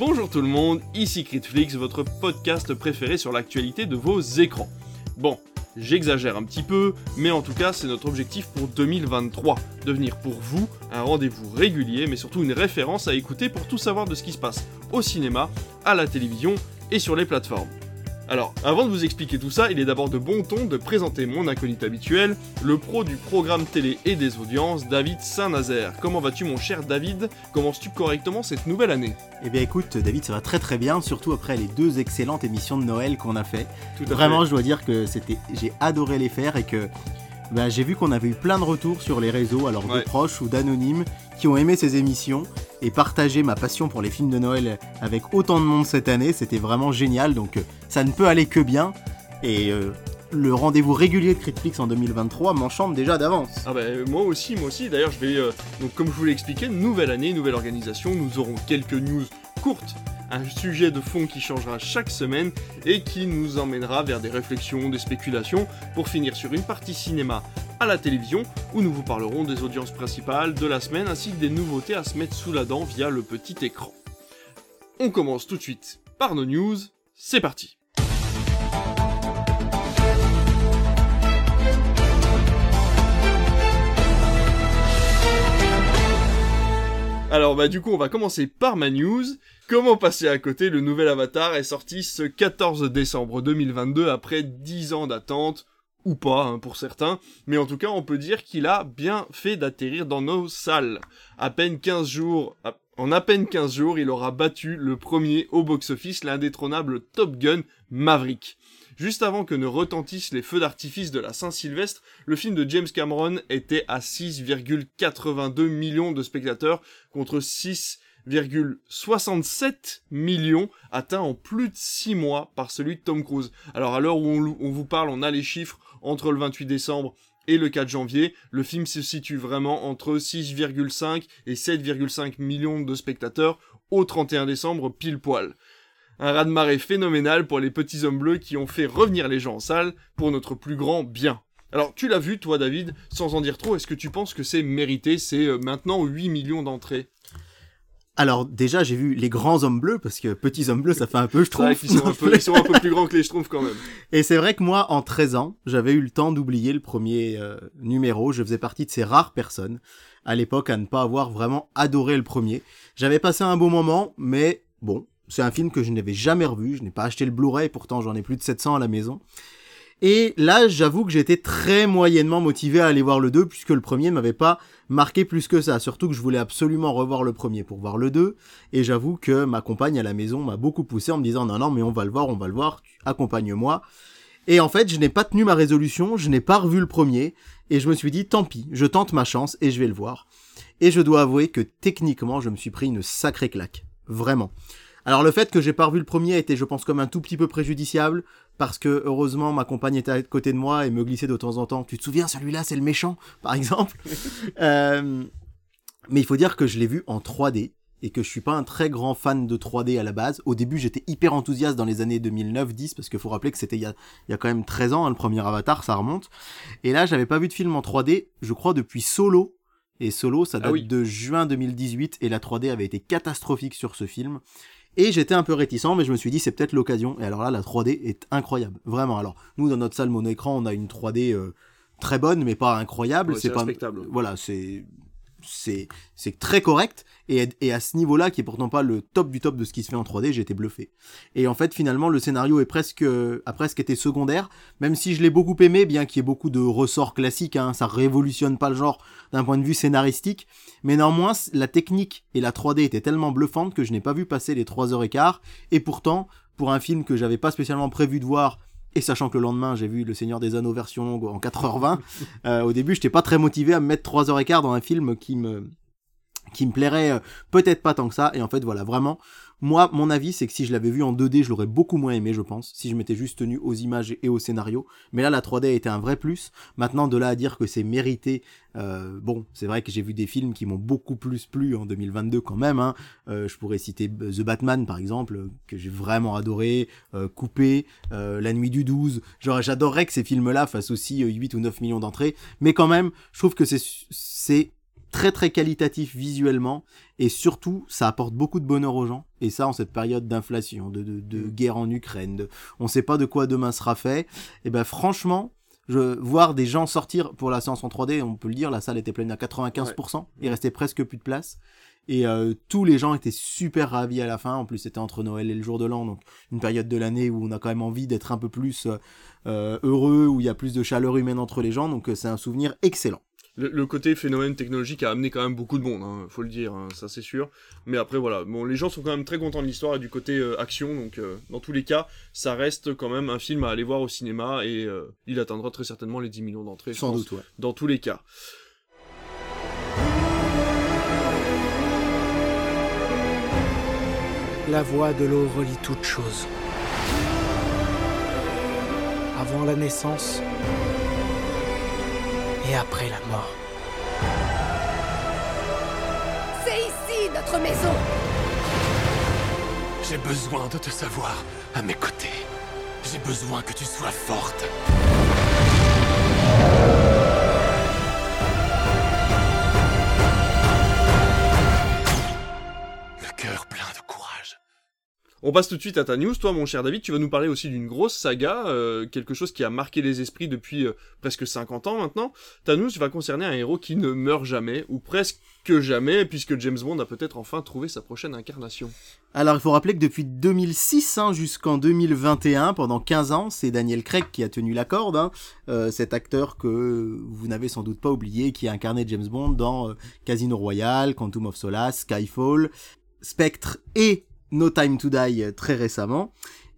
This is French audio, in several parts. Bonjour tout le monde, ici Critflix, votre podcast préféré sur l'actualité de vos écrans. Bon, j'exagère un petit peu, mais en tout cas c'est notre objectif pour 2023, devenir pour vous un rendez-vous régulier, mais surtout une référence à écouter pour tout savoir de ce qui se passe au cinéma, à la télévision et sur les plateformes. Alors, avant de vous expliquer tout ça, il est d'abord de bon ton de présenter mon acolyte habituel, le pro du programme télé et des audiences, David Saint-Nazaire. Comment vas-tu mon cher David? Commences-tu correctement cette nouvelle année? Eh bien écoute David, ça va très très bien, surtout après les deux excellentes émissions de Noël qu'on a fait. Vraiment, je dois dire que j'ai adoré les faire et que j'ai vu qu'on avait eu plein de retours sur les réseaux, alors de proches ou d'anonymes, qui ont aimé ces émissions. Et partager ma passion pour les films de Noël avec autant de monde cette année, c'était vraiment génial, donc ça ne peut aller que bien. Et le rendez-vous régulier de Critflix en 2023 m'enchante déjà d'avance. Ah bah moi aussi, d'ailleurs je vais, donc comme je vous l'ai expliqué, nouvelle année, nouvelle organisation, nous aurons quelques news courtes, un sujet de fond qui changera chaque semaine et qui nous emmènera vers des réflexions, des spéculations, pour finir sur une partie cinéma à la télévision, où nous vous parlerons des audiences principales de la semaine, ainsi que des nouveautés à se mettre sous la dent via le petit écran. On commence tout de suite par nos news, c'est parti! Alors du coup on va commencer par ma news. Comment passer à côté, le nouvel Avatar est sorti ce 14 décembre 2022 après 10 ans d'attente, ou pas hein, pour certains, mais en tout cas on peut dire qu'il a bien fait d'atterrir dans nos salles. En à peine 15 jours, il aura battu le premier au box-office, l'indétrônable Top Gun Maverick. Juste avant que ne retentissent les feux d'artifice de la Saint-Sylvestre, le film de James Cameron était à 6,82 millions de spectateurs contre 6,67 millions atteints en plus de 6 mois par celui de Tom Cruise. Alors à l'heure où on vous parle, on a les chiffres entre le 28 décembre et le 4 janvier, le film se situe vraiment entre 6,5 et 7,5 millions de spectateurs au 31 décembre pile poil. Un raz-de-marée phénoménal pour les petits hommes bleus qui ont fait revenir les gens en salle pour notre plus grand bien. Alors, tu l'as vu, toi, David, sans en dire trop, est-ce que tu penses que c'est mérité, c'est maintenant 8 millions d'entrées? Alors, déjà, j'ai vu les grands hommes bleus, parce que petits hommes bleus, ça fait un peu, je trouve. C'est vrai qu'ils sont un peu plus grands que les Schtroumpfs, quand même. Et c'est vrai que moi, en 13 ans, j'avais eu le temps d'oublier le premier numéro. Je faisais partie de ces rares personnes, à l'époque, à ne pas avoir vraiment adoré le premier. J'avais passé un bon moment, mais bon... C'est un film que je n'avais jamais revu, je n'ai pas acheté le Blu-ray, pourtant j'en ai plus de 700 à la maison. Et là, j'avoue que j'étais très moyennement motivé à aller voir le 2, puisque le premier m'avait pas marqué plus que ça. Surtout que je voulais absolument revoir le premier pour voir le 2. Et j'avoue que ma compagne à la maison m'a beaucoup poussé en me disant « Non, mais on va le voir, accompagne-moi ». Et en fait, je n'ai pas tenu ma résolution, je n'ai pas revu le premier. Et je me suis dit « Tant pis, je tente ma chance et je vais le voir ». Et je dois avouer que techniquement, je me suis pris une sacrée claque. Vraiment. Alors le fait que j'ai pas revu le premier était, je pense, comme un tout petit peu préjudiciable, parce que heureusement ma compagne était à côté de moi et me glissait de temps en temps « Tu te souviens, celui-là, c'est le méchant », par exemple. Mais il faut dire que je l'ai vu en 3D et que je suis pas un très grand fan de 3D à la base. Au début, j'étais hyper enthousiaste dans les années 2009-10, parce qu'il faut rappeler que c'était il y a quand même 13 ans, hein, le premier Avatar, ça remonte. Et là, j'avais pas vu de film en 3D, je crois, depuis Solo. Et Solo, ça date de juin 2018 et la 3D avait été catastrophique sur ce film. Et j'étais un peu réticent, mais je me suis dit, c'est peut-être l'occasion. Et alors là, la 3D est incroyable, vraiment. Alors, nous, dans notre salle mono-écran, on a une 3D très bonne, mais pas incroyable. Ouais, c'est pas respectable. Voilà, c'est très correct. Et à ce niveau-là, qui est pourtant pas le top du top de ce qui se fait en 3D, j'ai été bluffé. Et en fait, finalement, le scénario a presque été secondaire, même si je l'ai beaucoup aimé, bien qu'il y ait beaucoup de ressorts classiques, hein, ça révolutionne pas le genre d'un point de vue scénaristique. Mais néanmoins, la technique et la 3D étaient tellement bluffantes que je n'ai pas vu passer les 3h15. Et pourtant, pour un film que j'avais pas spécialement prévu de voir, et sachant que le lendemain, j'ai vu Le Seigneur des Anneaux version longue en 4h20, au début, j'étais pas très motivé à me mettre 3h15 dans un film qui me plairait peut-être pas tant que ça. Et en fait, voilà, vraiment, moi, mon avis, c'est que si je l'avais vu en 2D, je l'aurais beaucoup moins aimé, je pense, si je m'étais juste tenu aux images et au scénario. Mais là, la 3D a été un vrai plus. Maintenant, de là à dire que c'est mérité, bon, c'est vrai que j'ai vu des films qui m'ont beaucoup plus plu en 2022 quand même, hein. Je pourrais citer The Batman, par exemple, que j'ai vraiment adoré, Coupé, La Nuit du 12. Genre, j'adorerais que ces films-là fassent aussi 8 ou 9 millions d'entrées. Mais quand même, je trouve que c'est très très qualitatif visuellement, et surtout ça apporte beaucoup de bonheur aux gens, et ça en cette période d'inflation, de guerre en Ukraine, on sait pas de quoi demain sera fait, et ben franchement voir des gens sortir pour la séance en 3D, on peut le dire, la salle était pleine à 95%, ouais. Il restait presque plus de place, et tous les gens étaient super ravis à la fin. En plus c'était entre Noël et le jour de l'an, donc une période de l'année où on a quand même envie d'être un peu plus heureux, où il y a plus de chaleur humaine entre les gens, donc c'est un souvenir excellent. Le côté phénomène technologique a amené quand même beaucoup de monde, faut le dire, ça c'est sûr. Mais après voilà, bon, les gens sont quand même très contents de l'histoire et du côté action, donc dans tous les cas, ça reste quand même un film à aller voir au cinéma, et il atteindra très certainement les 10 millions d'entrées, sans doute, ouais. Dans tous les cas. La voix de l'eau relie toutes choses. Avant la naissance... et après la mort. C'est ici notre maison. J'ai besoin de te savoir à mes côtés. J'ai besoin que tu sois forte. Le cœur plein de courage. On passe tout de suite à ta news. Toi, mon cher David, tu vas nous parler aussi d'une grosse saga, quelque chose qui a marqué les esprits depuis presque 50 ans maintenant. Ta news va concerner un héros qui ne meurt jamais, ou presque jamais, puisque James Bond a peut-être enfin trouvé sa prochaine incarnation. Alors, il faut rappeler que depuis 2006 jusqu'en 2021, pendant 15 ans, c'est Daniel Craig qui a tenu la corde, cet acteur que vous n'avez sans doute pas oublié, qui a incarné James Bond dans Casino Royale, Quantum of Solace, Skyfall, Spectre et... No Time To Die très récemment,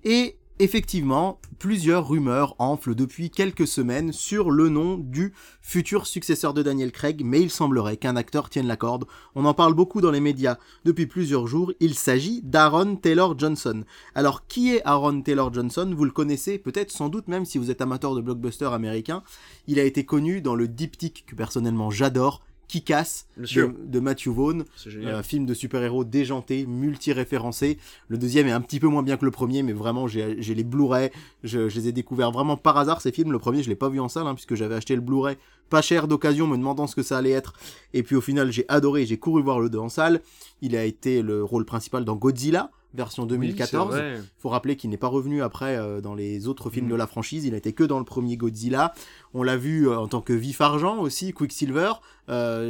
et effectivement, plusieurs rumeurs enflent depuis quelques semaines sur le nom du futur successeur de Daniel Craig, mais il semblerait qu'un acteur tienne la corde. On en parle beaucoup dans les médias depuis plusieurs jours, il s'agit d'Aaron Taylor-Johnson. Alors qui est Aaron Taylor-Johnson ? Vous le connaissez peut-être, sans doute même si vous êtes amateur de blockbusters américains. Il a été connu dans le diptyque que personnellement j'adore, Kick-Ass de Matthew Vaughn, un film de super-héros déjanté, multi-référencé. Le deuxième est un petit peu moins bien que le premier, mais vraiment, j'ai les Blu-ray, je les ai découverts vraiment par hasard, ces films. Le premier, je l'ai pas vu en salle, puisque j'avais acheté le Blu-ray pas cher d'occasion, me demandant ce que ça allait être. Et puis au final, j'ai adoré, j'ai couru voir le 2 en salle. Il a été le rôle principal dans Godzilla, version 2014. Il faut rappeler qu'il n'est pas revenu après dans les autres films de la franchise, il n'était que dans le premier Godzilla. On l'a vu en tant que vif argent aussi, Quicksilver,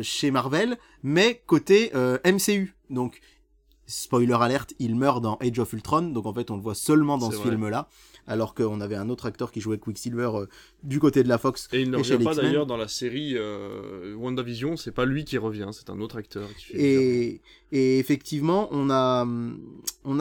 chez Marvel, mais côté MCU. Donc, spoiler alerte, il meurt dans Age of Ultron, donc en fait on le voit seulement dans film-là, alors qu'on avait un autre acteur qui jouait Quicksilver du côté de la Fox. Et il ne revient pas d'ailleurs dans la série WandaVision, c'est pas lui qui revient, c'est un autre acteur qui fait et effectivement on a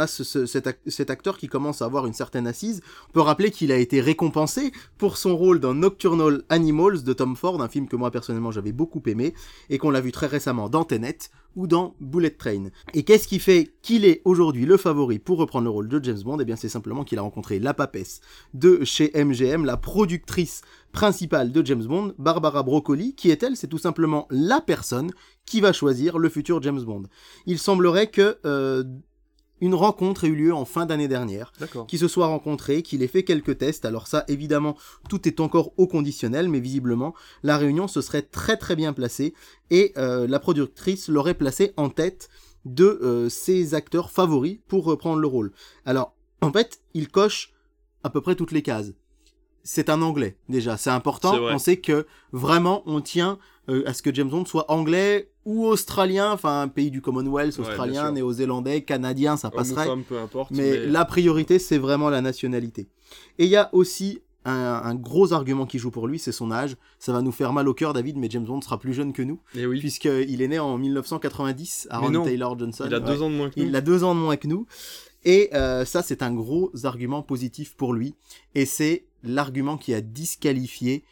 cet acteur qui commence à avoir une certaine assise. On peut rappeler qu'il a été récompensé pour son rôle dans Nocturnal Animals de Tom Ford, un film que moi personnellement j'avais beaucoup aimé, et qu'on l'a vu très récemment dans Tenet ou dans Bullet Train. Et qu'est-ce qui fait qu'il est aujourd'hui le favori pour reprendre le rôle de James Bond ? Eh bien c'est simplement qu'il a rencontré la papesse de chez MGM, la productrice principale de James Bond, Barbara Broccoli, qui est-elle ? C'est tout simplement la personne qui va choisir le futur James Bond. Il semblerait que... une rencontre a eu lieu en fin d'année dernière, qu'ils se soient rencontrés, qu'il ait fait quelques tests. Alors ça, évidemment, tout est encore au conditionnel, mais visiblement, la réunion se serait très très bien placée, et la productrice l'aurait placé en tête de ses acteurs favoris pour reprendre le rôle. Alors, en fait, il coche à peu près toutes les cases. C'est un Anglais, déjà, c'est important, on sait que vraiment, on tient à ce que James Bond soit anglais ou australien, enfin pays du Commonwealth, australien, néo-zélandais, canadien, ça passerait, femme, peu importe, mais la priorité c'est vraiment la nationalité. Et il y a aussi un gros argument qui joue pour lui, c'est son âge. Ça va nous faire mal au cœur, David, mais James Bond sera plus jeune que nous, puisqu'il est né en 1990, Aaron Taylor-Johnson. Il a 2 ans de moins que nous. Et ça c'est un gros argument positif pour lui, et c'est l'argument qui a disqualifié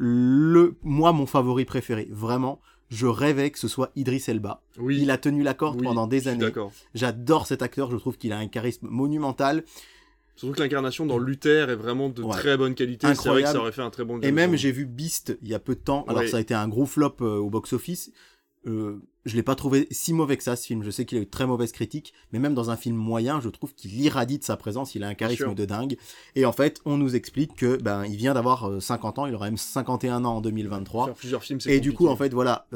mon favori préféré. Vraiment, je rêvais que ce soit Idris Elba. Il a tenu la corde pendant des années. J'adore cet acteur, je trouve qu'il a un charisme monumental. Surtout que l'incarnation dans Luther est vraiment de très bonne qualité. Incroyable. C'est vrai que ça aurait fait un très bon James Bond. J'ai vu Beast il y a peu de temps. Alors ça a été un gros flop au box-office. Je l'ai pas trouvé si mauvais que ça, ce film. Je sais qu'il a eu de très mauvaises critiques, mais même dans un film moyen, je trouve qu'il irradie de sa présence, il a un charisme de dingue. Et en fait, on nous explique que, il vient d'avoir 50 ans, il aura même 51 ans en 2023. Faire plusieurs films, c'est compliqué. Du coup, en fait, voilà,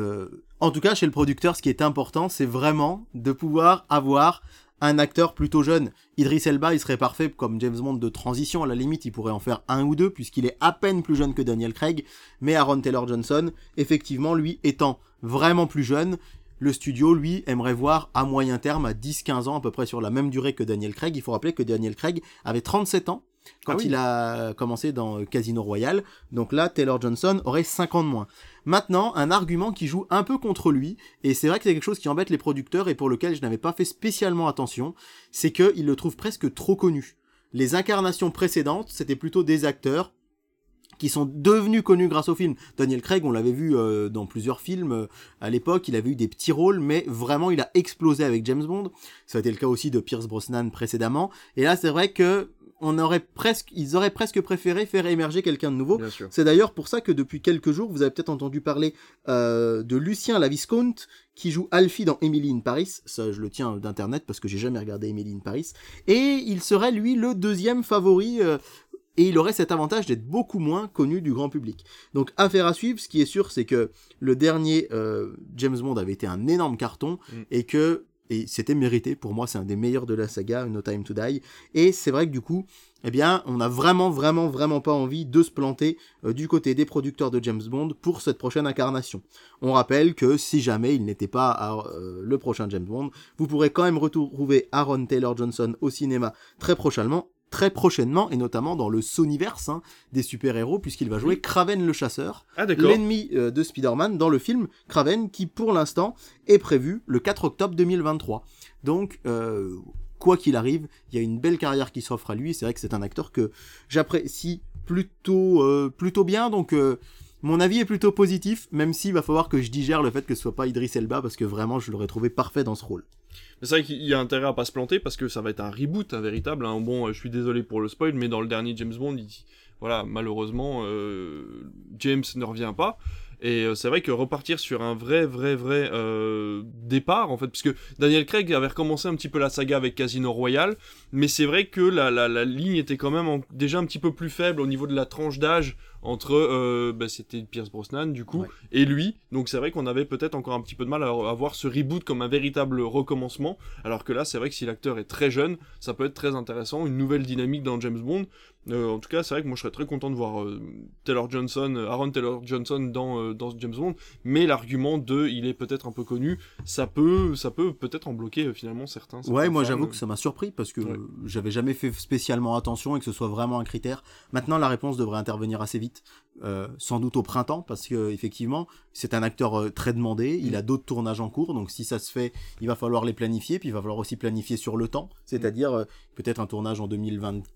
En tout cas, chez le producteur, ce qui est important, c'est vraiment de pouvoir avoir un acteur plutôt jeune. Idris Elba, il serait parfait comme James Bond de transition. À la limite, il pourrait en faire un ou deux, puisqu'il est à peine plus jeune que Daniel Craig. Mais Aaron Taylor-Johnson, effectivement, lui, étant vraiment plus jeune, le studio, lui, aimerait voir à moyen terme, à 10-15 ans, à peu près sur la même durée que Daniel Craig. Il faut rappeler que Daniel Craig avait 37 ans quand il a commencé dans Casino Royale. Donc là, Taylor-Johnson aurait 5 ans de moins. Maintenant, un argument qui joue un peu contre lui, et c'est vrai que c'est quelque chose qui embête les producteurs et pour lequel je n'avais pas fait spécialement attention, c'est qu'ils le trouvent presque trop connu. Les incarnations précédentes, c'était plutôt des acteurs qui sont devenus connus grâce au film. Daniel Craig, on l'avait vu dans plusieurs films à l'époque, il avait eu des petits rôles, mais vraiment il a explosé avec James Bond. Ça a été le cas aussi de Pierce Brosnan précédemment, et là c'est vrai que ils auraient presque préféré faire émerger quelqu'un de nouveau. C'est d'ailleurs pour ça que depuis quelques jours, vous avez peut-être entendu parler de Lucien Lavisconte, qui joue Alfie dans Emily in Paris. Ça, je le tiens d'internet parce que j'ai jamais regardé Emily in Paris. Et il serait, lui, le deuxième favori, et il aurait cet avantage d'être beaucoup moins connu du grand public. Donc, affaire à suivre. Ce qui est sûr, c'est que le dernier James Bond avait été un énorme carton, et c'était mérité. Pour moi, c'est un des meilleurs de la saga, No Time To Die. Et c'est vrai que du coup, eh bien, on n'a vraiment pas envie de se planter du côté des producteurs de James Bond pour cette prochaine incarnation. On rappelle que si jamais il n'était pas le prochain James Bond, vous pourrez quand même retrouver Aaron Taylor-Johnson au cinéma très prochainement, et notamment dans le Sonyverse des super-héros, puisqu'il va jouer Kraven le chasseur, l'ennemi de Spider-Man dans le film Kraven, qui pour l'instant est prévu le 4 octobre 2023. Donc, quoi qu'il arrive, il y a une belle carrière qui s'offre à lui. C'est vrai que c'est un acteur que j'apprécie plutôt bien, donc mon avis est plutôt positif, même s'il va falloir que je digère le fait que ce soit pas Idris Elba, parce que vraiment je l'aurais trouvé parfait dans ce rôle. Mais c'est vrai qu'il y a intérêt à pas se planter, parce que ça va être un reboot, un véritable. Bon, je suis désolé pour le spoil, mais dans le dernier James Bond, voilà, malheureusement, James ne revient pas. Et c'est vrai que repartir sur un vrai départ, en fait, parce que Daniel Craig avait recommencé un petit peu la saga avec Casino Royale, mais c'est vrai que la ligne était quand même déjà un petit peu plus faible au niveau de la tranche d'âge entre, c'était Pierce Brosnan du coup, et lui, donc c'est vrai qu'on avait peut-être encore un petit peu de mal à voir ce reboot comme un véritable recommencement, alors que là c'est vrai que si l'acteur est très jeune, ça peut être très intéressant, une nouvelle dynamique dans James Bond. En tout cas, c'est vrai que moi je serais très content de voir Aaron Taylor-Johnson dans James Bond, mais l'argument de il est peut-être un peu connu, ça peut peut-être en bloquer finalement certains. Ouais, moi j'avoue que ça m'a surpris parce que j'avais jamais fait spécialement attention et que ce soit vraiment un critère. Maintenant, la réponse devrait intervenir assez vite, sans doute au printemps, parce que effectivement, c'est un acteur très demandé, il a d'autres tournages en cours, donc si ça se fait, il va falloir les planifier, puis il va falloir aussi planifier sur le temps, c'est-à-dire peut-être un tournage en 2024,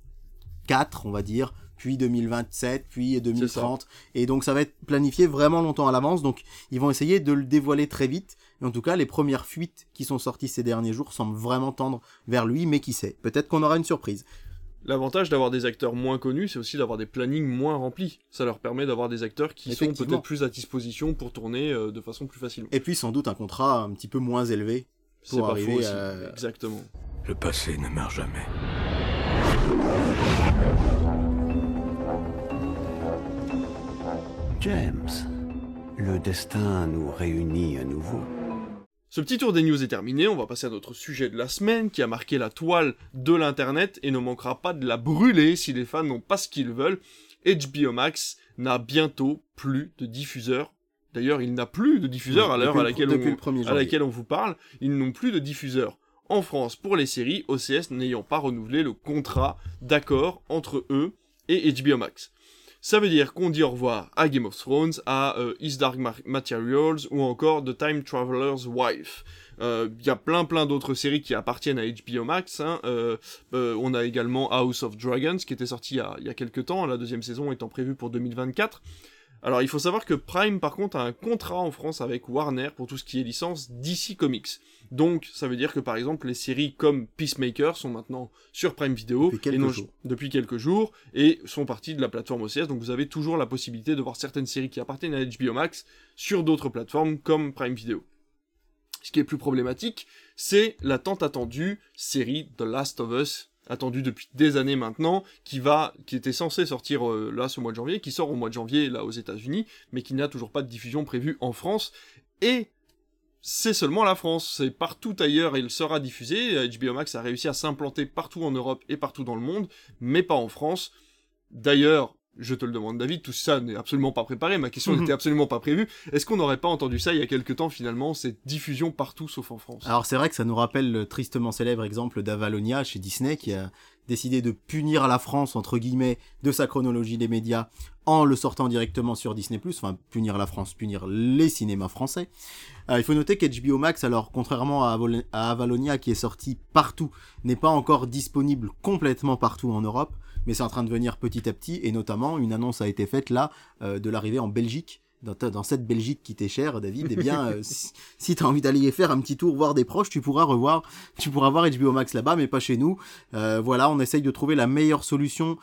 on va dire, puis 2027, puis 2030, et donc ça va être planifié vraiment longtemps à l'avance, donc ils vont essayer de le dévoiler très vite. En tout cas, les premières fuites qui sont sorties ces derniers jours semblent vraiment tendre vers lui, mais qui sait, peut-être qu'on aura une surprise. L'avantage d'avoir des acteurs moins connus, c'est aussi d'avoir des plannings moins remplis. Ça leur permet d'avoir des acteurs qui sont peut-être plus à disposition pour tourner de façon plus facile. Et puis sans doute un contrat un petit peu moins élevé pour arriver à... Exactement. Le passé ne meurt jamais. James, le destin nous réunit à nouveau. Ce petit tour des news est terminé, on va passer à notre sujet de la semaine qui a marqué la toile de l'internet et ne manquera pas de la brûler si les fans n'ont pas ce qu'ils veulent. HBO Max n'a bientôt plus de diffuseur. D'ailleurs, il n'a plus de diffuseur à l'heure à laquelle on vous parle. Ils n'ont plus de diffuseur en France pour les séries, OCS n'ayant pas renouvelé le contrat d'accord entre eux et HBO Max. Ça veut dire qu'on dit au revoir à Game of Thrones, à His Dark Materials ou encore The Time Traveler's Wife. Il y a plein d'autres séries qui appartiennent à HBO Max. On a également House of Dragons qui était sorti il y a quelques temps, la deuxième saison étant prévue pour 2024. Alors il faut savoir que Prime par contre a un contrat en France avec Warner pour tout ce qui est licence DC Comics. Donc ça veut dire que par exemple les séries comme Peacemaker sont maintenant sur Prime Video depuis quelques jours et sont parties de la plateforme OCS, donc vous avez toujours la possibilité de voir certaines séries qui appartiennent à HBO Max sur d'autres plateformes comme Prime Video. Ce qui est plus problématique, c'est la tant attendue série The Last of Us, attendue depuis des années maintenant, qui était censée sortir là ce mois de janvier, qui sort au mois de janvier là aux États-Unis, mais qui n'a toujours pas de diffusion prévue en France. Et c'est seulement la France, c'est partout ailleurs il sera diffusé. HBO Max a réussi à s'implanter partout en Europe et partout dans le monde, mais pas en France. D'ailleurs, je te le demande David, tout ça n'est absolument pas préparé, ma question n'était absolument pas prévue. Est-ce qu'on n'aurait pas entendu ça il y a quelques temps finalement, cette diffusion partout sauf en France? Alors c'est vrai que ça nous rappelle le tristement célèbre exemple d'Avalonia chez Disney qui a décidé de punir la France, entre guillemets, de sa chronologie des médias en le sortant directement sur Disney+, enfin punir la France, punir les cinémas français. Il faut noter qu'HBO Max, alors contrairement à Avalonia qui est sorti partout, n'est pas encore disponible complètement partout en Europe, mais c'est en train de venir petit à petit, et notamment une annonce a été faite là de l'arrivée en Belgique. Dans cette Belgique qui t'est chère, David, eh bien, si t'as envie d'aller y faire un petit tour, voir des proches, tu pourras voir HBO Max là-bas, mais pas chez nous. Voilà, on essaye de trouver la meilleure solution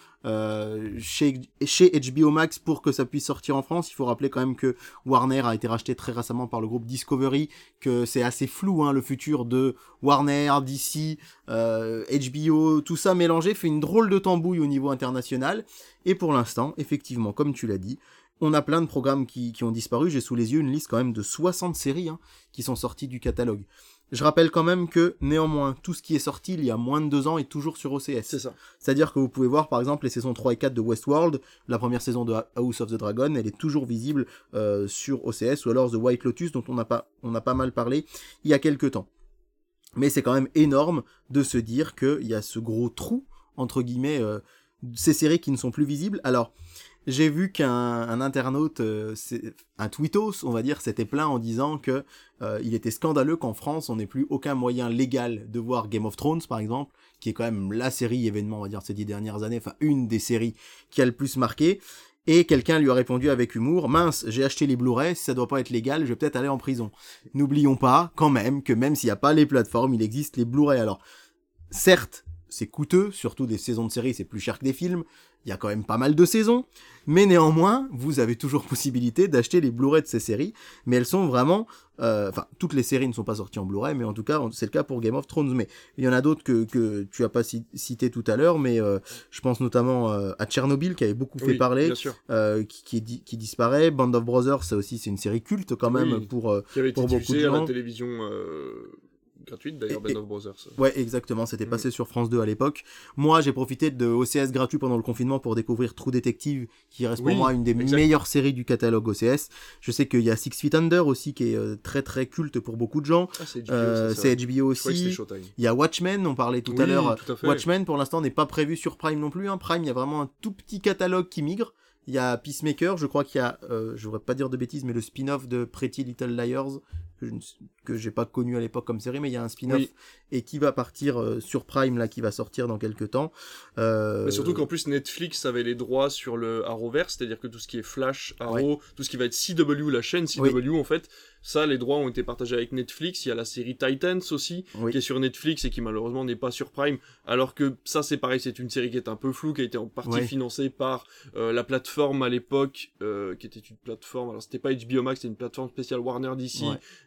chez HBO Max pour que ça puisse sortir en France. Il faut rappeler quand même que Warner a été racheté très récemment par le groupe Discovery, que c'est assez flou, hein, le futur de Warner, DC, HBO, tout ça mélangé fait une drôle de tambouille au niveau international. Et pour l'instant, effectivement, comme tu l'as dit, on a plein de programmes qui ont disparu. J'ai sous les yeux une liste quand même de 60 séries hein, qui sont sorties du catalogue. Je rappelle quand même que, néanmoins, tout ce qui est sorti il y a moins de 2 ans est toujours sur OCS. C'est ça. C'est-à-dire que vous pouvez voir, par exemple, les saisons 3 et 4 de Westworld. La première saison de House of the Dragon, elle est toujours visible sur OCS. Ou alors The White Lotus, dont on a pas mal parlé il y a quelques temps. Mais c'est quand même énorme de se dire qu'il y a ce gros trou, entre guillemets, ces séries qui ne sont plus visibles. Alors... j'ai vu qu'un internaute, un tweetos, on va dire, s'était plaint en disant que il était scandaleux qu'en France, on n'ait plus aucun moyen légal de voir Game of Thrones, par exemple, qui est quand même la série événement, on va dire, ces 10 dernières années, enfin, une des séries qui a le plus marqué. Et quelqu'un lui a répondu avec humour « Mince, j'ai acheté les Blu-ray, si ça doit pas être légal, je vais peut-être aller en prison. » N'oublions pas, quand même, que même s'il n'y a pas les plateformes, il existe les Blu-ray. Alors, certes, c'est coûteux, surtout des saisons de séries, c'est plus cher que des films. Il y a quand même pas mal de saisons, mais néanmoins, vous avez toujours possibilité d'acheter les Blu-ray de ces séries, mais elles sont vraiment... Enfin, toutes les séries ne sont pas sorties en Blu-ray, mais en tout cas, c'est le cas pour Game of Thrones, mais il y en a d'autres que tu as pas cité tout à l'heure, mais je pense notamment à Tchernobyl, qui avait beaucoup fait parler, qui disparaît. Band of Brothers, ça aussi, c'est une série culte quand même pour beaucoup de gens. Qui avait été diffusée à la télévision... gratuite d'ailleurs, Band of Brothers. Ouais, exactement, c'était passé sur France 2 à l'époque. Moi, j'ai profité de OCS gratuit pendant le confinement pour découvrir True Detective, qui reste pour moi une des meilleures séries du catalogue OCS. Je sais qu'il y a Six Feet Under aussi, qui est très très culte pour beaucoup de gens. Ah, c'est HBO, c'est HBO aussi. Il y a Watchmen, on parlait tout à l'heure. Tout à fait. Watchmen, pour l'instant, n'est pas prévu sur Prime non plus. Hein. Prime, il y a vraiment un tout petit catalogue qui migre. Il y a Peacemaker, je crois qu'il y a, je voudrais pas dire de bêtises, mais le spin-off de Pretty Little Liars, que j'ai pas connu à l'époque comme série, mais il y a un spin-off et qui va partir sur Prime, là, qui va sortir dans quelques temps. Mais surtout qu'en plus, Netflix avait les droits sur le Arrowverse, c'est-à-dire que tout ce qui est Flash, Arrow, tout ce qui va être CW, la chaîne CW, en fait, ça, les droits ont été partagés avec Netflix. Il y a la série Titans aussi, qui est sur Netflix et qui malheureusement n'est pas sur Prime, alors que ça, c'est pareil, c'est une série qui est un peu floue, qui a été en partie financée par la plateforme à l'époque, qui était une plateforme, alors c'était pas HBO Max, c'était une plateforme spéciale Warner DC,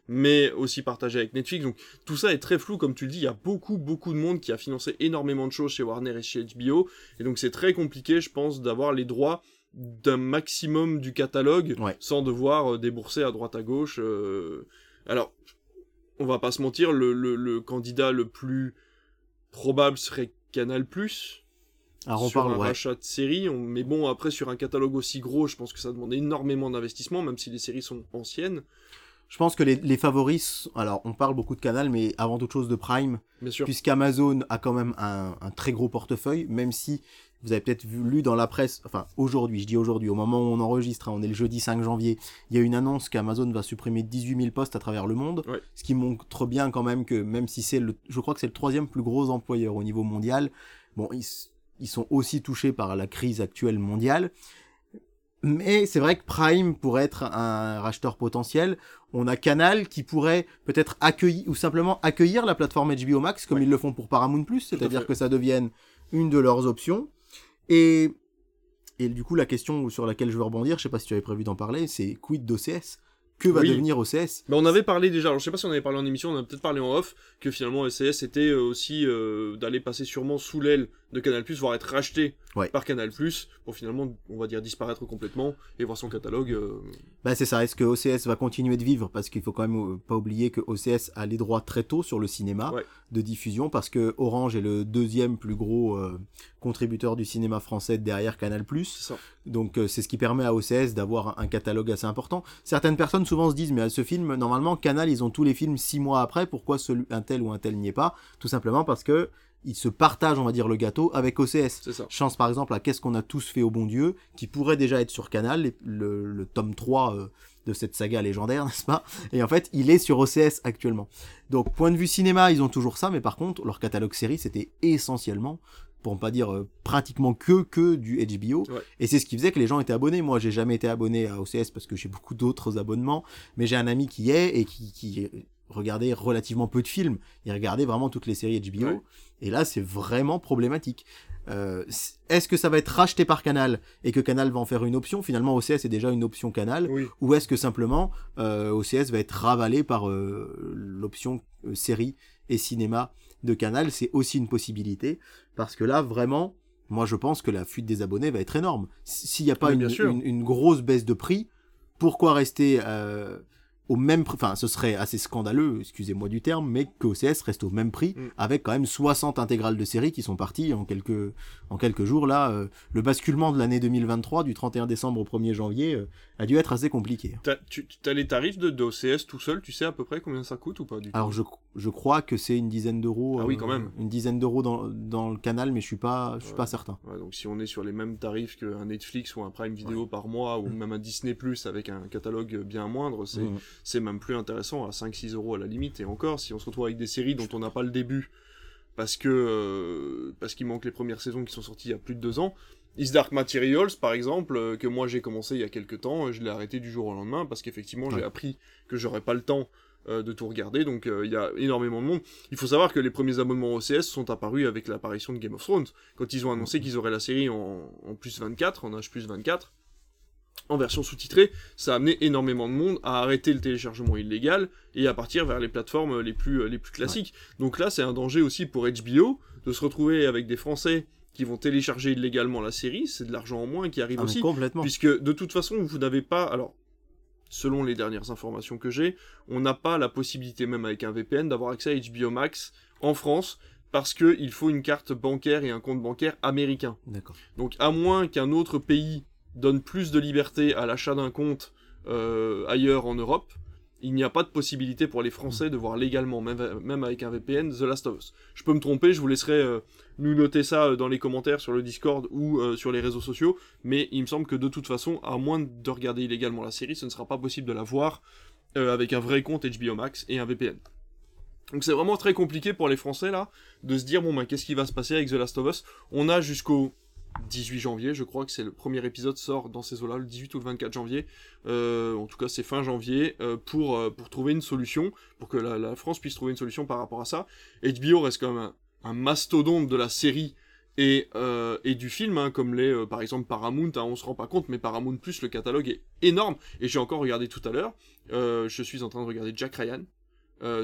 mais aussi partagée avec Netflix. Donc tout ça est très flou, comme tu le dis. Il y a beaucoup de monde qui a financé énormément de choses chez Warner et chez HBO, et donc c'est très compliqué, je pense, d'avoir les droits d'un maximum du catalogue sans devoir débourser à droite à gauche. Alors, on va pas se mentir, le candidat le plus probable serait Canal+. Alors, sur un rachat de séries, mais bon, après, sur un catalogue aussi gros, je pense que ça demande énormément d'investissement, même si les séries sont anciennes. Je pense que les favoris, alors on parle beaucoup de Canal, mais avant toute chose de Prime, puisqu'Amazon a quand même un très gros portefeuille, même si vous avez peut-être lu dans la presse, enfin aujourd'hui, je dis aujourd'hui, au moment où on enregistre, hein, on est le jeudi 5 janvier, il y a une annonce qu'Amazon va supprimer 18 000 postes à travers le monde, ce qui montre bien quand même que, même si c'est je crois que c'est le 3e plus gros employeur au niveau mondial, bon, ils sont aussi touchés par la crise actuelle mondiale. Mais c'est vrai que Prime pourrait être un racheteur potentiel. On a Canal qui pourrait peut-être accueillir ou simplement accueillir la plateforme HBO Max comme ils le font pour Paramount+, c'est-à-dire que ça devienne une de leurs options. Et du coup, la question sur laquelle je veux rebondir, je sais pas si tu avais prévu d'en parler, c'est quid d'OCS ? Que va devenir OCS ? Mais on avait parlé déjà, alors je sais pas si on avait parlé en émission, on a peut-être parlé en off, que finalement OCS était aussi d'aller passer sûrement sous l'aile de Canal+, voire être racheté par Canal+, pour finalement, on va dire, disparaître complètement et voir son catalogue. Bah c'est ça, est-ce que OCS va continuer de vivre? Parce qu'il faut quand même pas oublier que OCS a les droits très tôt sur le cinéma de diffusion, parce que Orange est le deuxième plus gros contributeur du cinéma français derrière Canal+. C'est ça. Donc c'est ce qui permet à OCS d'avoir un catalogue assez important. Certaines personnes souvent se disent, mais ce film, normalement, Canal, ils ont tous les films 6 mois après, pourquoi un tel ou un tel n'y est pas? Tout simplement parce que ils se partagent, on va dire, le gâteau avec OCS. Chance par exemple à Qu'est-ce qu'on a tous fait au bon Dieu, qui pourrait déjà être sur Canal, le tome 3 de cette saga légendaire, n'est-ce pas? Et en fait, il est sur OCS actuellement. Donc, point de vue cinéma, ils ont toujours ça, mais par contre, leur catalogue série, c'était essentiellement, pour ne pas dire pratiquement que du HBO. Et c'est ce qui faisait que les gens étaient abonnés. Moi, j'ai jamais été abonné à OCS parce que j'ai beaucoup d'autres abonnements, mais j'ai un ami qui est et qui regardait relativement peu de films. Il regardait vraiment toutes les séries HBO. Et là, c'est vraiment problématique. Est-ce que ça va être racheté par Canal et que Canal va en faire une option? Finalement, OCS est déjà une option Canal. Ou est-ce que simplement OCS va être ravalé par l'option série et cinéma de Canal? C'est aussi une possibilité, parce que là, vraiment, moi, je pense que la fuite des abonnés va être énorme. S'il n'y a pas une grosse baisse de prix, pourquoi rester... au même prix, enfin ce serait assez scandaleux, excusez-moi du terme, mais que OCS reste au même prix, avec quand même 60 intégrales de séries qui sont parties en quelques jours là. Le basculement de l'année 2023 du 31 décembre au 1er janvier a dû être assez compliqué. T'as les tarifs de OCS tout seul, tu sais à peu près combien ça coûte ou pas du tout? Alors je crois que c'est une dizaine d'euros. Ah oui, quand même. Une dizaine d'euros dans le Canal, mais je suis pas certain. Ouais, donc si on est sur les mêmes tarifs qu'un Netflix ou un Prime Video par mois, ou même un Disney Plus avec un catalogue bien moindre, c'est même plus intéressant, à 5-6 euros à la limite. Et encore, si on se retrouve avec des séries dont on n'a pas le début, parce qu'il manque les premières saisons qui sont sorties il y a plus de 2 ans, His Dark Materials, par exemple, que moi j'ai commencé il y a quelques temps, je l'ai arrêté du jour au lendemain, parce qu'effectivement j'ai appris que j'aurais pas le temps de tout regarder, donc il y a énormément de monde. Il faut savoir que les premiers abonnements OCS sont apparus avec l'apparition de Game of Thrones, quand ils ont annoncé qu'ils auraient la série en plus 24, en H+24, en version sous-titrée. Ça a amené énormément de monde à arrêter le téléchargement illégal et à partir vers les plateformes les plus classiques. Donc là, c'est un danger aussi pour HBO de se retrouver avec des Français qui vont télécharger illégalement la série. C'est de l'argent en moins qui arrive aussi, puisque de toute façon, vous n'avez pas... Alors, selon les dernières informations que j'ai, on n'a pas la possibilité, même avec un VPN, d'avoir accès à HBO Max en France, parce qu'il faut une carte bancaire et un compte bancaire américain. D'accord. Donc à moins qu'un autre pays donne plus de liberté à l'achat d'un compte ailleurs en Europe, il n'y a pas de possibilité pour les Français de voir légalement, même avec un VPN, The Last of Us. Je peux me tromper, je vous laisserai nous noter ça dans les commentaires sur le Discord ou sur les réseaux sociaux, mais il me semble que de toute façon, à moins de regarder illégalement la série, ce ne sera pas possible de la voir avec un vrai compte HBO Max et un VPN. Donc c'est vraiment très compliqué pour les Français, là, de se dire, bon ben, qu'est-ce qui va se passer avec The Last of Us? On a jusqu'au 18 janvier, je crois que c'est le premier épisode, sort dans ces eaux-là, le 18 ou le 24 janvier, en tout cas c'est fin janvier, pour trouver une solution, pour que la France puisse trouver une solution par rapport à ça. HBO reste quand même un mastodonte de la série et du film, comme les par exemple Paramount, on se rend pas compte, mais Paramount+, le catalogue est énorme, et j'ai encore regardé tout à l'heure, je suis en train de regarder Jack Ryan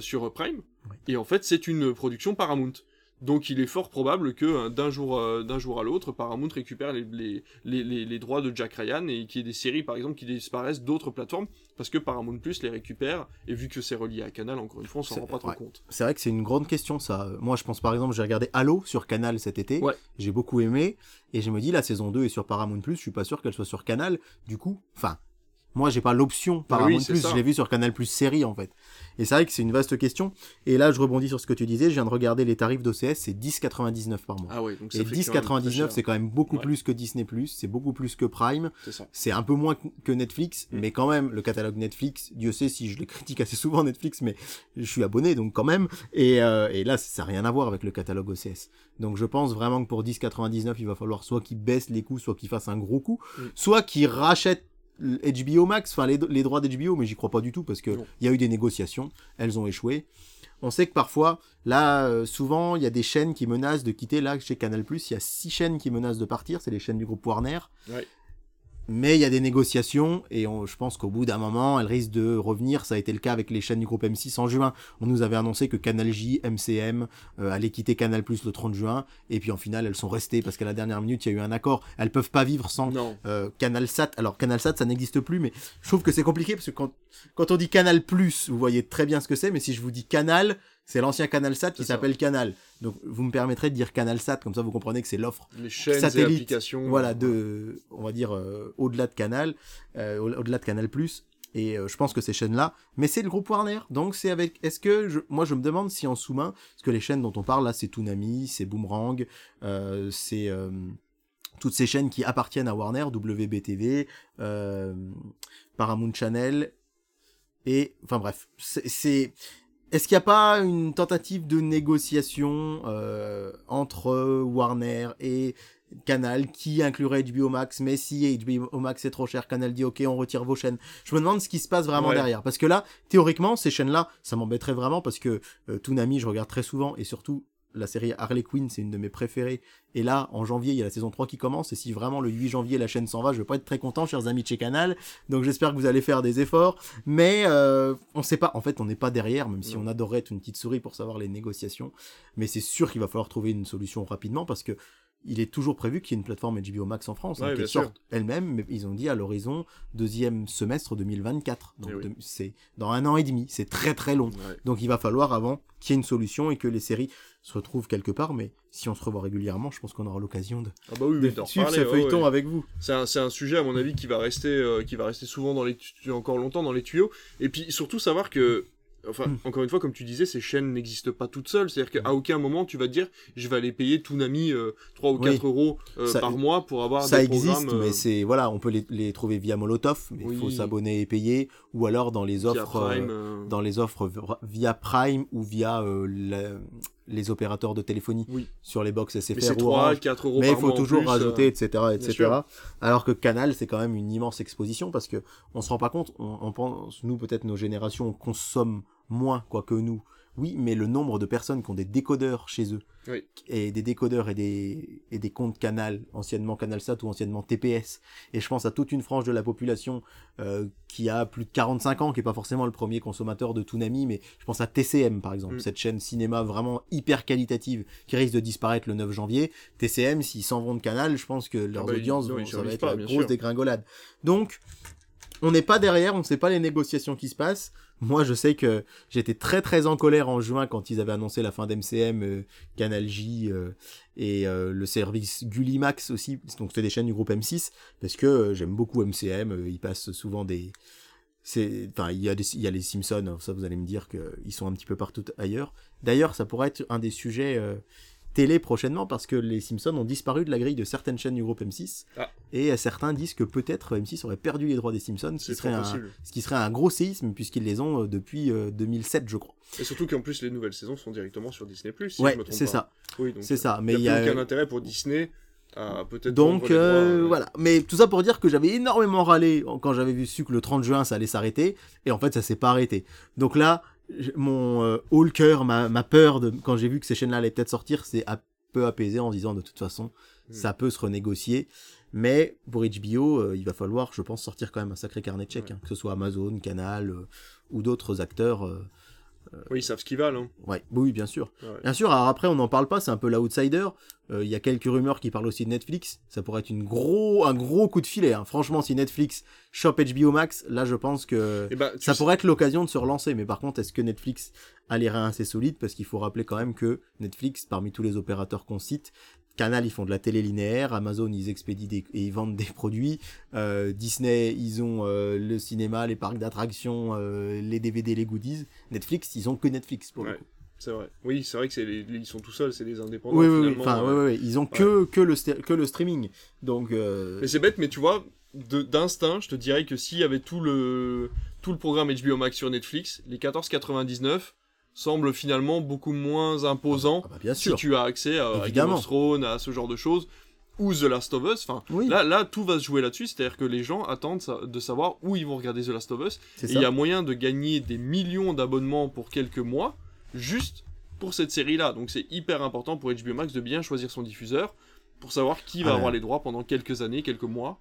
sur Prime, et en fait c'est une production Paramount. Donc il est fort probable que d'un jour à l'autre, Paramount récupère les droits de Jack Ryan et qu'il y ait des séries par exemple qui disparaissent d'autres plateformes parce que Paramount+ les récupère, et vu que c'est relié à Canal, encore une fois, on s'en rend pas trop compte. C'est vrai que c'est une grande question ça. Moi je pense par exemple, j'ai regardé Halo sur Canal cet été, j'ai beaucoup aimé, et je me dis la saison 2 est sur Paramount+, je suis pas sûr qu'elle soit sur Canal, du coup, moi j'ai pas l'option Paramount+, je l'ai vu sur Canal+ série en fait. Et c'est vrai que c'est une vaste question. Et là, je rebondis sur ce que tu disais. Je viens de regarder les tarifs d'OCS, c'est 10,99 par mois. Ah ouais, donc ça fait 10,99, c'est quand même beaucoup plus que Disney+, c'est beaucoup plus que Prime. C'est ça. C'est un peu moins que Netflix, mais quand même, le catalogue Netflix, Dieu sait si je le critique assez souvent Netflix, mais je suis abonné, donc quand même. Et là, ça n'a rien à voir avec le catalogue OCS. Donc je pense vraiment que pour 10,99, il va falloir soit qu'ils baissent les coûts, soit qu'ils fassent un gros coup, soit qu'ils rachètent HBO Max, les droits d'HBO, mais j'y crois pas du tout parce que il y a eu des négociations, elles ont échoué. On sait que parfois, là, souvent, il y a des chaînes qui menacent de quitter. Là, chez Canal+, il y a 6 chaînes qui menacent de partir, c'est les chaînes du groupe Warner. Mais il y a des négociations et je pense qu'au bout d'un moment, elles risquent de revenir. Ça a été le cas avec les chaînes du groupe M6 en juin. On nous avait annoncé que Canal J, MCM allaient quitter Canal+ le 30 juin. Et puis en final, elles sont restées parce qu'à la dernière minute, il y a eu un accord. Elles peuvent pas vivre sans CanalSat. Alors CanalSat, ça n'existe plus, mais je trouve que c'est compliqué parce que quand on dit Canal+, vous voyez très bien ce que c'est. Mais si je vous dis Canal, c'est l'ancien CanalSat qui s'appelle Canal. Donc vous me permettrez de dire CanalSat, comme ça vous comprenez que c'est l'offre les chaînes satellite, et applications, voilà, de, on va dire au-delà de Canal, au-delà de Canal+. Et je pense que ces chaînes-là, mais c'est le groupe Warner. Donc c'est avec, moi je me demande si en sous-main, parce que les chaînes dont on parle là, c'est Toonami, c'est Boomerang, c'est toutes ces chaînes qui appartiennent à Warner, WBTV, Paramount Channel, et enfin bref, est-ce qu'il n'y a pas une tentative de négociation entre Warner et Canal qui inclurait HBO Max, mais si HBO Max est trop cher, Canal dit ok, on retire vos chaînes. Je me demande ce qui se passe vraiment derrière, parce que là, théoriquement, ces chaînes-là, ça m'embêterait vraiment parce que Toonami, je regarde très souvent, et surtout la série Harley Quinn, c'est une de mes préférées. Et là, en janvier, il y a la saison 3 qui commence. Et si vraiment le 8 janvier, la chaîne s'en va, je vais pas être très content, chers amis de chez Canal. Donc j'espère que vous allez faire des efforts. Mais on sait pas. En fait, on n'est pas derrière, même si on adorerait être une petite souris pour savoir les négociations. Mais c'est sûr qu'il va falloir trouver une solution rapidement parce que il est toujours prévu qu'il y ait une plateforme HBO Max en France, hein, qui sorte elle-même. Mais ils ont dit à l'horizon deuxième semestre 2024. Donc c'est dans 1 an et demi. C'est très très long. Donc il va falloir avant qu'il y ait une solution et que les séries se retrouvent quelque part. Mais si on se revoit régulièrement, je pense qu'on aura l'occasion de suivre ce feuilleton avec vous. C'est un sujet à mon avis qui va rester souvent dans les encore longtemps dans les tuyaux. Et puis surtout savoir que encore une fois, comme tu disais, ces chaînes n'existent pas toutes seules. C'est-à-dire qu'à aucun moment, tu vas te dire je vais aller payer Toonami 3 ou 4 euros par mois pour avoir des programmes. Ça existe, mais c'est, voilà, on peut les trouver via Molotov, mais il faut s'abonner et payer. Ou alors dans les offres via Prime, via Prime ou via les opérateurs de téléphonie sur les box SFR. Mais c'est 3, 4 euros mais par mois. Mais il faut toujours rajouter, etc. Alors que Canal, c'est quand même une immense exposition parce que on se rend pas compte, on pense, nous, peut-être nos générations, on consomme moins, quoique nous. Oui, mais le nombre de personnes qui ont des décodeurs chez eux, et des décodeurs et des comptes Canal, anciennement CanalSat ou anciennement TPS, et je pense à toute une frange de la population qui a plus de 45 ans, qui n'est pas forcément le premier consommateur de Toonami, mais je pense à TCM par exemple, cette chaîne cinéma vraiment hyper qualitative qui risque de disparaître le 9 janvier. TCM, s'ils s'en vont de Canal, je pense que leurs audiences ça va être la grosse dégringolade. Donc, on n'est pas derrière, on ne sait pas les négociations qui se passent. Moi, je sais que j'étais très très en colère en juin quand ils avaient annoncé la fin d'MCM, Canal J et le service Gulli Max aussi. Donc c'était des chaînes du groupe M6 parce que j'aime beaucoup MCM. Ils passent souvent il y a les Simpsons. Ça, vous allez me dire qu'ils sont un petit peu partout ailleurs. D'ailleurs, ça pourrait être un des sujets télé prochainement parce que les Simpsons ont disparu de la grille de certaines chaînes du groupe M6 et certains disent que peut-être M6 aurait perdu les droits des Simpsons, ce qui serait un gros séisme puisqu'ils les ont depuis 2007 je crois. Et surtout qu'en plus les nouvelles saisons sont directement sur Disney+, si je me trompe pas. Oui, donc, c'est ça, mais il y a aucun intérêt pour Disney. Donc voilà, mais tout ça pour dire que j'avais énormément râlé quand j'avais su que le 30 juin ça allait s'arrêter et en fait ça s'est pas arrêté. Donc là mon haut-le-cœur, ma peur quand j'ai vu que ces chaînes-là allaient peut-être sortir, c'est un peu apaisé en disant de toute façon ça peut se renégocier, mais pour HBO il va falloir je pense sortir quand même un sacré carnet de chèques, que ce soit Amazon, Canal ou d'autres acteurs. Ils savent ce qu'ils valent. Hein. Oui, bien sûr. Ouais. Bien sûr, alors après, on n'en parle pas, c'est un peu l'outsider. Il y a quelques rumeurs qui parlent aussi de Netflix. Ça pourrait être un gros coup de filet. Hein. Franchement, si Netflix chope HBO Max, là, je pense que pourrait être l'occasion de se relancer. Mais par contre, est-ce que Netflix a les reins assez solides ? Parce qu'il faut rappeler quand même que Netflix, parmi tous les opérateurs qu'on cite, Canal, ils font de la télé linéaire. Amazon, ils expédient et ils vendent des produits. Disney, ils ont le cinéma, les parcs d'attractions, les DVD, les goodies. Netflix, ils ont que Netflix pour le coup. C'est vrai. Oui, c'est vrai que ils sont tout seuls, c'est des indépendants. Oui. Enfin, ils ont que le streaming. Donc. Mais c'est bête, mais tu vois, d'instinct, je te dirais que s'il y avait tout le programme HBO Max sur Netflix, les 14,99 semble finalement beaucoup moins imposant si tu as accès à Game of Thrones, à ce genre de choses, ou The Last of Us. Enfin, là, tout va se jouer là-dessus, c'est-à-dire que les gens attendent de savoir où ils vont regarder The Last of Us. Et il y a moyen de gagner des millions d'abonnements pour quelques mois, juste pour cette série-là. Donc c'est hyper important pour HBO Max de bien choisir son diffuseur, pour savoir qui va avoir les droits pendant quelques années, quelques mois.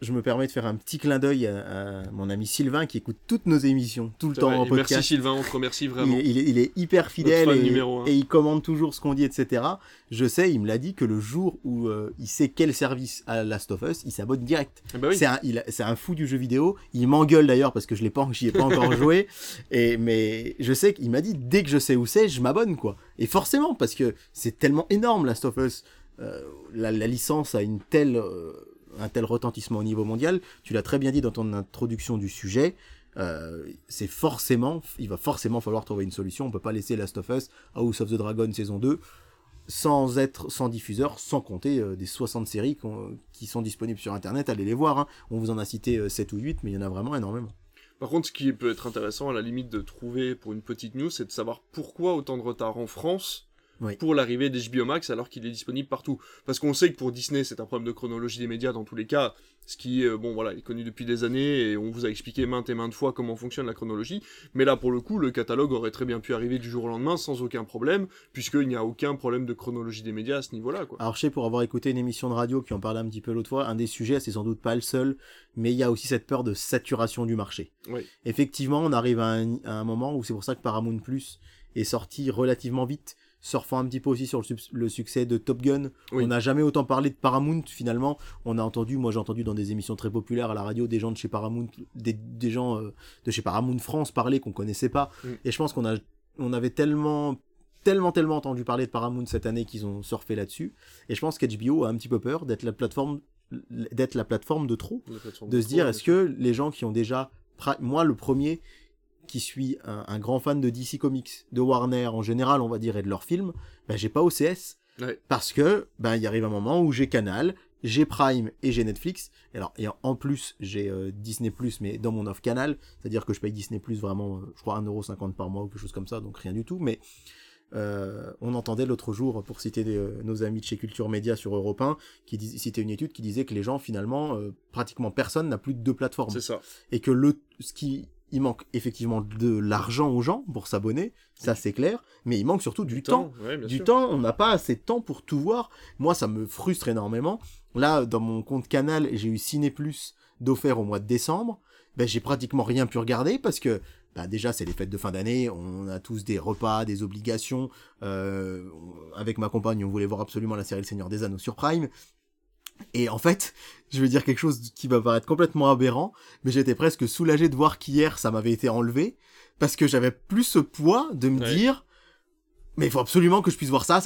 je me permets de faire un petit clin d'œil à mon ami Sylvain qui écoute toutes nos émissions tout le temps en podcast. Merci Sylvain, on te remercie vraiment. Il est hyper fidèle et il commande toujours ce qu'on dit, etc. Je sais, il me l'a dit que le jour où il sait quel service a Last of Us, il s'abonne direct. Bah oui. C'est un fou du jeu vidéo. Il m'engueule d'ailleurs parce que j'y ai pas encore joué. Mais je sais qu'il m'a dit dès que je sais où c'est, je m'abonne quoi. Et forcément parce que c'est tellement énorme Last of Us. La licence a une telle... un tel retentissement au niveau mondial, tu l'as très bien dit dans ton introduction du sujet, il va forcément falloir trouver une solution, on peut pas laisser Last of Us, House of the Dragon saison 2, sans diffuseur, sans compter des 60 séries qui sont disponibles sur internet, allez les voir, hein. On vous en a cité 7 ou 8, mais il y en a vraiment énormément. Par contre, ce qui peut être intéressant à la limite de trouver pour une petite news, c'est de savoir pourquoi autant de retard en France, oui, pour l'arrivée d'HBO Max alors qu'il est disponible partout. Parce qu'on sait que pour Disney, c'est un problème de chronologie des médias dans tous les cas, ce qui est connu depuis des années et on vous a expliqué maintes et maintes fois comment fonctionne la chronologie. Mais là, pour le coup, le catalogue aurait très bien pu arriver du jour au lendemain sans aucun problème, puisqu'il n'y a aucun problème de chronologie des médias à ce niveau-là, quoi. Alors, je sais, pour avoir écouté une émission de radio qui en parlait un petit peu l'autre fois, un des sujets, c'est sans doute pas le seul, mais il y a aussi cette peur de saturation du marché. Oui. Effectivement, on arrive à un moment où c'est pour ça que Paramount+ est sorti relativement vite, surfant un petit peu aussi sur le succès de Top Gun. Oui. On n'a jamais autant parlé de Paramount, finalement. J'ai entendu dans des émissions très populaires à la radio des gens de chez Paramount, des gens de chez Paramount France parler qu'on connaissait pas. Oui. Et je pense qu'on avait tellement entendu parler de Paramount cette année qu'ils ont surfé là-dessus. Et je pense qu'HBO a un petit peu peur d'être la plateforme de trop. Est-ce que les gens qui ont déjà... Moi, le premier... qui suis un grand fan de DC Comics, de Warner en général, on va dire, et de leurs films, j'ai pas OCS. Ouais. Parce que, il arrive un moment où j'ai Canal, j'ai Prime et j'ai Netflix. Et en plus, j'ai Disney Plus, mais dans mon offre Canal. C'est-à-dire que je paye Disney Plus vraiment, je crois, 1,50€ par mois ou quelque chose comme ça, donc rien du tout. Mais on entendait l'autre jour, pour citer nos amis de chez Culture Média sur Europe 1, qui citait une étude qui disait que les gens, finalement, pratiquement personne n'a plus de deux plateformes. C'est ça. Et que il manque effectivement de l'argent aux gens pour s'abonner, ça c'est clair, mais il manque surtout du temps. Ouais, du temps, on n'a pas assez de temps pour tout voir. Moi, ça me frustre énormément. Là, dans mon compte Canal, j'ai eu Ciné Plus d'offert au mois de décembre. J'ai pratiquement rien pu regarder parce que déjà, c'est les fêtes de fin d'année, on a tous des repas, des obligations. Avec ma compagne, on voulait voir absolument la série Le Seigneur des Anneaux sur Prime. Et en fait, je vais dire quelque chose qui va paraître complètement aberrant, mais j'étais presque soulagé de voir qu'hier, ça m'avait été enlevé, parce que j'avais plus ce poids de me dire, mais il faut absolument que je puisse voir ça.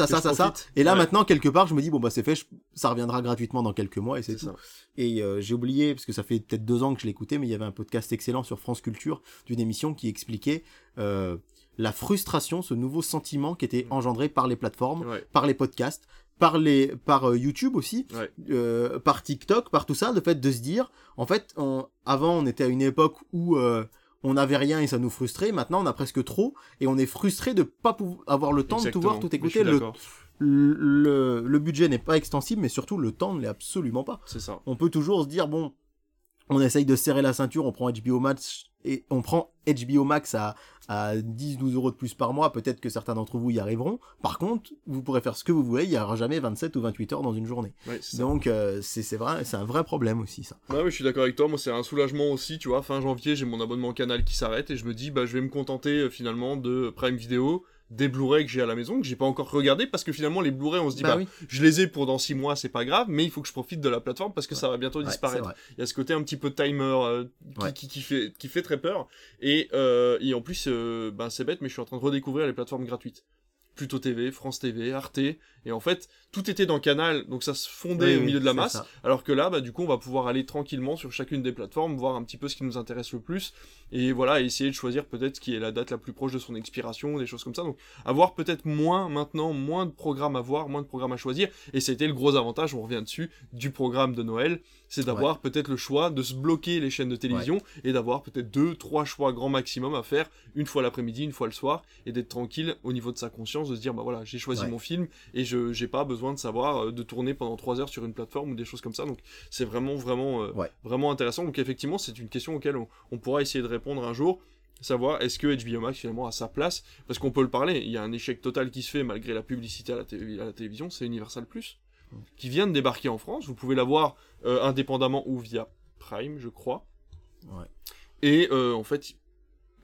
Et là, maintenant, quelque part, je me dis, c'est fait, ça reviendra gratuitement dans quelques mois, et c'est tout. Ça. Et j'ai oublié, parce que ça fait peut-être 2 ans que je l'écoutais, mais il y avait un podcast excellent sur France Culture, d'une émission qui expliquait... la frustration, ce nouveau sentiment qui était engendré par les plateformes, par les podcasts, par YouTube aussi, par TikTok, par tout ça, le fait de se dire, en fait, avant on était à une époque où on n'avait rien et ça nous frustrait, maintenant on a presque trop et on est frustré de pas avoir le temps, exactement, de pouvoir tout écouter. Le budget n'est pas extensible, mais surtout le temps ne l'est absolument pas. C'est ça. On peut toujours se dire, on essaye de serrer la ceinture, on prend HBO Max et on prend HBO Max à 10-12€ de plus par mois. Peut-être que certains d'entre vous y arriveront. Par contre, vous pourrez faire ce que vous voulez. Il n'y aura jamais 27 ou 28 heures dans une journée. Ouais, c'est donc, c'est vrai, c'est un vrai problème aussi, ça. Ouais, mais je suis d'accord avec toi. Moi, c'est un soulagement aussi, tu vois. Fin janvier, j'ai mon abonnement Canal qui s'arrête et je me dis, je vais me contenter finalement de Prime Video, des Blu-ray que j'ai à la maison, que j'ai pas encore regardé, parce que finalement les Blu-ray, on se dit je les ai pour dans 6 mois, c'est pas grave, mais il faut que je profite de la plateforme parce que ça va bientôt disparaître. Il y a ce côté un petit peu timer qui fait très peur et en plus c'est bête, mais je suis en train de redécouvrir les plateformes gratuites. Pluto TV, France TV, Arte, et en fait, tout était dans Canal, donc ça se fondait au milieu de la masse, alors que là, du coup, on va pouvoir aller tranquillement sur chacune des plateformes, voir un petit peu ce qui nous intéresse le plus, et voilà, essayer de choisir peut-être ce qui est la date la plus proche de son expiration, des choses comme ça, donc avoir peut-être moins de programmes à voir, moins de programmes à choisir, et ça a été le gros avantage, on revient dessus, du programme de Noël, c'est d'avoir peut-être le choix de se bloquer les chaînes de télévision, et d'avoir peut-être 2-3 choix grand maximum à faire, une fois l'après-midi, une fois le soir, et d'être tranquille au niveau de sa conscience, de se dire j'ai choisi mon film et j'ai pas besoin de savoir de tourner pendant 3 heures sur une plateforme ou des choses comme ça, donc c'est vraiment intéressant. Donc effectivement, c'est une question auquel on pourra essayer de répondre un jour, savoir est-ce que HBO Max finalement a sa place, parce qu'on peut le parler, il y a un échec total qui se fait malgré la publicité à la télévision, c'est Universal Plus qui vient de débarquer en France. Vous pouvez l'avoir indépendamment ou via Prime, je crois. Ouais. Et en fait,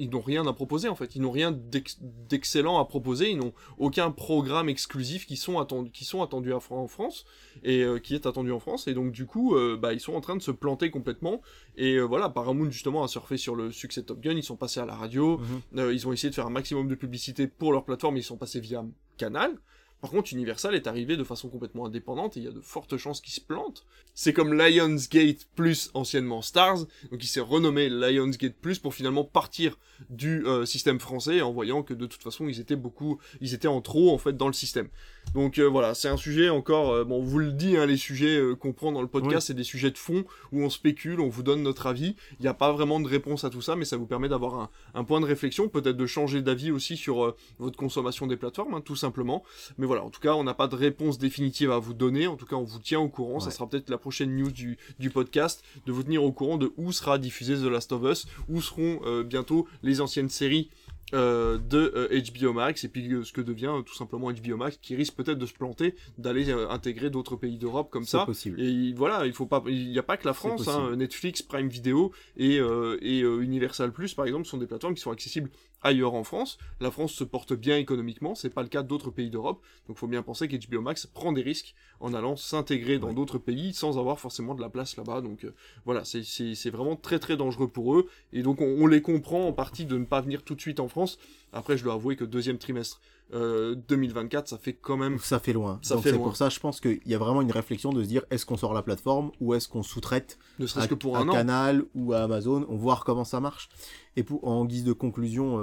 ils n'ont rien à proposer, en fait. Ils n'ont rien d'excellent à proposer. Ils n'ont aucun programme exclusif qui sont attendus en France et qui est attendu en France. Et donc, du coup, ils sont en train de se planter complètement. Et voilà, Paramount, justement, a surfé sur le succès de Top Gun. Ils sont passés à la radio. Mm-hmm. Ils ont essayé de faire un maximum de publicité pour leur plateforme. Ils sont passés via Canal. Par contre, Universal est arrivé de façon complètement indépendante et il y a de fortes chances qu'ils se plantent. C'est comme Lionsgate Plus, anciennement Stars, donc il s'est renommé Lionsgate Plus pour finalement partir du système français en voyant que de toute façon ils étaient en trop en fait dans le système. Donc voilà, c'est un sujet encore, on vous le dit, hein, les sujets qu'on prend dans le podcast, oui. C'est des sujets de fond où on spécule, on vous donne notre avis, il n'y a pas vraiment de réponse à tout ça, mais ça vous permet d'avoir un point de réflexion, peut-être de changer d'avis aussi sur votre consommation des plateformes, hein, tout simplement. Mais voilà, en tout cas, on n'a pas de réponse définitive à vous donner, en tout cas on vous tient au courant, ouais. Ça sera peut-être la prochaine news du podcast, de vous tenir au courant de où sera diffusé The Last of Us, où seront bientôt les anciennes séries de HBO Max, et puis ce que devient tout simplement HBO Max, qui risque peut-être de se planter, d'aller intégrer d'autres pays d'Europe comme ça. C'est possible. Et voilà, il n'y a pas que la France, hein, Netflix, Prime Video et Universal Plus, par exemple, sont des plateformes qui sont accessibles ailleurs en France. La France se porte bien économiquement, c'est pas le cas d'autres pays d'Europe, donc il faut bien penser qu'HBO Max prend des risques en allant s'intégrer dans d'autres pays sans avoir forcément de la place là-bas, donc voilà, c'est vraiment très très dangereux pour eux, et donc on les comprend en partie de ne pas venir tout de suite en France. Après, je dois avouer que deuxième trimestre 2024, ça fait quand même... Ça fait loin. Donc c'est loin. Pour ça, je pense qu'il y a vraiment une réflexion de se dire, est-ce qu'on sort la plateforme ou est-ce qu'on sous-traite à Canal ou à Amazon, on voir comment ça marche. Et en guise de conclusion,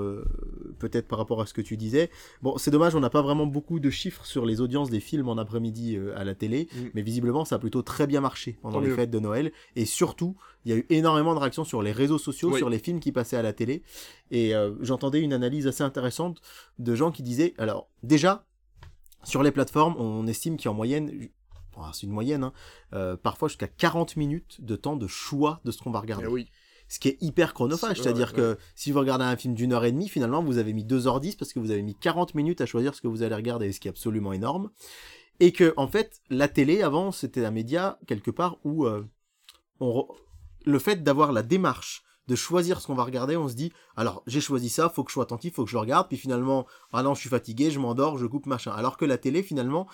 peut-être par rapport à ce que tu disais, bon, c'est dommage, on n'a pas vraiment beaucoup de chiffres sur les audiences des films en après-midi à la télé, mais visiblement, ça a plutôt très bien marché pendant les fêtes de Noël. Et surtout, il y a eu énormément de réactions sur les réseaux sociaux, sur les films qui passaient à la télé. Et j'entendais une analyse assez intéressante de gens qui disaient, alors déjà, sur les plateformes, on estime qu'il y a en moyenne... c'est une moyenne, hein, parfois jusqu'à 40 minutes de temps de choix de ce qu'on va regarder. Ce qui est hyper chronophage, c'est-à-dire que si vous regardez un film d'1h30, finalement vous avez mis 2h10 parce que vous avez mis 40 minutes à choisir ce que vous allez regarder, ce qui est absolument énorme. Et que, en fait, la télé, avant, c'était un média, quelque part, où le fait d'avoir la démarche de choisir ce qu'on va regarder, on se dit, alors j'ai choisi ça, faut que je sois attentif, faut que je le regarde, puis finalement, ah non, je suis fatigué, je m'endors, je coupe, machin. Alors que la télé, finalement,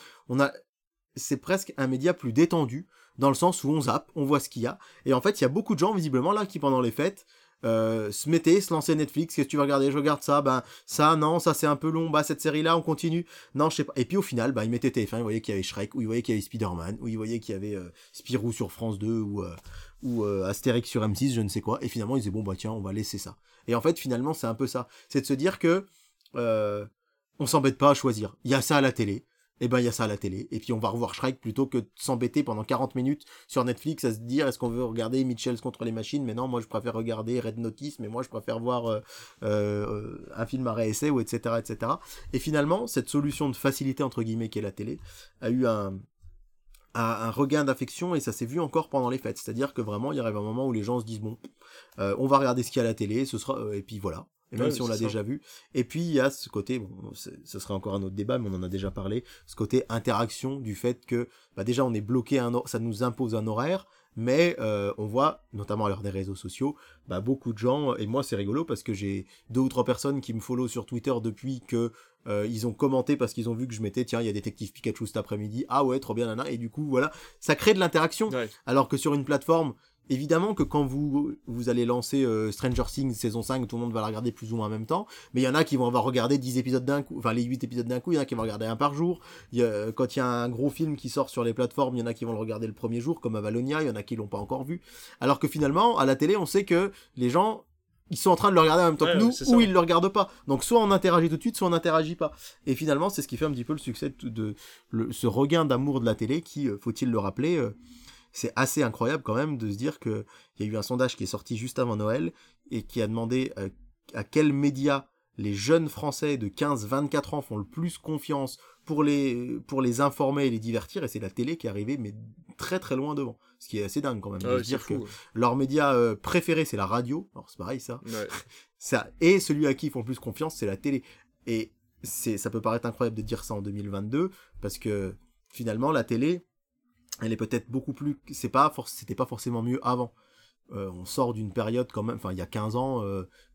c'est presque un média plus détendu, dans le sens où on zappe, on voit ce qu'il y a. Et en fait, il y a beaucoup de gens, visiblement, là, qui, pendant les fêtes, se lançaient Netflix. Qu'est-ce que tu vas regarder ? Je regarde ça. Ça, non, ça, c'est un peu long. Cette série-là, on continue. Non, je sais pas. Et puis, au final, ils mettaient TF1, ils voyaient qu'il y avait Shrek, ou ils voyaient qu'il y avait Spider-Man, ou ils voyaient qu'il y avait Spirou sur France 2, ou Astérix sur M6, je ne sais quoi. Et finalement, ils disaient, tiens, on va laisser ça. Et en fait, finalement, c'est un peu ça. C'est de se dire que on s'embête pas à choisir. Il y a ça à la télé. Il y a ça à la télé, et puis on va revoir Shrek plutôt que de s'embêter pendant 40 minutes sur Netflix à se dire, est-ce qu'on veut regarder Mitchells contre les machines, mais non, moi je préfère regarder Red Notice, mais moi je préfère voir un film à réessai, ou etc., etc. Et finalement, cette solution de facilité, entre guillemets, qu'est la télé, a eu un regain d'affection, et ça s'est vu encore pendant les fêtes, c'est-à-dire que vraiment, il y arrive un moment où les gens se disent, on va regarder ce qu'il y a à la télé, ce sera, et puis voilà. Et même si on l'a déjà vu. Et puis il y a ce côté, ce serait encore un autre débat, mais on en a déjà parlé, ce côté interaction du fait que déjà on est bloqué, ça nous impose un horaire, mais on voit, notamment à l'heure des réseaux sociaux, beaucoup de gens, et moi c'est rigolo parce que j'ai 2 ou 3 personnes qui me follow sur Twitter depuis que ils ont commenté parce qu'ils ont vu que je mettais, tiens, il y a Détective Pikachu cet après-midi, ah ouais, trop bien, nana, et du coup voilà, ça crée de l'interaction, alors que sur une plateforme, évidemment que quand vous allez lancer Stranger Things saison 5, tout le monde va la regarder plus ou moins en même temps, mais il y en a qui vont avoir regardé 10 épisodes d'un coup, enfin les 8 épisodes d'un coup, il y en a qui vont regarder un par jour, quand il y a un gros film qui sort sur les plateformes, il y en a qui vont le regarder le premier jour, comme Avalonia, il y en a qui l'ont pas encore vu, alors que finalement, à la télé, on sait que les gens, ils sont en train de le regarder en même temps que nous, ou ils le regardent pas, donc soit on interagit tout de suite, soit on n'interagit pas, et finalement, c'est ce qui fait un petit peu le succès de ce regain d'amour de la télé qui, faut-il le rappeler, c'est assez incroyable quand même de se dire qu'il y a eu un sondage qui est sorti juste avant Noël et qui a demandé à quels médias les jeunes Français de 15-24 ans font le plus confiance pour les informer et les divertir, et c'est la télé qui est arrivée, mais très très loin devant. Ce qui est assez dingue quand même, de se dire que leur média préféré, c'est la radio. Alors c'est pareil ça. Ouais. Ça. Et celui à qui ils font le plus confiance, c'est la télé. Et ça peut paraître incroyable de dire ça en 2022, parce que finalement la télé... elle est peut-être beaucoup plus, c'était pas forcément mieux avant, on sort d'une période quand même, enfin il y a 15 ans,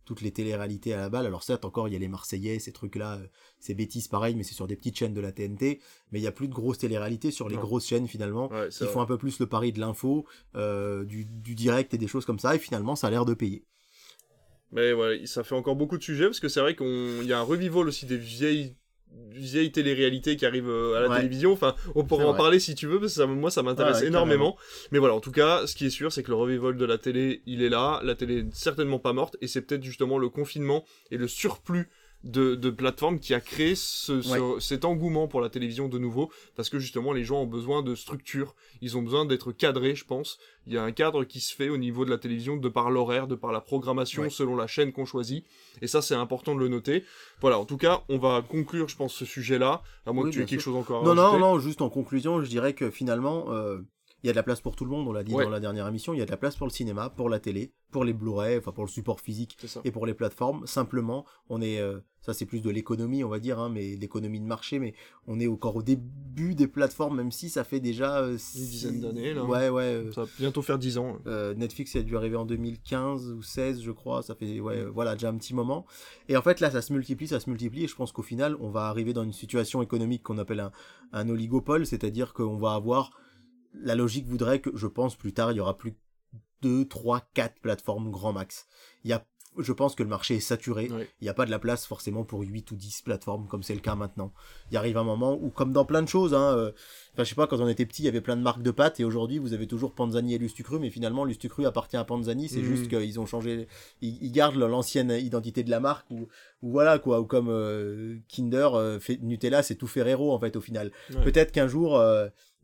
toutes les téléréalités à la balle, alors certes encore il y a les Marseillais, ces trucs-là, ces bêtises pareil, mais c'est sur des petites chaînes de la TNT, mais il n'y a plus de grosses téléréalités sur les grosses chaînes finalement, qui font un peu plus le pari de l'info, du direct et des choses comme ça, et finalement ça a l'air de payer. Mais ouais, ça fait encore beaucoup de sujets, parce que c'est vrai qu'il y a un revival aussi des vieilles télé-réalités qui arrivent à la télévision, enfin on pourra en parler si tu veux parce que ça, moi ça m'intéresse énormément, carrément. Mais voilà, en tout cas ce qui est sûr c'est que le revival de la télé il est là, la télé est certainement pas morte et c'est peut-être justement le confinement et le surplus de plateformes qui a créé cet engouement pour la télévision de nouveau, parce que justement les gens ont besoin de structure, ils ont besoin d'être cadrés, je pense. Il y a un cadre qui se fait au niveau de la télévision de par l'horaire, de par la programmation, selon la chaîne qu'on choisit, et ça c'est important de le noter. Voilà, en tout cas on va conclure je pense ce sujet-là, à moins que tu aies quelque chose encore à rajouter. Non, juste en conclusion je dirais que finalement il y a de la place pour tout le monde, on l'a dit dans la dernière émission, il y a de la place pour le cinéma, pour la télé, pour les Blu-ray, enfin pour le support physique et pour les plateformes. Simplement, on est, ça c'est plus de l'économie, on va dire, hein, mais l'économie de marché, mais on est encore au début des plateformes, même si ça fait déjà... une dizaine d'années, là. Ça va bientôt faire 10 ans. Netflix a dû arriver en 2015 ou 16, je crois, ça fait déjà un petit moment. Et en fait, là, ça se multiplie, et je pense qu'au final, on va arriver dans une situation économique qu'on appelle un oligopole, c'est-à-dire qu'on va avoir... La logique voudrait que, je pense, plus tard, il y aura plus 2, 3, 4 plateformes grand max. Je pense que le marché est saturé. Oui. Il n'y a pas de la place forcément pour 8 ou 10 plateformes comme c'est le cas maintenant. Il arrive un moment où, comme dans plein de choses, je sais pas, quand on était petit, il y avait plein de marques de pâtes et aujourd'hui, vous avez toujours Panzani et Lustucru, mais finalement, Lustucru appartient à Panzani. C'est juste qu'ils ont changé, ils gardent l'ancienne identité de la marque ou voilà quoi, ou comme Kinder, Nutella, c'est tout Ferrero en fait au final. Oui. Peut-être qu'un jour...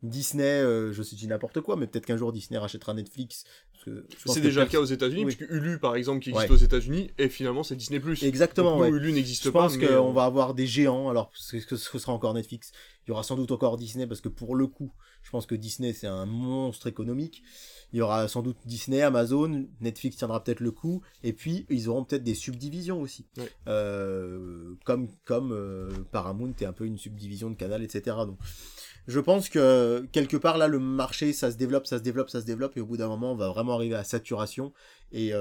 Disney, je dis n'importe quoi, mais peut-être qu'un jour Disney rachètera Netflix. Parce que c'est déjà le cas aux États-Unis, puisque Hulu, par exemple, qui existe aux États-Unis, et finalement c'est Disney+. Exactement. Donc, Hulu n'existe pas. Je pense qu'on va avoir des géants. Alors, ce sera encore Netflix. Il y aura sans doute encore Disney, parce que pour le coup, je pense que Disney c'est un monstre économique. Il y aura sans doute Disney, Amazon, Netflix tiendra peut-être le coup, et puis ils auront peut-être des subdivisions aussi, comme Paramount est un peu une subdivision de Canal, etc. Donc je pense que quelque part là le marché ça se développe et au bout d'un moment on va vraiment arriver à saturation et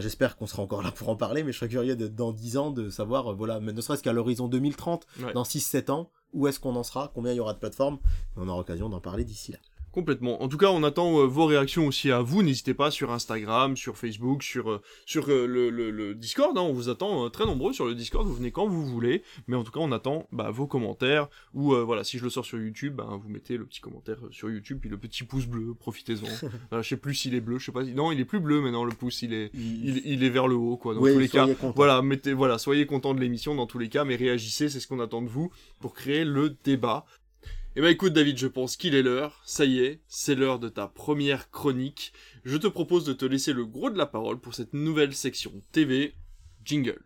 j'espère qu'on sera encore là pour en parler, mais je serais curieux dans 10 ans de savoir, mais ne serait-ce qu'à l'horizon 2030, dans 6-7 ans, où est-ce qu'on en sera, combien il y aura de plateformes, on aura l'occasion d'en parler d'ici là. Complètement. En tout cas, on attend vos réactions aussi à vous. N'hésitez pas sur Instagram, sur Facebook, sur le Discord. Hein. On vous attend très nombreux sur le Discord. Vous venez quand vous voulez. Mais en tout cas, on attend vos commentaires. Ou si je le sors sur YouTube, vous mettez le petit commentaire sur YouTube puis le petit pouce bleu. Profitez-en. Je sais plus s'il est bleu. Je sais pas. Non, il est plus bleu maintenant. Le pouce, il est vers le haut quoi. Dans tous les cas. Content. Soyez contents de l'émission dans tous les cas. Mais réagissez, c'est ce qu'on attend de vous pour créer le débat. Eh ben écoute David, je pense qu'il est l'heure, ça y est, c'est l'heure de ta première chronique. Je te propose de te laisser le gros de la parole pour cette nouvelle section TV. Jingle.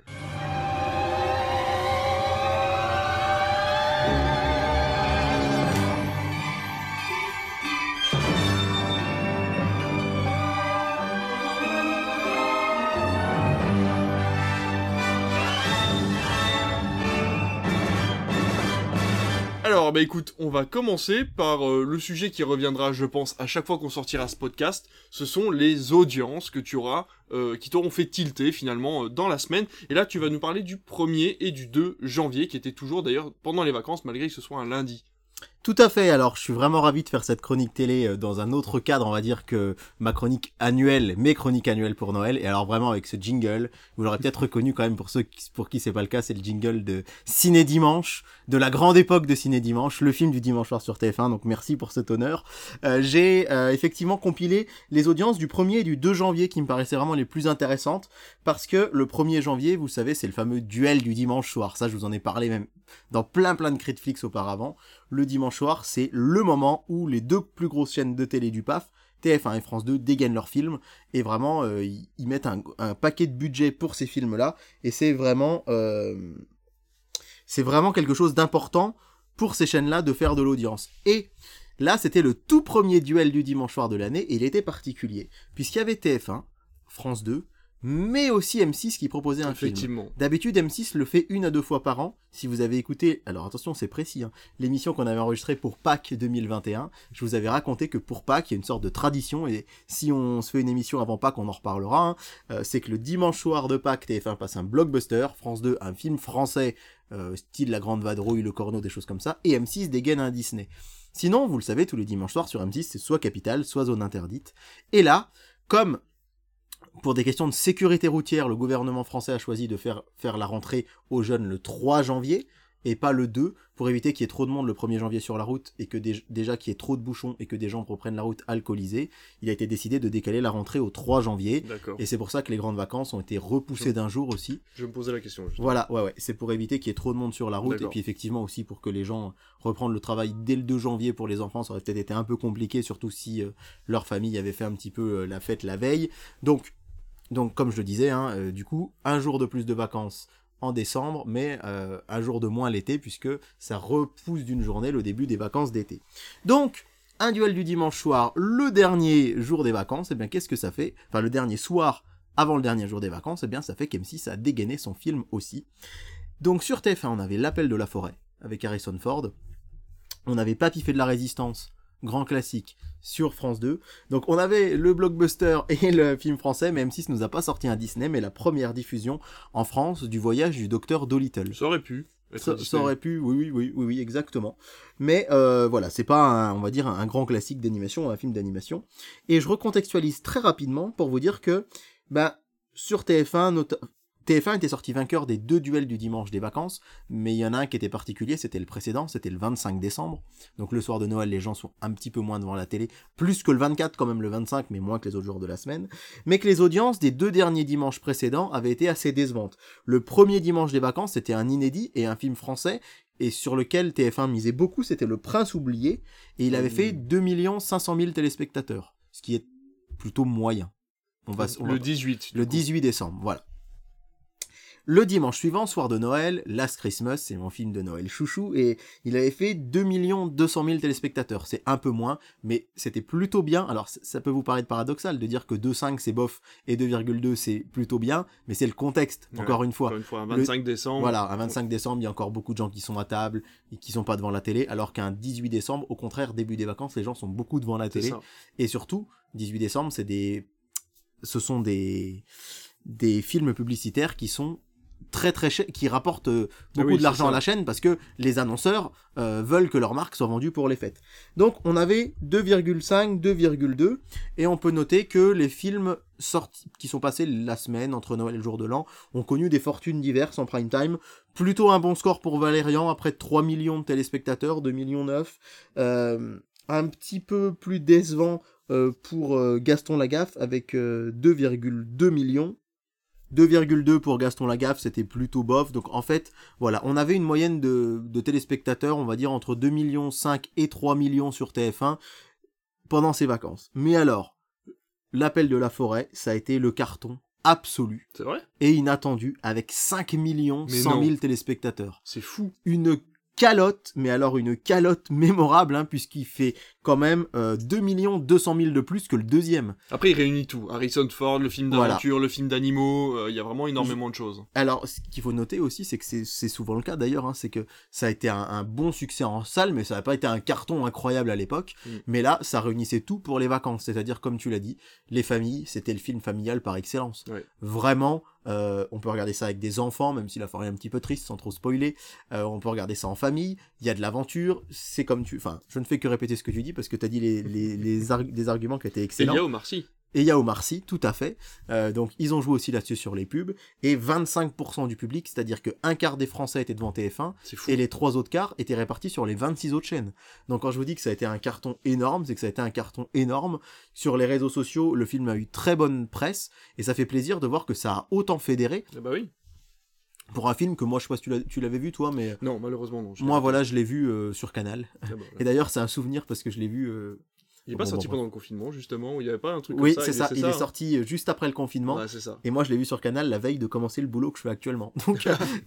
Alors écoute, on va commencer par le sujet qui reviendra je pense à chaque fois qu'on sortira ce podcast, ce sont les audiences que tu auras, qui t'auront fait tilter finalement dans la semaine, et là tu vas nous parler du 1er et du 2 janvier qui étaient toujours d'ailleurs pendant les vacances malgré que ce soit un lundi. Tout à fait, alors je suis vraiment ravi de faire cette chronique télé dans un autre cadre, on va dire que mes chroniques annuelles pour Noël, et alors vraiment avec ce jingle, vous l'aurez peut-être reconnu quand même pour ceux pour qui c'est pas le cas, c'est le jingle de Ciné Dimanche, de la grande époque de Ciné Dimanche, le film du dimanche soir sur TF1, donc merci pour cet honneur. J'ai effectivement compilé les audiences du 1er et du 2 janvier qui me paraissaient vraiment les plus intéressantes, parce que le 1er janvier, vous savez, c'est le fameux duel du dimanche soir, ça je vous en ai parlé même dans plein de Critflix auparavant. Le dimanche soir, c'est le moment où les deux plus grosses chaînes de télé du PAF, TF1 et France 2, dégainent leurs films et vraiment ils mettent un paquet de budget pour ces films-là et c'est vraiment quelque chose d'important pour ces chaînes-là de faire de l'audience. Et là, c'était le tout premier duel du dimanche soir de l'année et il était particulier puisqu'il y avait TF1, France 2 mais aussi M6 qui proposait un film. D'habitude, M6 le fait 1 à 2 fois par an. Si vous avez écouté, alors attention, c'est précis, hein, l'émission qu'on avait enregistrée pour Pâques 2021, je vous avais raconté que pour Pâques, il y a une sorte de tradition, et si on se fait une émission avant Pâques, on en reparlera, hein, c'est que le dimanche soir de Pâques, TF1 passe un blockbuster, France 2, un film français, style La Grande Vadrouille, Le Corneau, des choses comme ça, et M6 dégaine un Disney. Sinon, vous le savez, tous les dimanches soirs sur M6, c'est soit Capital, soit Zone Interdite. Et là, comme pour des questions de sécurité routière, le gouvernement français a choisi de faire la rentrée aux jeunes le 3 janvier et pas le 2, pour éviter qu'il y ait trop de monde le 1er janvier sur la route et que déjà qu'il y ait trop de bouchons et que des gens reprennent la route alcoolisés. Il a été décidé de décaler la rentrée au 3 janvier. D'accord. Et c'est pour ça que les grandes vacances ont été repoussées d'un jour aussi. Je me posais la question. Justement. Voilà, ouais, c'est pour éviter qu'il y ait trop de monde sur la route. D'accord. Et puis effectivement aussi pour que les gens reprennent le travail dès le 2 janvier pour les enfants. Ça aurait peut-être été un peu compliqué, surtout si leur famille avait fait un petit peu la fête la veille. Donc comme je le disais, hein, du coup, un jour de plus de vacances en décembre, mais un jour de moins l'été, puisque ça repousse d'une journée le début des vacances d'été. Donc, un duel du dimanche soir, le dernier jour des vacances, et bien qu'est-ce que ça fait ? Enfin, le dernier soir avant le dernier jour des vacances, et bien ça fait qu'M6 a dégainé son film aussi. Donc sur TF1, on avait L'Appel de la Forêt, avec Harrison Ford. On avait Papy fait de la Résistance, grand classique, sur France 2. Donc on avait le blockbuster et le film français, mais M6 nous a pas sorti un Disney, mais la première diffusion en France du voyage du docteur Dolittle. Ça aurait pu être ça aurait pu, oui, exactement. Mais voilà, c'est pas, on va dire, un grand classique d'animation, un film d'animation. Et je recontextualise très rapidement pour vous dire que, sur TF1, TF1 était sorti vainqueur des 2 duels du dimanche des vacances, mais il y en a un qui était particulier, c'était le précédent, c'était le 25 décembre. Donc le soir de Noël, les gens sont un petit peu moins devant la télé, plus que le 24 quand même, le 25, mais moins que les autres jours de la semaine. Mais que les audiences des 2 derniers dimanches précédents avaient été assez décevantes. Le premier dimanche des vacances, c'était un inédit et un film français, et sur lequel TF1 misait beaucoup, c'était Le Prince oublié, et il avait fait 2 500 000 téléspectateurs, ce qui est plutôt moyen. Le 18 décembre, voilà. Le dimanche suivant, soir de Noël, Last Christmas, c'est mon film de Noël chouchou, et il avait fait 2 200 000 téléspectateurs. C'est un peu moins, mais c'était plutôt bien. Alors, ça peut vous paraître paradoxal de dire que 2,5 c'est bof et 2,2 c'est plutôt bien, mais c'est le contexte, encore une fois. Un 25 décembre. Voilà, un 25 décembre, il y a encore beaucoup de gens qui sont à table et qui sont pas devant la télé, alors qu'un 18 décembre, au contraire, début des vacances, les gens sont beaucoup devant la télé. Et surtout, 18 décembre, ce sont des films publicitaires qui sont très très cher, qui rapporte beaucoup de l'argent à la chaîne, parce que les annonceurs veulent que leur marque soit vendue pour les fêtes. Donc on avait 2,5, 2,2, et on peut noter que les films sortis qui sont passés la semaine entre Noël et le jour de l'an ont connu des fortunes diverses en prime time. Plutôt un bon score pour Valérian, après 3 millions de téléspectateurs, 2,9 millions, un petit peu plus décevant pour Gaston Lagaffe avec 2,2 millions. 2,2 pour Gaston Lagaffe, c'était plutôt bof. Donc en fait, voilà, on avait une moyenne de téléspectateurs, on va dire, entre 2,5 millions et 3 millions sur TF1 pendant ces vacances. Mais alors, L'Appel de la Forêt, ça a été le carton absolu. C'est vrai ? Et inattendu, avec 5 100 000 téléspectateurs. C'est fou. Une calotte, mais alors une calotte mémorable, hein, puisqu'il fait quand même 2 200 000 de plus que le deuxième. Après, il réunit tout. Harrison Ford, le film d'aventure, voilà, le film d'animaux, il y a vraiment énormément de choses. Alors, ce qu'il faut noter aussi, c'est que c'est souvent le cas d'ailleurs, hein, c'est que ça a été un bon succès en salle, mais ça n'a pas été un carton incroyable à l'époque. Mais là, ça réunissait tout pour les vacances. C'est-à-dire, comme tu l'as dit, les familles, c'était le film familial par excellence. Ouais. Vraiment. On peut regarder ça avec des enfants, même si la forêt est un petit peu triste, sans trop spoiler. On peut regarder ça en famille. Il y a de l'aventure. C'est comme Enfin, je ne fais que répéter ce que tu dis parce que t'as dit des arguments qui étaient excellents. Et il y a Omar Sy. Tout à fait. Donc, ils ont joué aussi là-dessus sur les pubs. Et 25% du public, c'est-à-dire que un quart des Français étaient devant TF1 et les 3 autres quarts étaient répartis sur les 26 autres chaînes. Donc, quand je vous dis que ça a été un carton énorme, c'est que ça a été un carton énorme. Sur les réseaux sociaux, le film a eu très bonne presse et ça fait plaisir de voir que ça a autant fédéré. Ah bah oui. Pour un film que moi, je sais pas si tu l'avais vu toi, mais... Non, malheureusement, non. Moi, voilà, je l'ai vu sur Canal. Ah bah, voilà. Et d'ailleurs, c'est un souvenir parce que je l'ai vu... Il n'est pas sorti pendant le confinement, justement, où il n'y avait pas un truc comme ça. Oui, c'est ça. Il est sorti juste après le confinement. Ouais, c'est ça. Et moi, je l'ai vu sur Canal la veille de commencer le boulot que je fais actuellement.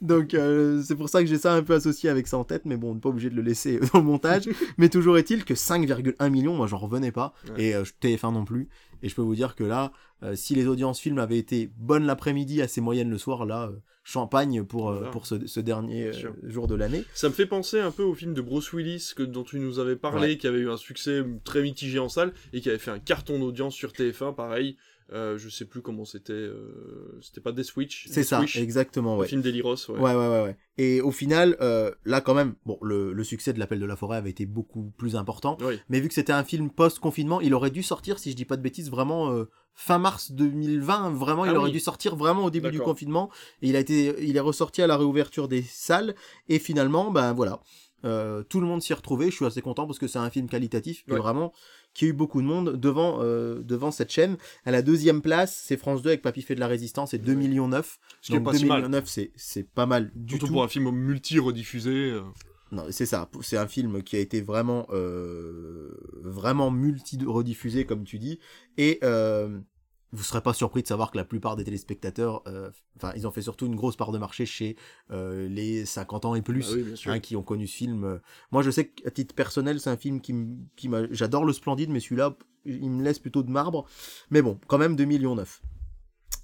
Donc, c'est pour ça que j'ai ça un peu associé avec ça en tête. Mais bon, on n'est pas obligé de le laisser dans le montage. Mais toujours est-il que 5,1 millions, moi, j'en revenais pas. Ouais. Et TF1 non plus. Et je peux vous dire que là, si les audiences films avaient été bonnes l'après-midi, assez moyennes le soir, là, champagne pour ce dernier jour de l'année. Ça me fait penser un peu au film de Bruce Willis dont tu nous avais parlé, qui avait eu un succès très mitigé en salle et qui avait fait un carton d'audience sur TF1, pareil. Je sais plus comment c'était, c'était pas Death Wish. C'est ça, exactement, ouais. Le film d'Eliros, ouais. Et au final, là quand même, bon, le succès de L'Appel de la Forêt avait été beaucoup plus important, oui. Mais vu que c'était un film post-confinement, il aurait dû sortir, si je dis pas de bêtises, vraiment fin mars 2020, vraiment, il aurait dû sortir vraiment au début du confinement, et il est ressorti à la réouverture des salles, et finalement, ben voilà, tout le monde s'y est retrouvé, je suis assez content parce que c'est un film qualitatif, et vraiment... qui a eu beaucoup de monde devant cette chaîne. À la deuxième place, c'est France 2 avec Papy fait de la résistance et 2,9 millions. Donc 2,9 millions, c'est pas mal du tout. Surtout pour un film multi-rediffusé. Non, c'est ça. C'est un film qui a été vraiment, vraiment multi-rediffusé, comme tu dis. Et... vous serez pas surpris de savoir que la plupart des téléspectateurs, ils ont fait surtout une grosse part de marché chez les 50 ans et plus, qui ont connu ce film. Moi, je sais qu'à titre personnel, c'est un film qui m'a... J'adore le Splendide, mais celui-là, il me laisse plutôt de marbre. Mais bon, quand même 2,9 millions.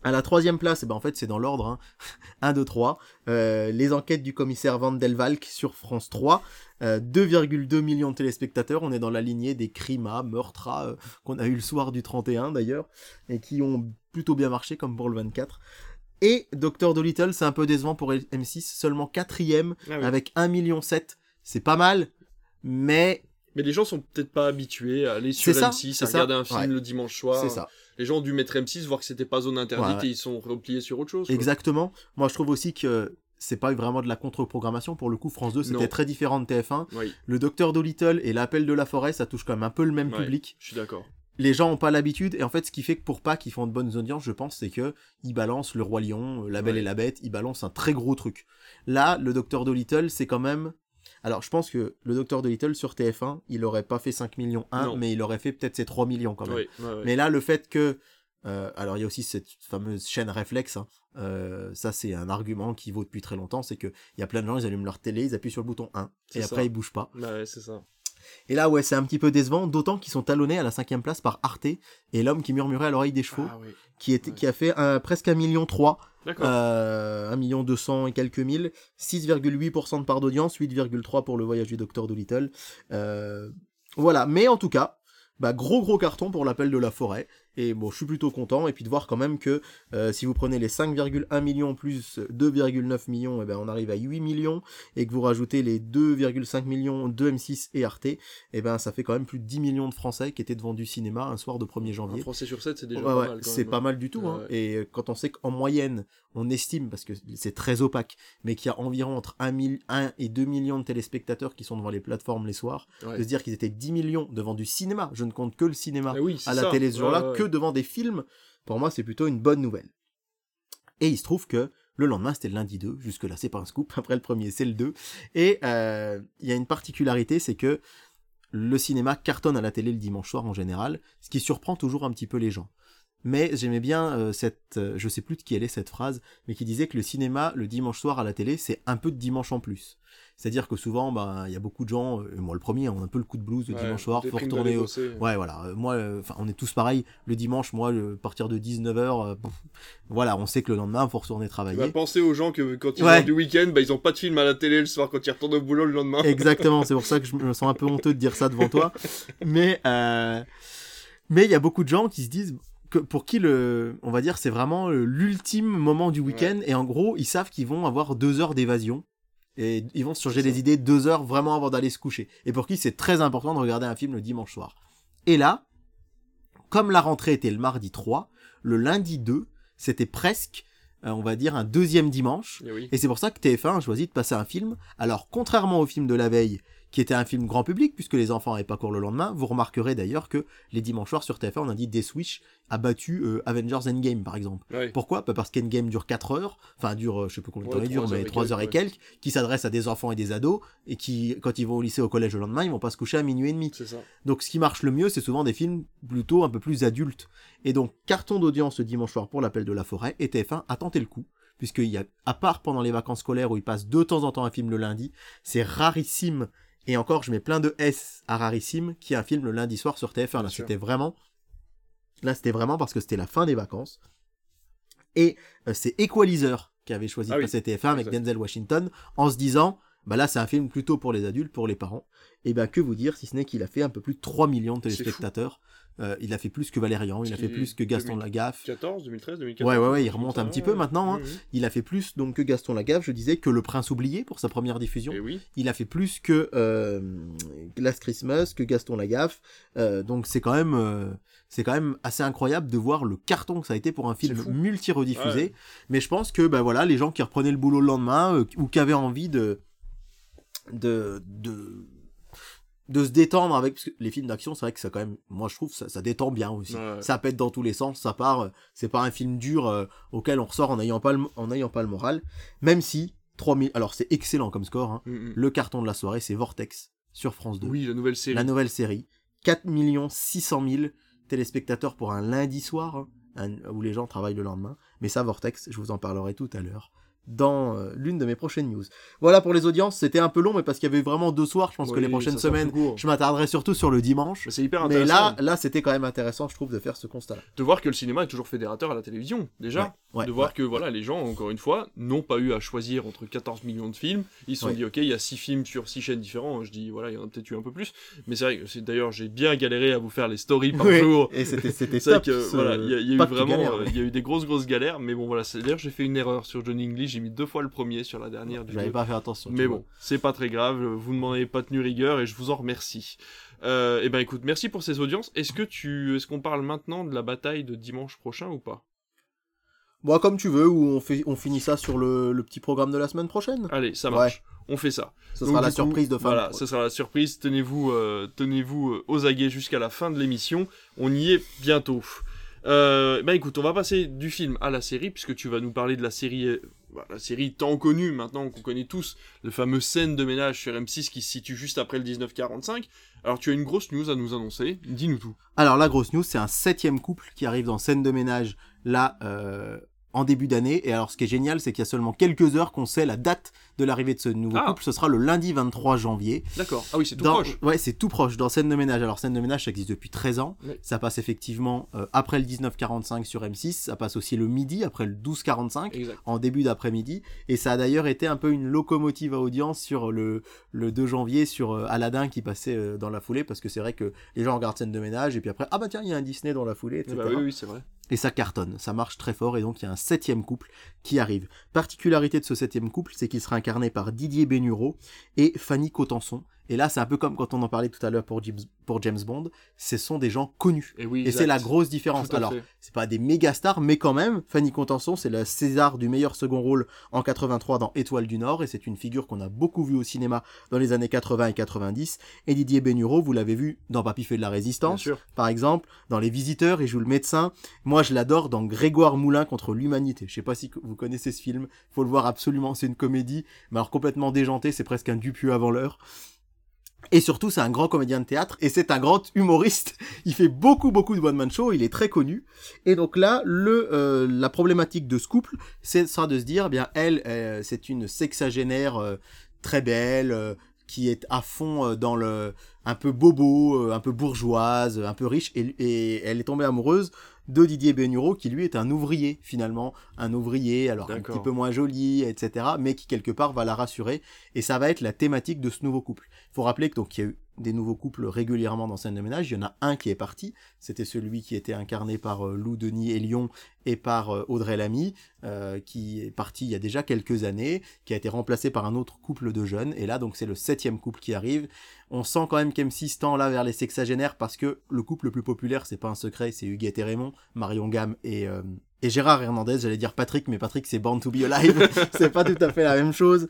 À la troisième place, eh ben, en fait, c'est dans l'ordre, 1, 2, 3. Les enquêtes du commissaire Van Delvalk sur France 3. 2,2 millions de téléspectateurs, on est dans la lignée des Crimas, Meurtras, qu'on a eu le soir du 31 d'ailleurs, et qui ont plutôt bien marché comme pour le 24. Et Docteur Dolittle, c'est un peu décevant pour M6, seulement 4ème, avec 1,7 million. C'est pas mal, mais les gens sont peut-être pas habitués à aller sur M6, à regarder un film le dimanche soir. C'est ça. Les gens ont dû mettre M6, voir que c'était pas zone interdite, et ils sont repliés sur autre chose. Exactement. Moi, je trouve aussi que c'est pas vraiment de la contre-programmation. Pour le coup, France 2, c'était très différent de TF1. Oui. Le Docteur Dolittle et l'Appel de la Forêt, ça touche quand même un peu le même public. Je suis d'accord. Les gens n'ont pas l'habitude, et en fait, ce qui fait que pour pas qu'ils font de bonnes audiences, je pense, c'est que ils balancent Le Roi Lion, La Belle et la Bête, ils balancent un très gros truc. Là, le Docteur Dolittle, c'est quand même... Alors, je pense que le Docteur Dolittle sur TF1, il aurait pas fait 5 millions 1, mais il aurait fait peut-être ses 3 millions quand même. Oui. Mais là, le fait que... alors il y a aussi cette fameuse chaîne réflexe, ça c'est un argument qui vaut depuis très longtemps, c'est qu'il y a plein de gens, ils allument leur télé, ils appuient sur le bouton 1, c'est et ça. Après ils bougent pas. Ouais, c'est ça. Et là ouais, c'est un petit peu décevant, d'autant qu'ils sont talonnés à la 5ème place par Arte et L'Homme qui murmurait à l'oreille des chevaux, qui a fait presque 1,3 million, 1 million 200 et quelques mille, 6,8% de part d'audience, 8,3% pour Le Voyage du Docteur Dolittle. Voilà, mais en tout cas, bah, gros carton pour l'Appel de la Forêt. Et bon, je suis plutôt content, et puis de voir quand même que si vous prenez les 5,1 millions plus 2,9 millions, eh ben on arrive à 8 millions, et que vous rajoutez les 2,5 millions de M6 et Arte, eh ben ça fait quand même plus de 10 millions de Français qui étaient devant du cinéma un soir de 1er janvier. Un Français sur 7, c'est déjà pas mal. Quand c'est même. Pas mal du tout, et quand on sait qu'en moyenne, on estime, parce que c'est très opaque, mais qu'il y a environ entre 1 et 2 millions de téléspectateurs qui sont devant les plateformes les soirs, de se dire qu'ils étaient 10 millions devant du cinéma, je ne compte que le cinéma à la télé ce jour-là, que devant des films, pour moi c'est plutôt une bonne nouvelle. Et il se trouve que le lendemain c'était le lundi 2, jusque là c'est pas un scoop, après le premier c'est le 2, et il y a une particularité, c'est que le cinéma cartonne à la télé le dimanche soir en général, ce qui surprend toujours un petit peu les gens. Mais j'aimais bien je sais plus de qui elle est cette phrase, mais qui disait que le cinéma le dimanche soir à la télé c'est un peu de dimanche en plus. C'est-à-dire que souvent, il y a beaucoup de gens, moi le premier, on a un peu le coup de blues le dimanche soir, faut retourner moi, on est tous pareils, le dimanche, moi, à partir de 19h, voilà, on sait que le lendemain, faut retourner travailler. Pensez aux gens que quand ils sont du week-end, ils ont pas de film à la télé le soir quand ils retournent au boulot le lendemain. Exactement, c'est pour ça que je me sens un peu honteux de dire ça devant toi, mais il y a beaucoup de gens qui se disent... pour qui on va dire c'est vraiment l'ultime moment du week-end, et en gros ils savent qu'ils vont avoir 2 heures d'évasion et ils vont se changer les idées 2 heures vraiment avant d'aller se coucher, et pour qui c'est très important de regarder un film le dimanche soir. Et là, comme la rentrée était le mardi 3, le lundi 2 c'était presque on va dire un deuxième dimanche, et c'est pour ça que TF1 a choisi de passer un film, alors contrairement au film de la veille qui était un film grand public, puisque les enfants n'avaient pas cours le lendemain. Vous remarquerez d'ailleurs que les dimanches soirs sur TF1, on a dit Death Wish a battu Avengers Endgame, par exemple. Pourquoi ? Parce qu'Endgame dure 4 heures, enfin dure, je sais plus combien de temps il dure, mais 3 heures et quelques, qui s'adresse à des enfants et des ados, et qui, quand ils vont au lycée ou au collège le lendemain, ils vont pas se coucher à 00h30. C'est ça. Donc ce qui marche le mieux, c'est souvent des films plutôt un peu plus adultes. Et donc, carton d'audience le dimanche soir pour l'Appel de la Forêt, et TF1 a tenté le coup. Puisqu'il y a, à part pendant les vacances scolaires où ils passent de temps en temps un film le lundi, c'est rarissime. Et encore, je mets plein de S à rarissime, qui est un film le lundi soir sur TF1. Là, c'était vraiment Là, c'était vraiment parce que c'était la fin des vacances. Et c'est Equalizer qui avait choisi de passer TF1 avec Denzel Washington, en se disant, bah là, c'est un film plutôt pour les adultes, pour les parents. Et bah, que vous dire, si ce n'est qu'il a fait un peu plus de 3 millions de téléspectateurs. Il a fait plus que Valérian, il a fait plus que Gaston Lagaffe. 2013, 2014. Ouais, il remonte un petit peu maintenant. Il a fait plus donc que Gaston Lagaffe, je disais, que Le Prince oublié pour sa première diffusion. Il a fait plus que Last Christmas, que Gaston Lagaffe. Donc c'est quand même assez incroyable de voir le carton que ça a été pour un film multi-rediffusé. Mais je pense que les gens qui reprenaient le boulot le lendemain ou qui avaient envie de se détendre avec, parce que les films d'action, c'est vrai que ça, quand même, moi je trouve ça détend bien aussi. Ça pète dans tous les sens, ça part, c'est pas un film dur auquel on ressort en n'ayant pas le moral, même si 3000, alors c'est excellent comme score, le carton de la soirée, c'est Vortex sur France 2. Oui, la nouvelle série, 4 600 000 téléspectateurs pour un lundi soir, où les gens travaillent le lendemain, mais ça, Vortex, je vous en parlerai tout à l'heure dans l'une de mes prochaines news. Voilà pour les audiences, c'était un peu long, mais parce qu'il y avait vraiment 2 soirs, je pense que les prochaines semaines, je m'attarderai surtout sur le dimanche. Mais c'est hyper intéressant. Mais là, c'était quand même intéressant, je trouve, de faire ce constat-là. De voir que le cinéma est toujours fédérateur à la télévision, déjà. Ouais, de voir que les gens, encore une fois, n'ont pas eu à choisir entre 14 millions de films. Ils se sont dit, ok, il y a 6 films sur 6 chaînes différentes. Je dis, il y en a peut-être eu un peu plus. Mais c'est vrai que, d'ailleurs, j'ai bien galéré à vous faire les stories par jour. Et c'était top. C'est vrai que, il y a eu des grosses galères. Mais bon, d'ailleurs, j'ai fait une erreur sur Johnny English. J'ai mis 2 fois le premier sur la dernière. J'avais pas fait attention. Mais bon, c'est pas très grave. Vous ne m'en avez pas tenu rigueur et je vous en remercie. Écoute, merci pour ces audiences. Est-ce qu'on parle maintenant de la bataille de dimanche prochain ou pas? Bon, comme tu veux, ou on finit ça sur le petit programme de la semaine prochaine. Allez, ça marche. On fait ça. Ce sera la surprise de fin. Voilà, ce sera la surprise. Tenez-vous aux aguets jusqu'à la fin de l'émission. On y est bientôt. Écoute, on va passer du film à la série, puisque tu vas nous parler de la série tant connue maintenant, qu'on connaît tous, le fameux Scène de ménage sur M6 qui se situe juste après le 1945. Alors tu as une grosse news à nous annoncer, dis-nous tout. Alors la grosse news, c'est un 7e couple qui arrive dans Scène de ménage là en début d'année. Et alors ce qui est génial, c'est qu'il y a seulement quelques heures qu'on sait la date de l'arrivée de ce nouveau couple. Ce sera le lundi 23 janvier. D'accord. Ah oui, c'est tout proche. Ouais, c'est tout proche dans Scène de ménage. Alors Scène de ménage, ça existe depuis 13 ans. Oui. Ça passe effectivement après le 1945 sur M6. Ça passe aussi le midi, après le 1245, en début d'après-midi. Et ça a d'ailleurs été un peu une locomotive à audience sur le 2 janvier sur Aladdin qui passait dans la foulée, parce que c'est vrai que les gens regardent Scène de ménage et puis après, ah bah tiens, il y a un Disney dans la foulée, etc. Oui, c'est vrai. Et ça cartonne, ça marche très fort, et donc il y a un 7e couple qui arrive. Particularité de ce 7e couple, c'est qu'il sera incarné par Didier Bénureau et Fanny Cottençon. Et là, c'est un peu comme quand on en parlait tout à l'heure pour James Bond, ce sont des gens connus. Et c'est la grosse différence. Alors, c'est pas des méga stars, mais quand même, Fanny Cottençon, c'est la César du meilleur second rôle en 83 dans Étoile du Nord, et c'est une figure qu'on a beaucoup vue au cinéma dans les années 80 et 90. Et Didier Bénureau, vous l'avez vu dans Papy fait de la Résistance, par exemple, dans Les Visiteurs, il joue le médecin. Moi, je l'adore dans Grégoire Moulin contre l'humanité. Je sais pas si vous connaissez ce film, faut le voir absolument, c'est une comédie, mais alors complètement déjantée, c'est presque un Dupieux avant l'heure. Et surtout, c'est un grand comédien de théâtre et c'est un grand humoriste. Il fait beaucoup de one-man show, il est très connu. Et donc là, la problématique de ce couple, c'est ça, de se dire, bien, elle, c'est une sexagénaire très belle, qui est à fond dans le un peu bobo, un peu bourgeoise, un peu riche, et elle est tombée amoureuse de Didier Bénureau, qui lui est un ouvrier finalement, alors un petit peu moins joli, etc., mais qui quelque part va la rassurer, et ça va être la thématique de ce nouveau couple. Il faut rappeler que donc il y a eu des nouveaux couples régulièrement dans Scène de ménage, il y en a un qui est parti, c'était celui qui était incarné par Lou Denis et Lyon et par Audrey Lamy, qui est parti il y a déjà quelques années, qui a été remplacé par un autre couple de jeunes, et là donc c'est le 7e couple qui arrive. On sent quand même qu'M6 tend là vers les sexagénaires, parce que le couple le plus populaire, c'est pas un secret, c'est Huguette et Raymond, Marion Gamme et Gérard Hernandez, j'allais dire Patrick, mais Patrick c'est Born to be Alive, c'est pas tout à fait la même chose.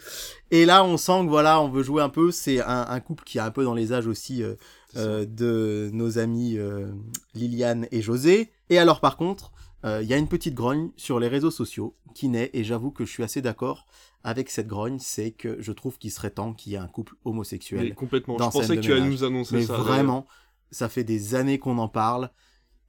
Et là, on sent que on veut jouer un peu, c'est un couple qui est un peu dans les âges aussi de nos amis Liliane et José. Et alors par contre, il y a une petite grogne sur les réseaux sociaux qui naît, et j'avoue que je suis assez d'accord avec cette grogne, c'est que je trouve qu'il serait temps qu'il y ait un couple homosexuel. Mais complètement, je pensais que tu allais nous annoncer ça. Mais vraiment, ça fait des années qu'on en parle,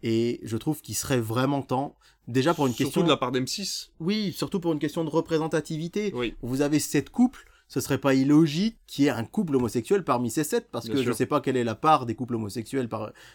et je trouve qu'il serait vraiment temps. Déjà pour une question... Surtout de la part d'M6. Oui, surtout pour une question de représentativité. Oui. Vous avez 7 couples, ce serait pas illogique qu'il y ait un couple homosexuel parmi ces 7, parce que je sais pas quelle est la part des couples homosexuels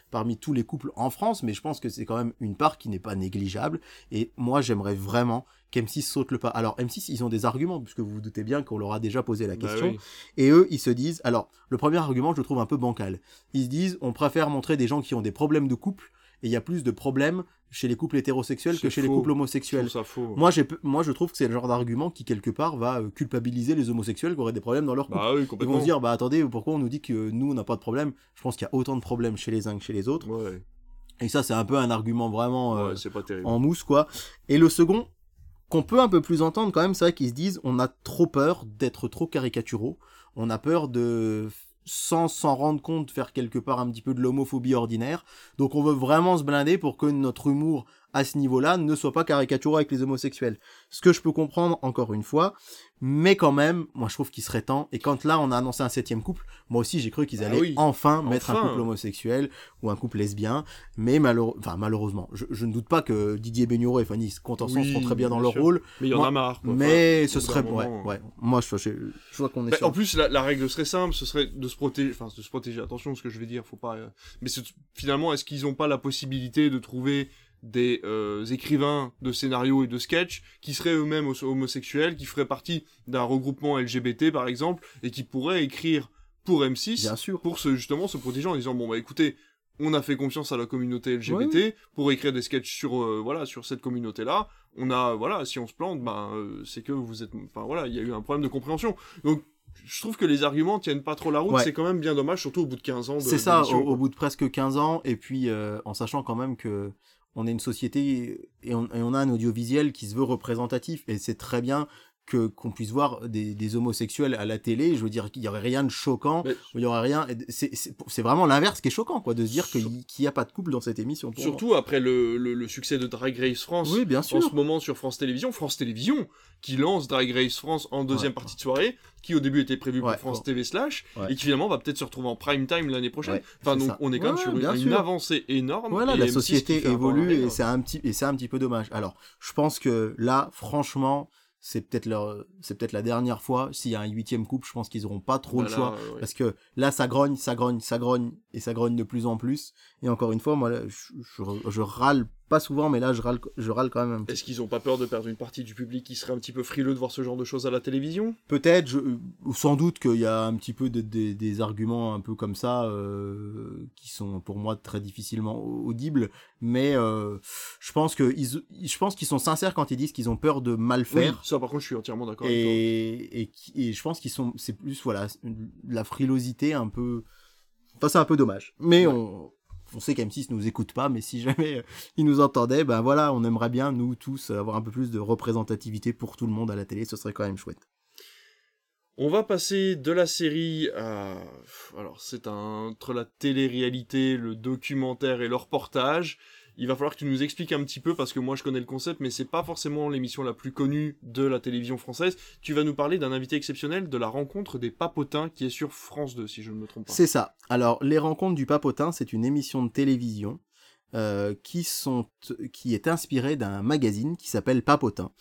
parmi tous les couples en France, mais je pense que c'est quand même une part qui n'est pas négligeable, et moi j'aimerais vraiment qu'M6 saute le pas. Alors M6, ils ont des arguments, puisque vous vous doutez bien qu'on leur a déjà posé la question, bah oui. Et eux, ils se disent, alors le premier argument, je le trouve un peu bancal, ils se disent, on préfère montrer des gens qui ont des problèmes de couple, et il y a plus de problèmes chez les couples hétérosexuels que chez les couples homosexuels. Moi, je trouve que c'est le genre d'argument qui, quelque part, va culpabiliser les homosexuels qui auraient des problèmes dans leur couple. Bah oui, ils vont se dire, bah attendez, pourquoi on nous dit que nous, on n'a pas de problème ? Je pense qu'il y a autant de problèmes chez les uns que chez les autres. Ouais. Et ça, c'est un peu un argument vraiment c'est pas terrible, en mousse, quoi. Et le second, qu'on peut un peu plus entendre quand même, c'est vrai qu'ils se disent, on a trop peur d'être trop caricaturaux. On a peur de... sans s'en rendre compte, faire quelque part un petit peu de l'homophobie ordinaire. Donc on veut vraiment se blinder pour que notre humour à ce niveau-là ne soit pas caricaturé avec les homosexuels. Ce que je peux comprendre, encore une fois, mais quand même, moi je trouve qu'il serait temps, et quand là on a annoncé un 7e couple, moi aussi j'ai cru qu'ils allaient enfin mettre un couple homosexuel ou un couple lesbien, mais malheureusement, je ne doute pas que Didier Beignoret et Fanny Contenson seront très bien dans leur rôle. Mais il y en a marre, quoi. Mais ce serait... Ouais. Moi je vois qu'on est sûr. En plus, la règle serait simple, ce serait de se protéger, attention à ce que je vais dire, faut pas... Mais finalement, est-ce qu'ils n'ont pas la possibilité de trouver des écrivains de scénarios et de sketchs qui seraient eux-mêmes homosexuels, qui feraient partie d'un regroupement LGBT par exemple, et qui pourraient écrire pour M6, bien sûr, pour justement se protéger en disant, bon bah écoutez, on a fait confiance à la communauté LGBT pour écrire des sketchs sur cette communauté-là, si on se plante, c'est que vous êtes... il y a eu un problème de compréhension. Donc, je trouve que les arguments tiennent pas trop la route, c'est quand même bien dommage, surtout au bout de 15 ans. C'est ça, au bout de presque 15 ans, et puis en sachant quand même que on est une société et on a un audiovisuel qui se veut représentatif, et c'est très bien qu'on puisse voir des homosexuels à la télé. Je veux dire qu'il y aurait rien de choquant, il y aurait rien. C'est vraiment l'inverse qui est choquant, quoi, de se dire qu'il y a pas de couple dans cette émission. Surtout après le succès de Drag Race France, bien sûr, en ce moment sur France Télévisions, qui lance Drag Race France en deuxième partie de soirée, qui au début était prévu pour France TV / et qui finalement va peut-être se retrouver en prime time l'année prochaine. On est quand même sur une avancée énorme. Voilà, la M6 société évolue et c'est un petit peu dommage. Alors, je pense que là, franchement, c'est peut-être la dernière fois. S'il y a un 8e couple, je pense qu'ils auront pas trop le choix, parce que là ça grogne et ça grogne de plus en plus, et encore une fois, moi là, je râle pas souvent, mais là je râle quand même. Est-ce qu'ils ont pas peur de perdre une partie du public qui serait un petit peu frileux de voir ce genre de choses à la télévision ? Peut-être, sans doute qu'il y a un petit peu des arguments un peu comme ça qui sont pour moi très difficilement audibles, mais je pense qu'ils sont sincères quand ils disent qu'ils ont peur de mal faire. Oui, ça par contre je suis entièrement d'accord avec toi. Et je pense qu'ils sont... c'est plus la frilosité un peu... c'est un peu dommage. Mais on sait qu'M6 nous écoute pas, mais si jamais ils nous entendaient, on aimerait bien, nous tous, avoir un peu plus de représentativité pour tout le monde à la télé, ce serait quand même chouette. On va passer de la série à... Alors, entre la télé-réalité, le documentaire et le reportage, il va falloir que tu nous expliques un petit peu, parce que moi je connais le concept, mais c'est pas forcément l'émission la plus connue de la télévision française. Tu vas nous parler d'un invité exceptionnel, de la rencontre des Papotins, qui est sur France 2, si je ne me trompe pas. C'est ça. Alors, les rencontres du Papotin, c'est une émission de télévision qui est inspirée d'un magazine qui s'appelle Papotin.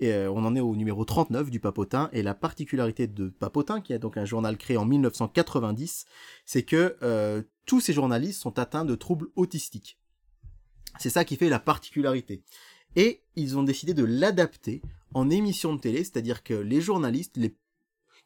Et on en est au numéro 39 du Papotin, et la particularité de Papotin, qui est donc un journal créé en 1990, c'est que tous ces journalistes sont atteints de troubles autistiques. C'est ça qui fait la particularité. Et ils ont décidé de l'adapter en émission de télé, c'est-à-dire que les journalistes,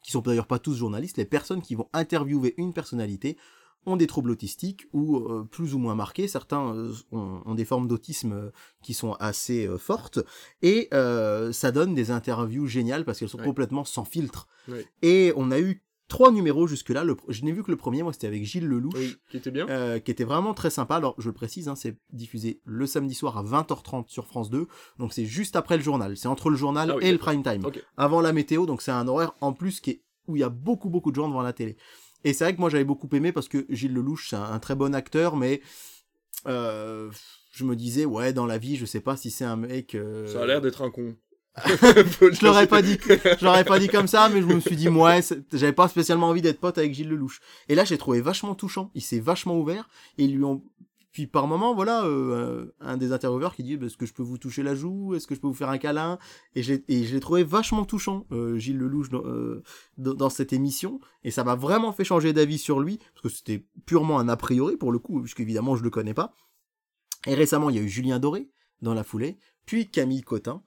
qui sont d'ailleurs pas tous journalistes, les personnes qui vont interviewer une personnalité ont des troubles autistiques, ou plus ou moins marqués. Certains ont des formes d'autisme qui sont assez fortes, et ça donne des interviews géniales parce qu'elles sont complètement sans filtre. Ouais. Et on a eu 3 numéros jusque-là. Je n'ai vu que le premier, moi c'était avec Gilles Lelouch, qui était bien, qui était vraiment très sympa. Alors je le précise, c'est diffusé le samedi soir à 20h30 sur France 2, donc c'est juste après le journal, c'est entre le journal et le prime time, avant la météo, donc c'est un horaire en plus où il y a beaucoup de gens devant la télé. Et c'est vrai que moi j'avais beaucoup aimé, parce que Gilles Lelouch c'est un très bon acteur, mais je me disais, dans la vie je sais pas si c'est un mec... Ça a l'air d'être un con. Je l'aurais pas dit comme ça, mais je me suis dit, j'avais pas spécialement envie d'être pote avec Gilles Lelouch. Et là, j'ai trouvé vachement touchant. Il s'est vachement ouvert. Ils lui ont Puis par moment, voilà, un des intervieweurs qui dit bah, « Est-ce que je peux vous toucher la joue ? Est-ce que je peux vous faire un câlin ?» Et je l'ai trouvé vachement touchant, Gilles Lelouch, dans cette émission. Et ça m'a vraiment fait changer d'avis sur lui, parce que c'était purement un a priori pour le coup, puisqu'évidemment, je le connais pas. Et récemment, il y a eu Julien Doré dans la foulée, puis Camille Cotin.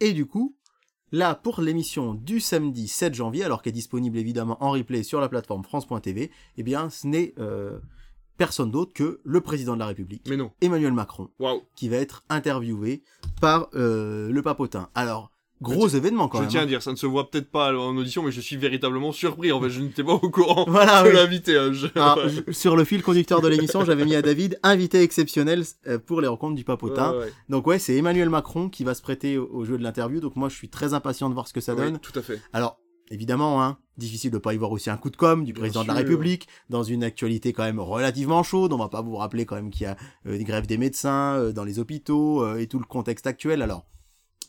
Et du coup, là, pour l'émission du samedi 7 janvier, alors qu'elle est disponible évidemment en replay sur la plateforme France.tv, eh bien, ce n'est... personne d'autre que le président de la République, Emmanuel Macron, wow, qui va être interviewé par le Papotin. Alors, gros événement quand même. Je tiens à dire, ça ne se voit peut-être pas en audition, mais je suis véritablement surpris. En fait, je n'étais pas au courant de l'invité. Hein, Alors, sur le fil conducteur de l'émission, j'avais mis à David, invité exceptionnel pour les rencontres du Papotin. Donc ouais, c'est Emmanuel Macron qui va se prêter au jeu de l'interview. Donc moi, je suis très impatient de voir ce que ça donne. Tout à fait. Alors, évidemment, hein, difficile de pas y voir aussi un coup de com' du président de la République, dans une actualité quand même relativement chaude. On va pas vous rappeler quand même qu'il y a des grèves des médecins dans les hôpitaux et tout le contexte actuel. Alors,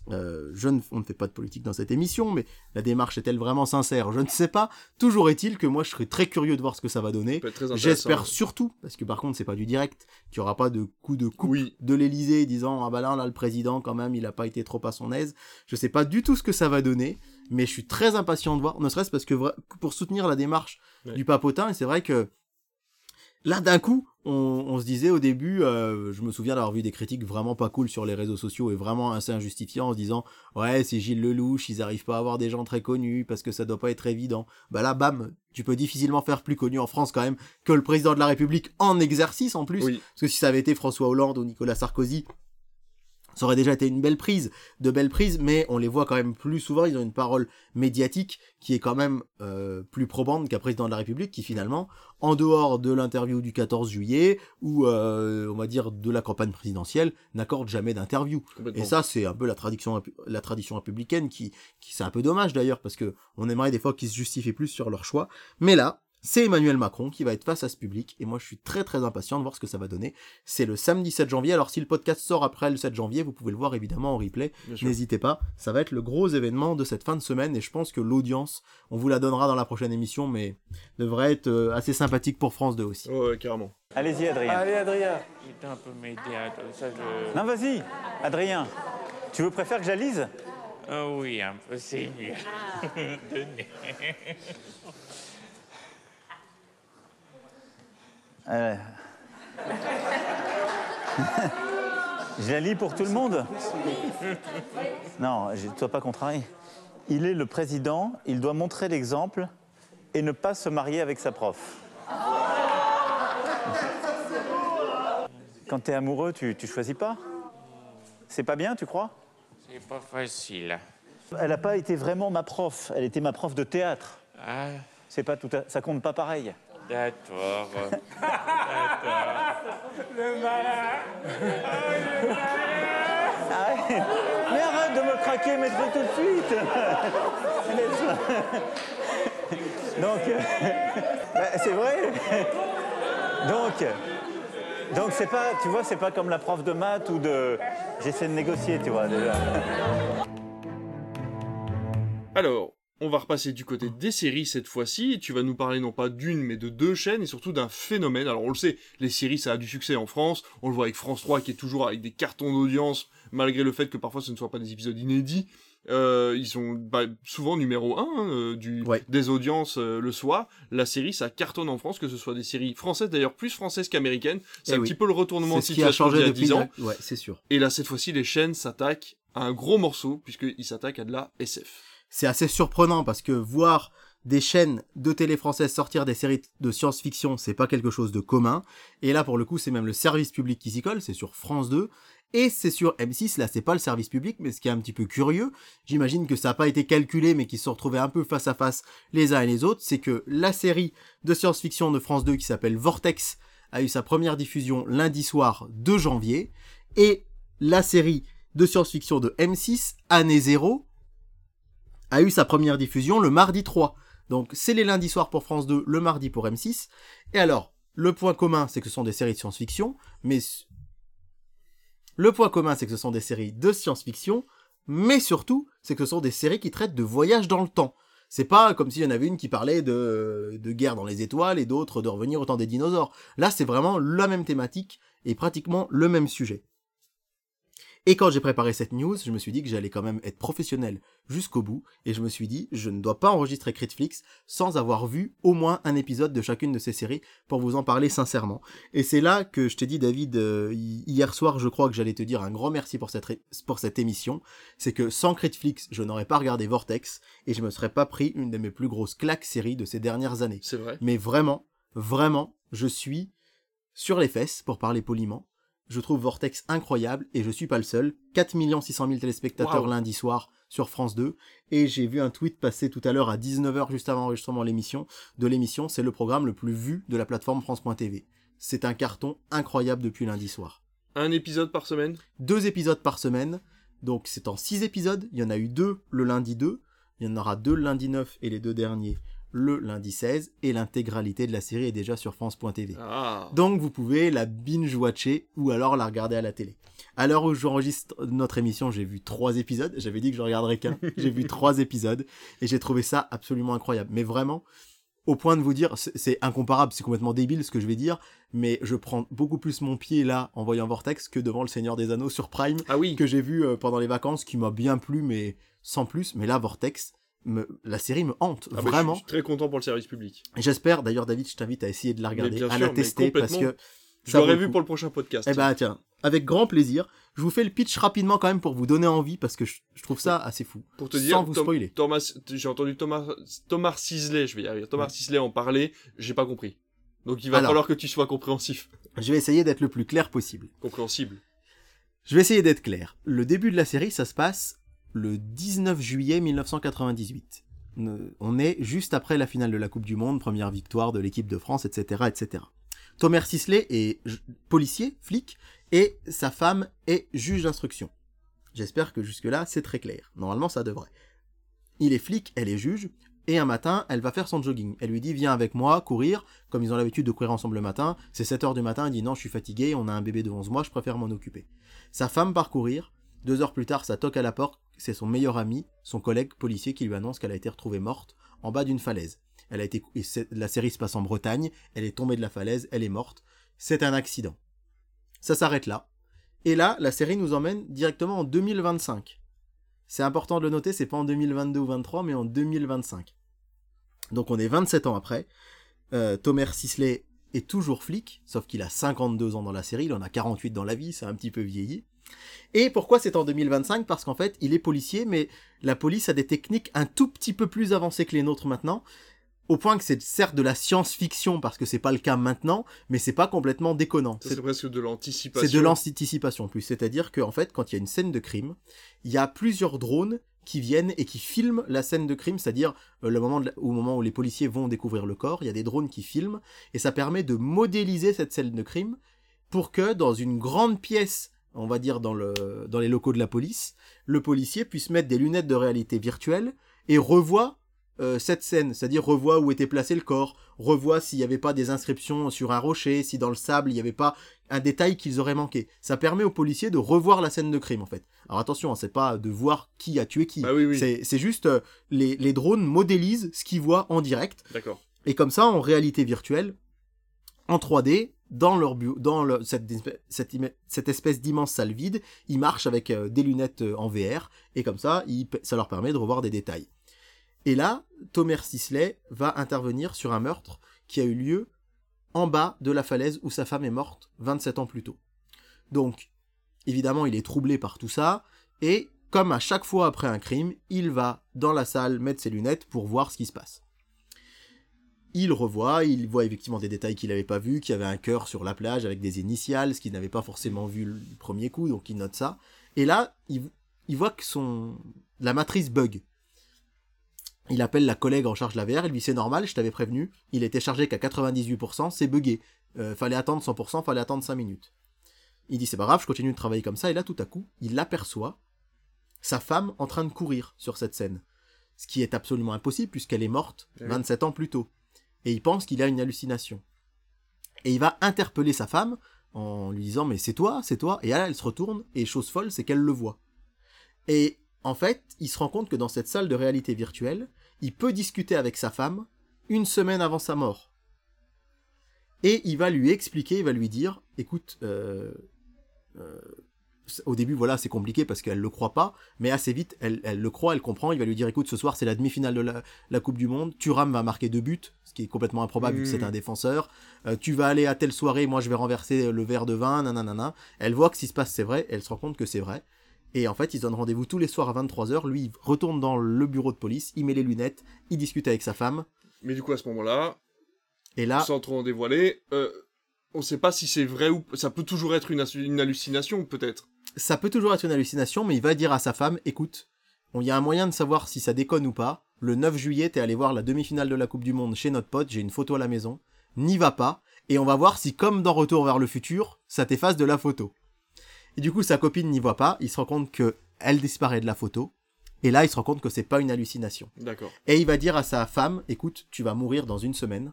on ne fait pas de politique dans cette émission, mais la démarche est-elle vraiment sincère ? Je ne sais pas. Toujours est-il que moi, je serais très curieux de voir ce que ça va donner. Ça j'espère surtout, parce que par contre, c'est pas du direct, qu'il y aura pas de coup de coupe de l'Élysée disant « Ah bah là, le président, quand même, il a pas été trop à son aise. » Je sais pas du tout ce que ça va donner. Mais je suis très impatient de voir, ne serait-ce parce que pour soutenir la démarche du Papotin. Et c'est vrai que là, d'un coup, on se disait au début, je me souviens d'avoir vu des critiques vraiment pas cool sur les réseaux sociaux et vraiment assez injustifiant en se disant « Ouais, c'est Gilles Lelouch, ils arrivent pas à avoir des gens très connus parce que ça doit pas être évident. » Bah là, bam, tu peux difficilement faire plus connu en France quand même que le président de la République en exercice en plus. Parce que si ça avait été François Hollande ou Nicolas Sarkozy, ça aurait déjà été une belle prise, de belles prises, mais on les voit quand même plus souvent. Ils ont une parole médiatique qui est quand même plus probante qu'un président de la République qui finalement, en dehors de l'interview du 14 juillet ou on va dire de la campagne présidentielle, n'accorde jamais d'interview. Et ça, c'est un peu la tradition républicaine qui c'est un peu dommage d'ailleurs parce que on aimerait des fois qu'ils se justifient plus sur leur choix. Mais là, c'est Emmanuel Macron qui va être face à ce public et moi je suis très très impatient de voir ce que ça va donner. C'est le samedi 7 janvier, alors si le podcast sort après le 7 janvier, vous pouvez le voir évidemment en replay, n'hésitez pas, ça va être le gros événement de cette fin de semaine et je pense que l'audience, on vous la donnera dans la prochaine émission, mais devrait être assez sympathique pour France 2 aussi. Ouais, carrément. Allez-y Adrien. Allez Adrien. J'étais un peu mêlé, ça je... Non vas-y, Adrien, tu veux préfères que j'alise ? Oui, un peu c'est mieux. Je la lis pour tout le monde ? Non, sois pas contrarié. Il est le président, il doit montrer l'exemple et ne pas se marier avec sa prof. Quand t'es amoureux, tu choisis pas ? C'est pas bien, tu crois ? C'est pas facile. Elle a pas été vraiment ma prof, elle était ma prof de théâtre. Ah. C'est pas tout à... Ça compte pas pareil. D'accord. Le malin. Mais arrête de me craquer, mets-le tout de suite. Donc, c'est vrai. Donc c'est pas, tu vois, c'est pas comme la prof de maths ou de. J'essaie de négocier, tu vois déjà. Alors. On va repasser du côté des séries cette fois-ci, et tu vas nous parler non pas d'une, mais de deux chaînes, et surtout d'un phénomène. Alors on le sait, les séries ça a du succès en France, on le voit avec France 3 qui est toujours avec des cartons d'audience, malgré le fait que parfois ce ne soient pas des épisodes inédits. Ils sont souvent numéro 1 des audiences le soir. La série ça cartonne en France, que ce soit des séries françaises d'ailleurs, plus françaises qu'américaines. C'est un petit peu le retournement de situation qu'il y a 10 ans. Ouais, c'est sûr. Et là cette fois-ci les chaînes s'attaquent à un gros morceau, puisqu'ils s'attaquent à de la SF. C'est assez surprenant parce que voir des chaînes de télé françaises sortir des séries de science-fiction, c'est pas quelque chose de commun. Et là, pour le coup, c'est même le service public qui s'y colle, c'est sur France 2. Et c'est sur M6, là, c'est pas le service public, mais ce qui est un petit peu curieux, j'imagine que ça n'a pas été calculé, mais qu'ils se sont retrouvés un peu face à face les uns et les autres, c'est que la série de science-fiction de France 2 qui s'appelle Vortex a eu sa première diffusion lundi soir 2 janvier. Et la série de science-fiction de M6, Année Zéro, a eu sa première diffusion le mardi 3. Donc c'est les lundis soirs pour France 2, le mardi pour M6. Et alors, le point commun, c'est que ce sont des séries de science-fiction, mais surtout, c'est que ce sont des séries qui traitent de voyages dans le temps. C'est pas comme s'il y en avait une qui parlait de guerre dans les étoiles et d'autres de revenir au temps des dinosaures. Là, c'est vraiment la même thématique et pratiquement le même sujet. Et quand j'ai préparé cette news, je me suis dit que j'allais quand même être professionnel jusqu'au bout, et je me suis dit, je ne dois pas enregistrer Critflix sans avoir vu au moins un épisode de chacune de ces séries pour vous en parler sincèrement. Et c'est là que je t'ai dit, David, hier soir, je crois que j'allais te dire un grand merci pour cette émission. C'est que sans Critflix, je n'aurais pas regardé Vortex, et je me serais pas pris une de mes plus grosses claques séries de ces dernières années. C'est vrai. Mais vraiment, vraiment, je suis sur les fesses, pour parler poliment. Je trouve Vortex incroyable, et je suis pas le seul. 4 600 000 téléspectateurs lundi soir sur France 2, et j'ai vu un tweet passer tout à l'heure à 19h, juste avant l'enregistrement de l'émission, c'est le programme le plus vu de la plateforme France.tv. C'est un carton incroyable depuis lundi soir. Un épisode par semaine ? 2 épisodes par semaine, donc c'est en 6 épisodes, il y en a eu 2 le lundi 2, il y en aura 2 le lundi 9 et les 2 derniers le lundi 16, et l'intégralité de la série est déjà sur France.tv. Ah. Donc vous pouvez la binge-watcher ou alors la regarder à la télé. À l'heure où j'enregistre notre émission, j'ai vu 3 épisodes. J'avais dit que je regarderais qu'un. J'ai vu 3 épisodes et j'ai trouvé ça absolument incroyable. Mais vraiment, au point de vous dire, c'est incomparable, c'est complètement débile ce que je vais dire, mais je prends beaucoup plus mon pied là en voyant Vortex que devant Le Seigneur des Anneaux sur Prime, que j'ai vu pendant les vacances, qui m'a bien plu, mais sans plus. Mais là, Vortex... la série me hante, vraiment. Je suis très content pour le service public. J'espère, d'ailleurs, David, je t'invite à essayer de la regarder, la tester, parce que... Je l'aurais vu pour le prochain podcast. Eh ben, tiens, avec grand plaisir. Je vous fais le pitch rapidement quand même pour vous donner envie, parce que je trouve ça assez fou. Pour te dire, sans vous spoiler. J'ai entendu Thomas Sisley, je vais y arriver, Thomas Sisley en parler, j'ai pas compris. Donc il va falloir que tu sois compréhensif. Je vais essayer d'être le plus clair possible. Compréhensible. Je vais essayer d'être clair. Le début de la série, ça se passe... le 19 juillet 1998. On est juste après la finale de la Coupe du Monde, première victoire de l'équipe de France, etc., etc. Thomas Sisley est policier, flic, et sa femme est juge d'instruction. J'espère que jusque-là, c'est très clair. Normalement, ça devrait. Il est flic, elle est juge, et un matin, elle va faire son jogging. Elle lui dit « Viens avec moi, courir », comme ils ont l'habitude de courir ensemble le matin. C'est 7h du matin, elle dit « Non, je suis fatigué, on a un bébé de 11 mois, je préfère m'en occuper ». Sa femme part courir. 2 heures plus tard, ça toque à la porte, c'est son meilleur ami, son collègue policier qui lui annonce qu'elle a été retrouvée morte en bas d'une falaise. La série se passe en Bretagne, elle est tombée de la falaise, elle est morte, c'est un accident. Ça s'arrête là. Et là, la série nous emmène directement en 2025. C'est important de le noter, c'est pas en 2022 ou 2023, mais en 2025. Donc on est 27 ans après. Thomas Sisley est toujours flic, sauf qu'il a 52 ans dans la série, il en a 48 dans la vie, c'est un petit peu vieilli. Et pourquoi c'est en 2025 ? Parce qu'en fait, il est policier, mais la police a des techniques un tout petit peu plus avancées que les nôtres maintenant, au point que c'est certes de la science-fiction, parce que c'est pas le cas maintenant, mais c'est pas complètement déconnant. C'est presque de l'anticipation. C'est de l'anticipation, plus. C'est-à-dire qu'en fait, quand il y a une scène de crime, il y a plusieurs drones qui viennent et qui filment la scène de crime, c'est-à-dire au moment où les policiers vont découvrir le corps, il y a des drones qui filment, et ça permet de modéliser cette scène de crime pour que, dans une grande pièce, on va dire dans les locaux de la police, le policier puisse mettre des lunettes de réalité virtuelle et revoit cette scène, c'est-à-dire revoit où était placé le corps, revoit s'il n'y avait pas des inscriptions sur un rocher, si dans le sable il n'y avait pas un détail qu'ils auraient manqué. Ça permet aux policiers de revoir la scène de crime, en fait. Alors attention, hein, c'est pas de voir qui a tué qui, c'est juste les drones modélisent ce qu'ils voient en direct. D'accord. Et comme ça, en réalité virtuelle, en 3D, cette espèce d'immense salle vide, ils marchent avec des lunettes en VR, et comme ça, ça leur permet de revoir des détails. Et là, Thomas Sisley va intervenir sur un meurtre qui a eu lieu en bas de la falaise où sa femme est morte 27 ans plus tôt. Donc, évidemment, il est troublé par tout ça, et comme à chaque fois après un crime, il va dans la salle mettre ses lunettes pour voir ce qui se passe. Il voit effectivement des détails qu'il n'avait pas vus, qu'il y avait un cœur sur la plage avec des initiales, ce qu'il n'avait pas forcément vu le premier coup, donc il note ça. Et là, il voit que la matrice bug. Il appelle la collègue en charge de la VR, il lui dit « C'est normal, je t'avais prévenu, il était chargé qu'à 98%, c'est bugué. Fallait attendre 100%, fallait attendre 5 minutes. » Il dit « C'est pas grave, je continue de travailler comme ça. » Et là, tout à coup, il aperçoit sa femme en train de courir sur cette scène. Ce qui est absolument impossible puisqu'elle est morte 27 ans plus tôt. Et il pense qu'il a une hallucination. Et il va interpeller sa femme en lui disant « Mais c'est toi !» Et là, elle se retourne, et chose folle, c'est qu'elle le voit. Et en fait, il se rend compte que dans cette salle de réalité virtuelle, il peut discuter avec sa femme une semaine avant sa mort. et il va lui expliquer, il va lui dire, écoute, au début, voilà, c'est compliqué parce qu'elle le croit pas, mais assez vite, elle le croit, elle comprend. Il va lui dire, écoute, ce soir, c'est la demi-finale de la Coupe du Monde. Thuram va marquer 2 buts, ce qui est complètement improbable vu que c'est un défenseur. Tu vas aller à telle soirée, moi, je vais renverser le verre de vin, nanana. Elle voit que ce qui se passe, c'est vrai, elle se rend compte que c'est vrai. Et en fait, ils se donnent rendez-vous tous les soirs à 23h. Lui, il retourne dans le bureau de police, il met les lunettes, il discute avec sa femme. Mais du coup, à ce moment-là, et là, sans trop en dévoiler, on ne sait pas si c'est vrai ou... Ça peut toujours être une hallucination, peut-être. Ça peut toujours être une hallucination, mais il va dire à sa femme, écoute, il y a un moyen de savoir si ça déconne ou pas. Le 9 juillet, t'es allé voir la demi-finale de la Coupe du Monde chez notre pote, j'ai une photo à la maison. N'y va pas, et on va voir si, comme dans Retour vers le futur, ça t'efface de la photo. Et du coup, sa copine n'y voit pas, il se rend compte qu'elle disparaît de la photo, et là, il se rend compte que c'est pas une hallucination. D'accord. Et il va dire à sa femme, écoute, tu vas mourir dans 1 semaine,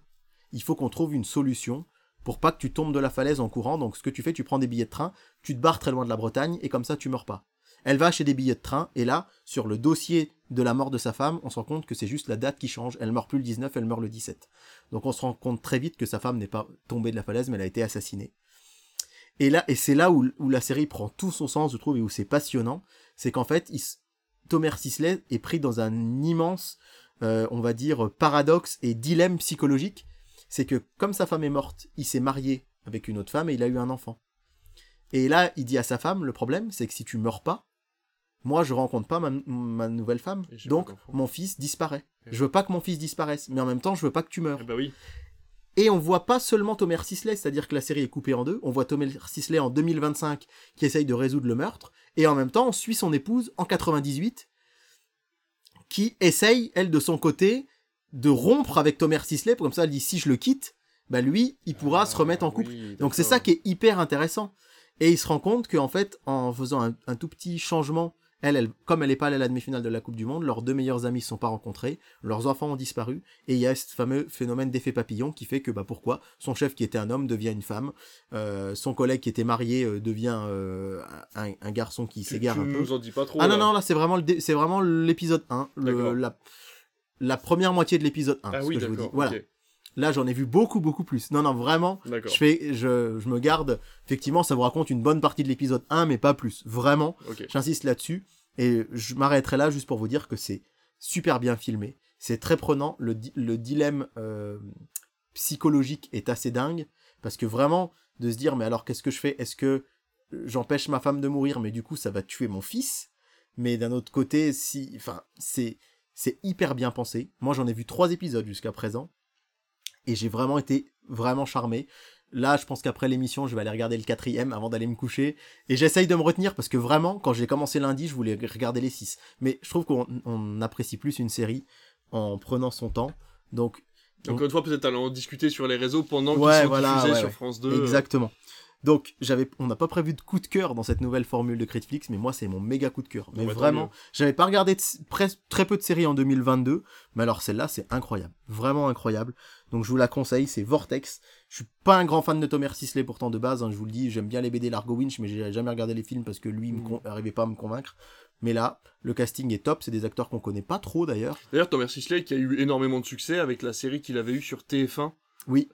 il faut qu'on trouve une solution pour pas que tu tombes de la falaise en courant, donc ce que tu fais, tu prends des billets de train, tu te barres très loin de la Bretagne, et comme ça, tu meurs pas. Elle va acheter des billets de train, et là, sur le dossier de la mort de sa femme, on se rend compte que c'est juste la date qui change, elle meurt plus le 19, elle meurt le 17. Donc on se rend compte très vite que sa femme n'est pas tombée de la falaise, mais elle a été assassinée. Et là, et c'est là où la série prend tout son sens, je trouve, et où c'est passionnant, c'est qu'en fait, Thomas Sisley est pris dans un immense, on va dire, paradoxe et dilemme psychologique. C'est que, comme sa femme est morte, il s'est marié avec une autre femme et il a eu un enfant. Et là, il dit à sa femme, le problème, c'est que si tu meurs pas, moi, je rencontre pas ma nouvelle femme, donc mon fils disparaît. Ouais. Je veux pas que mon fils disparaisse, mais en même temps, je veux pas que tu meurs. Eh ben oui. Et on voit pas seulement Thomas Sisley, c'est-à-dire que la série est coupée en 2, on voit Thomas Sisley en 2025 qui essaye de résoudre le meurtre, et en même temps on suit son épouse en 98 qui essaye, elle de son côté, de rompre avec Thomas Sisley, comme ça elle dit si je le quitte, bah lui il pourra se remettre en couple. Oui, donc c'est ça qui est hyper intéressant. Et il se rend compte qu'en fait en faisant un tout petit changement, elle, comme elle n'est pas allée à la demi-finale de la Coupe du Monde, leurs 2 meilleurs amis ne se sont pas rencontrés, leurs enfants ont disparu, et il y a ce fameux phénomène d'effet papillon qui fait que, bah pourquoi, son chef qui était un homme devient une femme, son collègue qui était marié devient un garçon qui s'égare un peu. Tu nous en dis pas trop. Ah là. Non, là c'est vraiment, c'est vraiment l'épisode 1, la première moitié de l'épisode 1, ce que je vous dis. Voilà. Okay. Là, j'en ai vu beaucoup plus. Non, vraiment, je me garde... Effectivement, ça vous raconte une bonne partie de l'épisode 1, mais pas plus. Vraiment, J'insiste là-dessus. Et je m'arrêterai là juste pour vous dire que c'est super bien filmé. C'est très prenant. Le dilemme psychologique est assez dingue. Parce que vraiment, de se dire, mais alors, qu'est-ce que je fais ? Est-ce que j'empêche ma femme de mourir, mais du coup, ça va tuer mon fils ? Mais d'un autre côté, c'est hyper bien pensé. Moi, j'en ai vu 3 épisodes jusqu'à présent. Et j'ai vraiment été charmé. Là, je pense qu'après l'émission, je vais aller regarder le 4e avant d'aller me coucher. Et j'essaye de me retenir parce que vraiment, quand j'ai commencé lundi, je voulais regarder les 6. Mais je trouve qu'on apprécie plus une série en prenant son temps. Donc une fois, peut-être aller en diffuser sur les réseaux pendant qu'ils sont diffusés sur France 2. Exactement. Donc, on n'a pas prévu de coup de cœur dans cette nouvelle formule de Critflix, mais moi, c'est mon méga coup de cœur. Mais vraiment, j'avais pas regardé très peu de séries en 2022, mais alors celle-là, c'est incroyable. Vraiment incroyable. Donc, je vous la conseille, c'est Vortex. Je suis pas un grand fan de Thomas Sisley, pourtant, de base, hein, je vous le dis, j'aime bien les BD Largo Winch, mais j'ai jamais regardé les films parce que lui, arrivait pas à me convaincre. Mais là, le casting est top, c'est des acteurs qu'on connaît pas trop, d'ailleurs. D'ailleurs, Thomas Sisley, qui a eu énormément de succès avec la série qu'il avait eue sur TF1. Oui.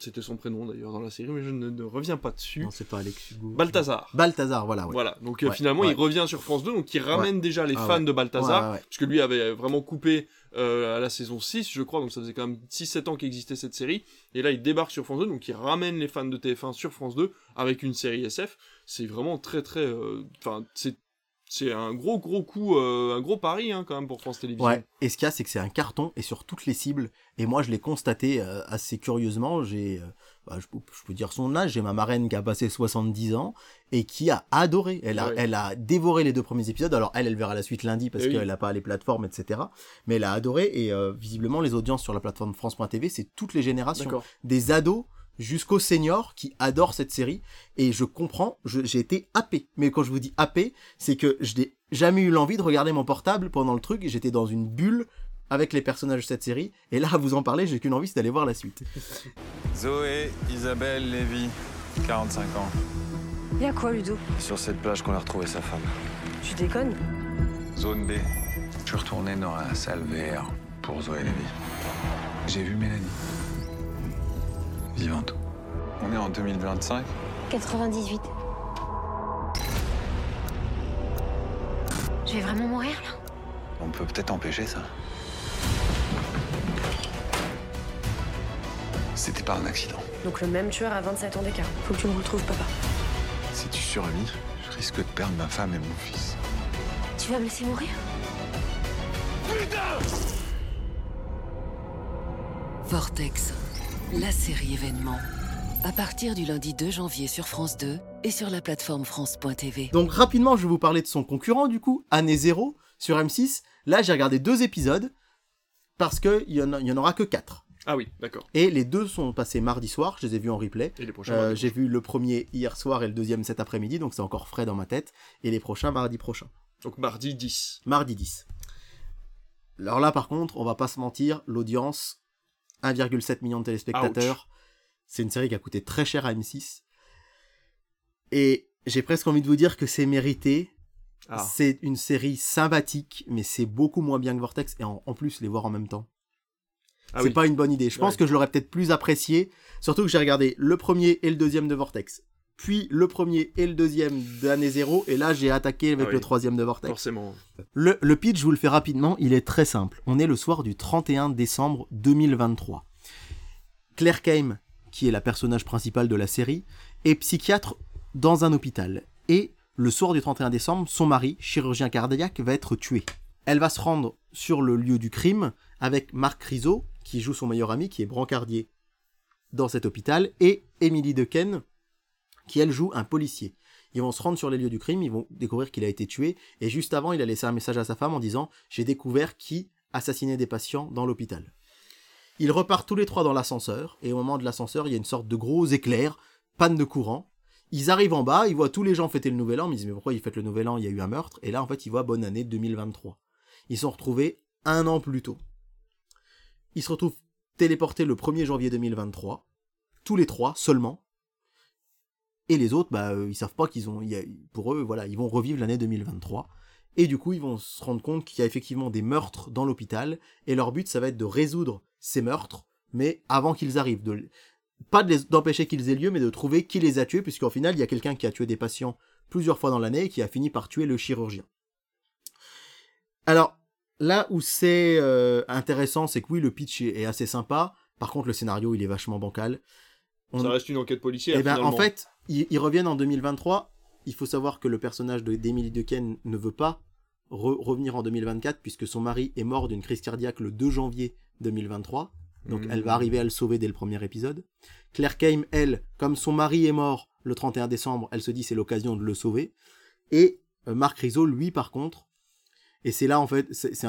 C'était son prénom d'ailleurs dans la série, mais je ne reviens pas dessus. Non, c'est pas Alex Hugo. Balthazar, voilà. Ouais. Voilà, donc finalement, il revient sur France 2, donc il ramène déjà les fans de Balthazar, puisque lui avait vraiment coupé à la saison 6, je crois, donc ça faisait quand même 6-7 ans qu'existait cette série, et là, il débarque sur France 2, donc il ramène les fans de TF1 sur France 2 avec une série SF. C'est vraiment très... Enfin, c'est un gros coup, un gros pari quand même pour France Télévisions. Ouais. Et ce qu'il y a, c'est que c'est un carton et sur toutes les cibles. Et moi, je l'ai constaté assez curieusement. Je peux dire son âge, j'ai ma marraine qui a passé 70 ans et qui a adoré. Elle a dévoré les 2 premiers épisodes. Alors elle verra la suite lundi parce qu'elle n'a pas les plateformes, etc. Mais elle a adoré et visiblement, les audiences sur la plateforme France.tv, c'est toutes les générations. D'accord. Des ados jusqu'aux seniors qui adorent cette série, et je comprends, j'ai été happé. Mais quand je vous dis happé, c'est que je n'ai jamais eu l'envie de regarder mon portable pendant le truc, j'étais dans une bulle avec les personnages de cette série, et là, à vous en parler, j'ai qu'une envie, c'est d'aller voir la suite. Zoé Isabelle Lévy, 45 ans. Il y a quoi, Ludo ? Sur cette plage qu'on a retrouvé sa femme. Tu déconnes ? Zone B. Je suis retourné dans la salle VR pour Zoé Lévy. J'ai vu Mélanie. vivante. On est en 2025 ? 98. Je vais vraiment mourir, là ? On peut peut-être empêcher ça. C'était pas un accident. Donc le même tueur à 27 ans d'écart. Faut que tu me retrouves, papa. Si tu survis, je risque de perdre ma femme et mon fils. Tu vas me laisser mourir ? Putain ! Vortex, la série événement. À partir du lundi 2 janvier sur France 2 et sur la plateforme France.tv. Donc rapidement, je vais vous parler de son concurrent du coup, Année Zéro, sur M6. Là, j'ai regardé 2 épisodes parce qu'il n'y en aura que 4. Ah oui, d'accord. Et les 2 sont passés mardi soir, je les ai vus en replay. Et les prochains j'ai vu le premier hier soir et le deuxième cet après-midi, donc c'est encore frais dans ma tête. Et les prochains mardi prochain. Donc mardi 10. Mardi 10. Alors là, par contre, on va pas se mentir, l'audience, 1,7 million de téléspectateurs. Ouch. C'est une série qui a coûté très cher à M6. Et j'ai presque envie de vous dire que c'est mérité. Ah. C'est une série sympathique, mais c'est beaucoup moins bien que Vortex. Et en plus, les voir en même temps. Ah c'est oui. Pas une bonne idée. Je pense que je l'aurais peut-être plus apprécié. Surtout que j'ai regardé le premier et le deuxième de Vortex. Puis le premier et le deuxième d'Année Zéro. Et là, j'ai attaqué avec le troisième de Vortex. Forcément. Le pitch, je vous le fais rapidement. Il est très simple. On est le soir du 31 décembre 2023. Claire Kame, qui est la personnage principale de la série, est psychiatre dans un hôpital. Et le soir du 31 décembre, son mari, chirurgien cardiaque, va être tué. Elle va se rendre sur le lieu du crime avec Marc Rizzo, qui joue son meilleur ami, qui est brancardier dans cet hôpital, et Émilie Dequesne, qui elle joue un policier. Ils vont se rendre sur les lieux du crime, ils vont découvrir qu'il a été tué, et juste avant, il a laissé un message à sa femme en disant « J'ai découvert qui assassinait des patients dans l'hôpital ». Ils repartent tous les 3 dans l'ascenseur, et au moment de l'ascenseur, il y a une sorte de gros éclair, panne de courant. Ils arrivent en bas, ils voient tous les gens fêter le nouvel an, mais ils disent « Mais pourquoi ils fêtent le nouvel an ? Il y a eu un meurtre ». Et là, en fait, ils voient « Bonne année 2023 ». Ils sont retrouvés 1 an plus tôt. Ils se retrouvent téléportés le 1er janvier 2023, tous les 3 seulement. Et les autres, ils savent pas qu'ils ont... Pour eux, voilà, ils vont revivre l'année 2023. Et du coup, ils vont se rendre compte qu'il y a effectivement des meurtres dans l'hôpital, et leur but, ça va être de résoudre ces meurtres, mais avant qu'ils arrivent. D'empêcher qu'ils aient lieu, mais de trouver qui les a tués, puisqu'en final, il y a quelqu'un qui a tué des patients plusieurs fois dans l'année et qui a fini par tuer le chirurgien. Alors, là où c'est intéressant, c'est que oui, le pitch est assez sympa. Par contre, le scénario, il est vachement bancal. Ça reste une enquête policière, finalement. En fait, ils reviennent en 2023. Il faut savoir que le personnage d'Émilie Dequesne ne veut pas revenir en 2024, puisque son mari est mort d'une crise cardiaque le 2 janvier 2023. Donc elle va arriver à le sauver dès le premier épisode. Claire Kame, elle, comme son mari est mort le 31 décembre, elle se dit c'est l'occasion de le sauver. Et Marc Rizzo, lui, par contre, et c'est là, en fait, c'est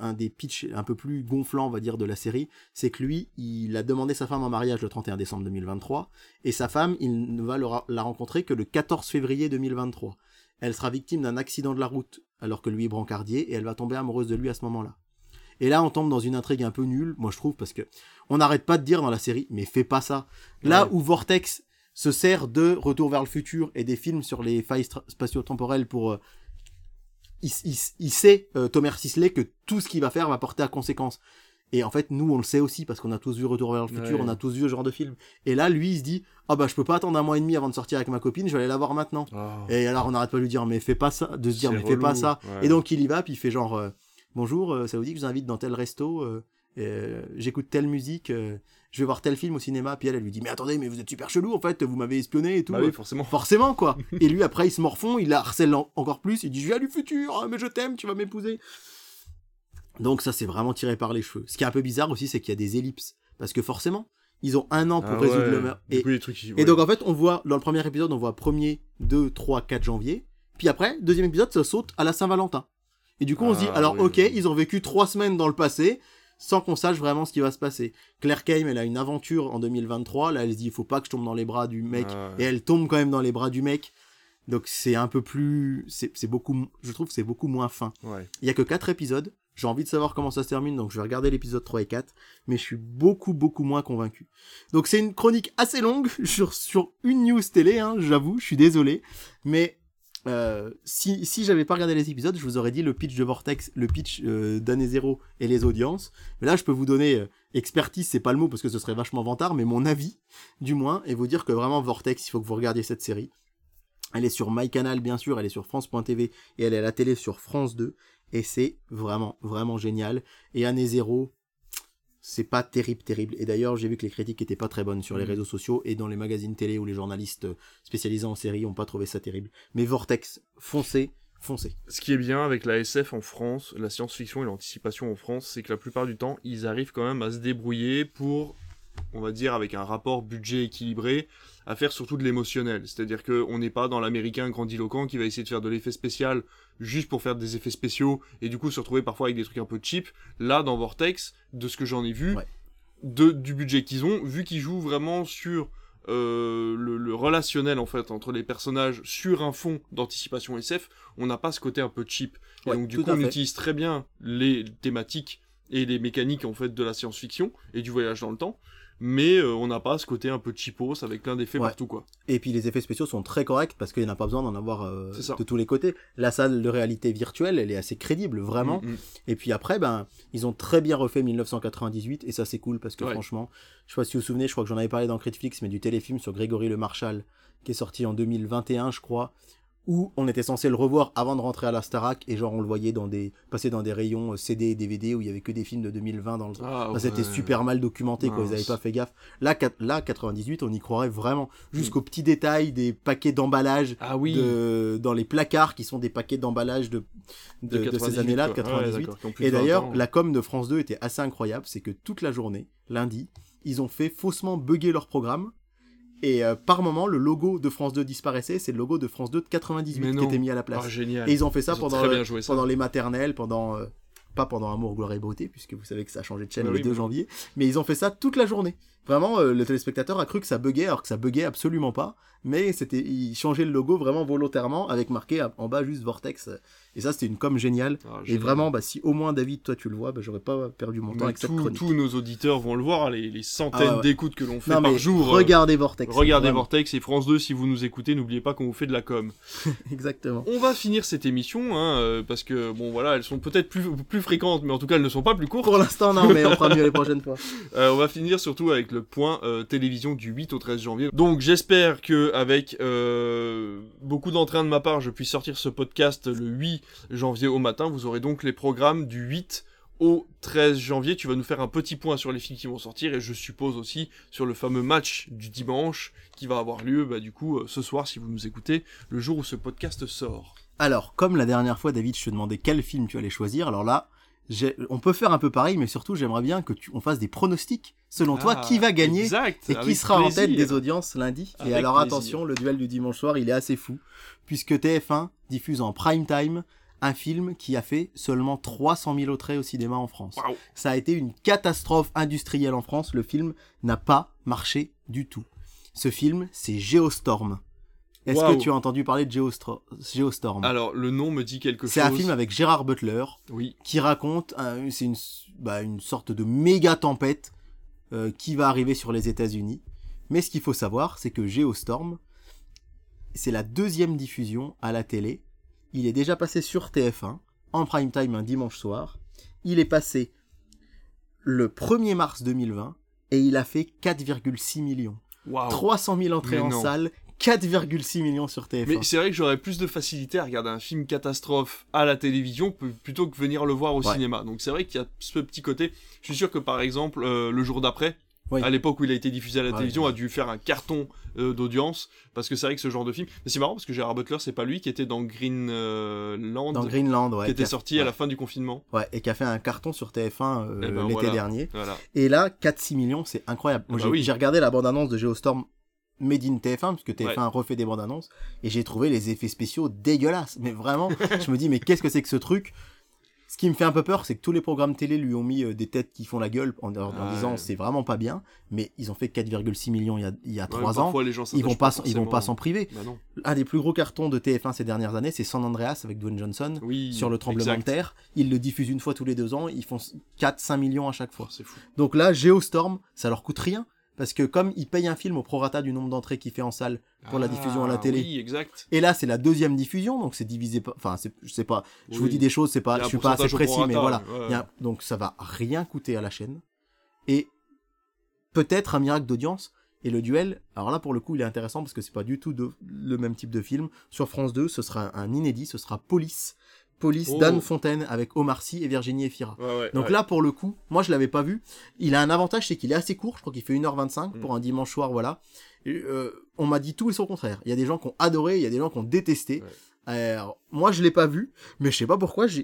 un des pitchs un peu plus gonflants, on va dire, de la série, c'est que lui, il a demandé sa femme en mariage le 31 décembre 2023, et sa femme, il ne va la rencontrer que le 14 février 2023. Elle sera victime d'un accident de la route, alors que lui est brancardier, et elle va tomber amoureuse de lui à ce moment-là. Et là, on tombe dans une intrigue un peu nulle, moi je trouve, parce que on n'arrête pas de dire dans la série, mais fais pas ça. Là où Vortex se sert de Retour vers le futur et des films sur les failles spatio-temporelles pour... Il sait, Thomas Sisley, que tout ce qu'il va faire va porter à conséquence. Et en fait, nous, on le sait aussi, parce qu'on a tous vu Retour vers le futur, on a tous vu ce genre de film. Et là, lui, il se dit, je peux pas attendre 1 mois et demi avant de sortir avec ma copine, je vais aller la voir maintenant. Oh. Et alors, on n'arrête pas de lui dire, mais fais pas ça, de se dire, mais fais pas ça. Ouais. Et donc, il y va, puis il fait genre, bonjour, ça vous dit que je vous invite dans tel resto, j'écoute telle musique, je vais voir tel film au cinéma. Puis elle lui dit, mais attendez, mais vous êtes super chelou, en fait, vous m'avez espionné et tout. Bah oui, forcément. Forcément, quoi. Et lui, après, il se morfond, il la harcèle encore plus, il dit, je viens du futur, mais je t'aime, tu vas m'épouser. Donc ça, c'est vraiment tiré par les cheveux. Ce qui est un peu bizarre aussi, c'est qu'il y a des ellipses. Parce que forcément, ils ont 1 an pour résoudre le meurtre. Et donc, en fait, on voit, dans le premier épisode, on voit 1er, 2, 3, 4 janvier. Puis après, deuxième épisode, ça saute à la Saint-Valentin. Et du coup, on se dit, ils ont vécu 3 semaines dans le passé, sans qu'on sache vraiment ce qui va se passer. Claire Kame, elle a une aventure en 2023. Là, elle se dit, il faut pas que je tombe dans les bras du mec. Et elle tombe quand même dans les bras du mec. Donc, c'est un peu plus... C'est beaucoup... Je trouve que c'est beaucoup moins fin. Ouais. Il y a que 4 épisodes. J'ai envie de savoir comment ça se termine, donc je vais regarder l'épisode 3 et 4. Mais je suis beaucoup, beaucoup moins convaincu. Donc, c'est une chronique assez longue sur une news télé, hein, j'avoue. Je suis désolé. Mais Si j'avais pas regardé les épisodes, je vous aurais dit le pitch de Vortex, le pitch d'Année Zéro et les audiences. Mais là, je peux vous donner expertise, c'est pas le mot parce que ce serait vachement vantard, mais mon avis, du moins, et vous dire que vraiment Vortex, il faut que vous regardiez cette série. Elle est sur MyCanal, bien sûr, elle est sur France.tv et elle est à la télé sur France 2. Et c'est vraiment, vraiment génial. Et Année Zéro, c'est pas terrible, terrible. Et d'ailleurs, j'ai vu que les critiques étaient pas très bonnes sur les réseaux sociaux et dans les magazines télé où les journalistes spécialisés en séries ont pas trouvé ça terrible. Mais Vortex, foncez, foncez. Ce qui est bien avec la SF en France, la science-fiction et l'anticipation en France, c'est que la plupart du temps, ils arrivent quand même à se débrouiller pour, on va dire, avec un rapport budget équilibré, à faire surtout de l'émotionnel. C'est-à-dire qu'on n'est pas dans l'américain grandiloquent qui va essayer de faire de l'effet spécial juste pour faire des effets spéciaux et du coup se retrouver parfois avec des trucs un peu cheap. Là, dans Vortex, de ce que j'en ai vu, du budget qu'ils ont, vu qu'ils jouent vraiment sur le relationnel en fait entre les personnages sur un fond d'anticipation SF, on n'a pas ce côté un peu cheap. Ouais, et donc du coup, on utilise très bien les thématiques et les mécaniques en fait de la science-fiction et du voyage dans le temps. Mais on n'a pas ce côté un peu cheapos avec plein d'effets partout quoi. Et puis les effets spéciaux sont très corrects parce qu'il n'y en a pas besoin d'en avoir de tous les côtés. La salle de réalité virtuelle, elle est assez crédible vraiment. Et puis après, ben ils ont très bien refait 1998 et ça c'est cool parce que franchement, je sais pas si vous vous souvenez, je crois que j'en avais parlé dans Critflix, mais du téléfilm sur Grégory Le Marchal qui est sorti en 2021 je crois, où on était censé le revoir avant de rentrer à la Starac et genre on le voyait passer dans des rayons CD et DVD où il y avait que des films de 2020 dans le c'était super mal documenté quoi, ils avaient pas fait gaffe. Là 98, on y croirait vraiment jusqu'aux petits détails des paquets d'emballage dans les placards qui sont des paquets d'emballage de ces années-là de 98. Et d'ailleurs, la com de France 2 était assez incroyable, c'est que toute la journée, lundi, ils ont fait faussement bugger leur programme. Et par moment, le logo de France 2 disparaissait, c'est le logo de France 2 de 98 qui était mis à la place. Et ils ont fait ça, pendant les maternelles, pas pendant Amour, Gloire et Beauté, puisque vous savez que ça a changé de chaîne le 2 janvier, mais ils ont fait ça toute la journée. Vraiment, le téléspectateur a cru que ça buguait, alors que ça buguait absolument pas, mais ils changeaient le logo vraiment volontairement, avec marqué en bas juste Vortex. Et ça, c'était une com géniale. Et vraiment, si au moins David, toi tu le vois, j'aurais pas perdu mon temps avec cette chronique. Tous nos auditeurs vont le voir, les centaines d'écoutes que l'on fait par jour. Regardez Vortex. Vortex et France 2, si vous nous écoutez, n'oubliez pas qu'on vous fait de la com. Exactement. On va finir cette émission, parce que, elles sont peut-être plus fréquentes, mais en tout cas, elles ne sont pas plus courtes. Pour l'instant, non, mais on fera mieux les prochaines fois. On va finir surtout avec le point télévision du 8 au 13 janvier. Donc, j'espère que avec beaucoup d'entrain de ma part, je puisse sortir ce podcast le 8 janvier au matin. Vous aurez donc les programmes du 8 au 13 janvier. Tu vas nous faire un petit point sur les films qui vont sortir et je suppose aussi sur le fameux match du dimanche qui va avoir lieu du coup ce soir si vous nous écoutez le jour où ce podcast sort. Alors, comme la dernière fois David, je te demandais quel film tu allais choisir. Alors là, on peut faire un peu pareil, mais surtout j'aimerais bien que on fasse des pronostics. Selon toi, qui va gagner et qui sera en tête des audiences lundi? Et alors attention, le duel du dimanche soir, il est assez fou, puisque TF1 diffuse en prime time un film qui a fait seulement 300 000 entrées au cinéma en France. Wow. Ça a été une catastrophe industrielle en France, le film n'a pas marché du tout. Ce film, c'est Geostorm. Est-ce que tu as entendu parler de Geostorm? Alors, le nom me dit quelque chose. C'est un film avec Gérard Butler qui raconte une sorte de méga tempête qui va arriver sur les États-Unis. Mais ce qu'il faut savoir, c'est que Geostorm, c'est la deuxième diffusion à la télé. Il est déjà passé sur TF1, en prime time un dimanche soir. Il est passé le 1er mars 2020 et il a fait 4,6 millions. Wow. 300 000 entrées en salle, 4,6 millions sur TF1. Mais c'est vrai que j'aurais plus de facilité à regarder un film catastrophe à la télévision plutôt que venir le voir au cinéma. Donc c'est vrai qu'il y a ce petit côté. Je suis sûr que par exemple, le jour d'après, à l'époque où il a été diffusé à la télévision, a dû faire un carton d'audience, parce que c'est vrai que ce genre de film... Mais c'est marrant parce que Gérard Butler, c'est pas lui qui était dans Greenland. Dans Greenland, qui était sorti à la fin du confinement. Ouais, et qui a fait un carton sur TF1 l'été dernier. Voilà. Et là, 4-6 millions, c'est incroyable. Moi, j'ai regardé la bande-annonce de Geostorm Made in TF1, parce que TF1 refait des bandes annonces, et j'ai trouvé les effets spéciaux dégueulasses. Mais vraiment, je me dis, mais qu'est-ce que c'est que ce truc? Ce qui me fait un peu peur, c'est que tous les programmes télé lui ont mis des têtes qui font la gueule en disant c'est vraiment pas bien, mais ils ont fait 4,6 millions il y a 3 ans. Les gens ils vont pas s'en priver. Un des plus gros cartons de TF1 ces dernières années, c'est San Andreas avec Dwayne Johnson sur le tremblement de terre. Ils le diffusent une fois tous les 2 ans, ils font 4-5 millions à chaque fois. Oh, c'est fou. Donc là, Geostorm, ça leur coûte rien. parce que comme ils payent un film au prorata du nombre d'entrées qu'il fait en salle pour la diffusion à la télé. Oui, exact. Et là, c'est la deuxième diffusion, donc c'est divisé par... Enfin, c'est, je sais pas, je vous dis des choses, c'est pas, je suis pas assez précis, prorata, mais voilà. Ouais. Donc ça va rien coûter à la chaîne. Et peut-être un miracle d'audience. Et le duel, alors là pour le coup il est intéressant parce que c'est pas du tout le même type de film. Sur France 2, ce sera un inédit, ce sera Police, d'Anne Fontaine avec Omar Sy et Virginie Efira. Donc là pour le coup, moi je l'avais pas vu. Il a un avantage, c'est qu'il est assez court, je crois qu'il fait 1h25 pour un dimanche soir, voilà. On m'a dit tout et son contraire. Il y a des gens qui ont adoré, il y a des gens qui ont détesté. Alors, moi je l'ai pas vu, mais je sais pas pourquoi, je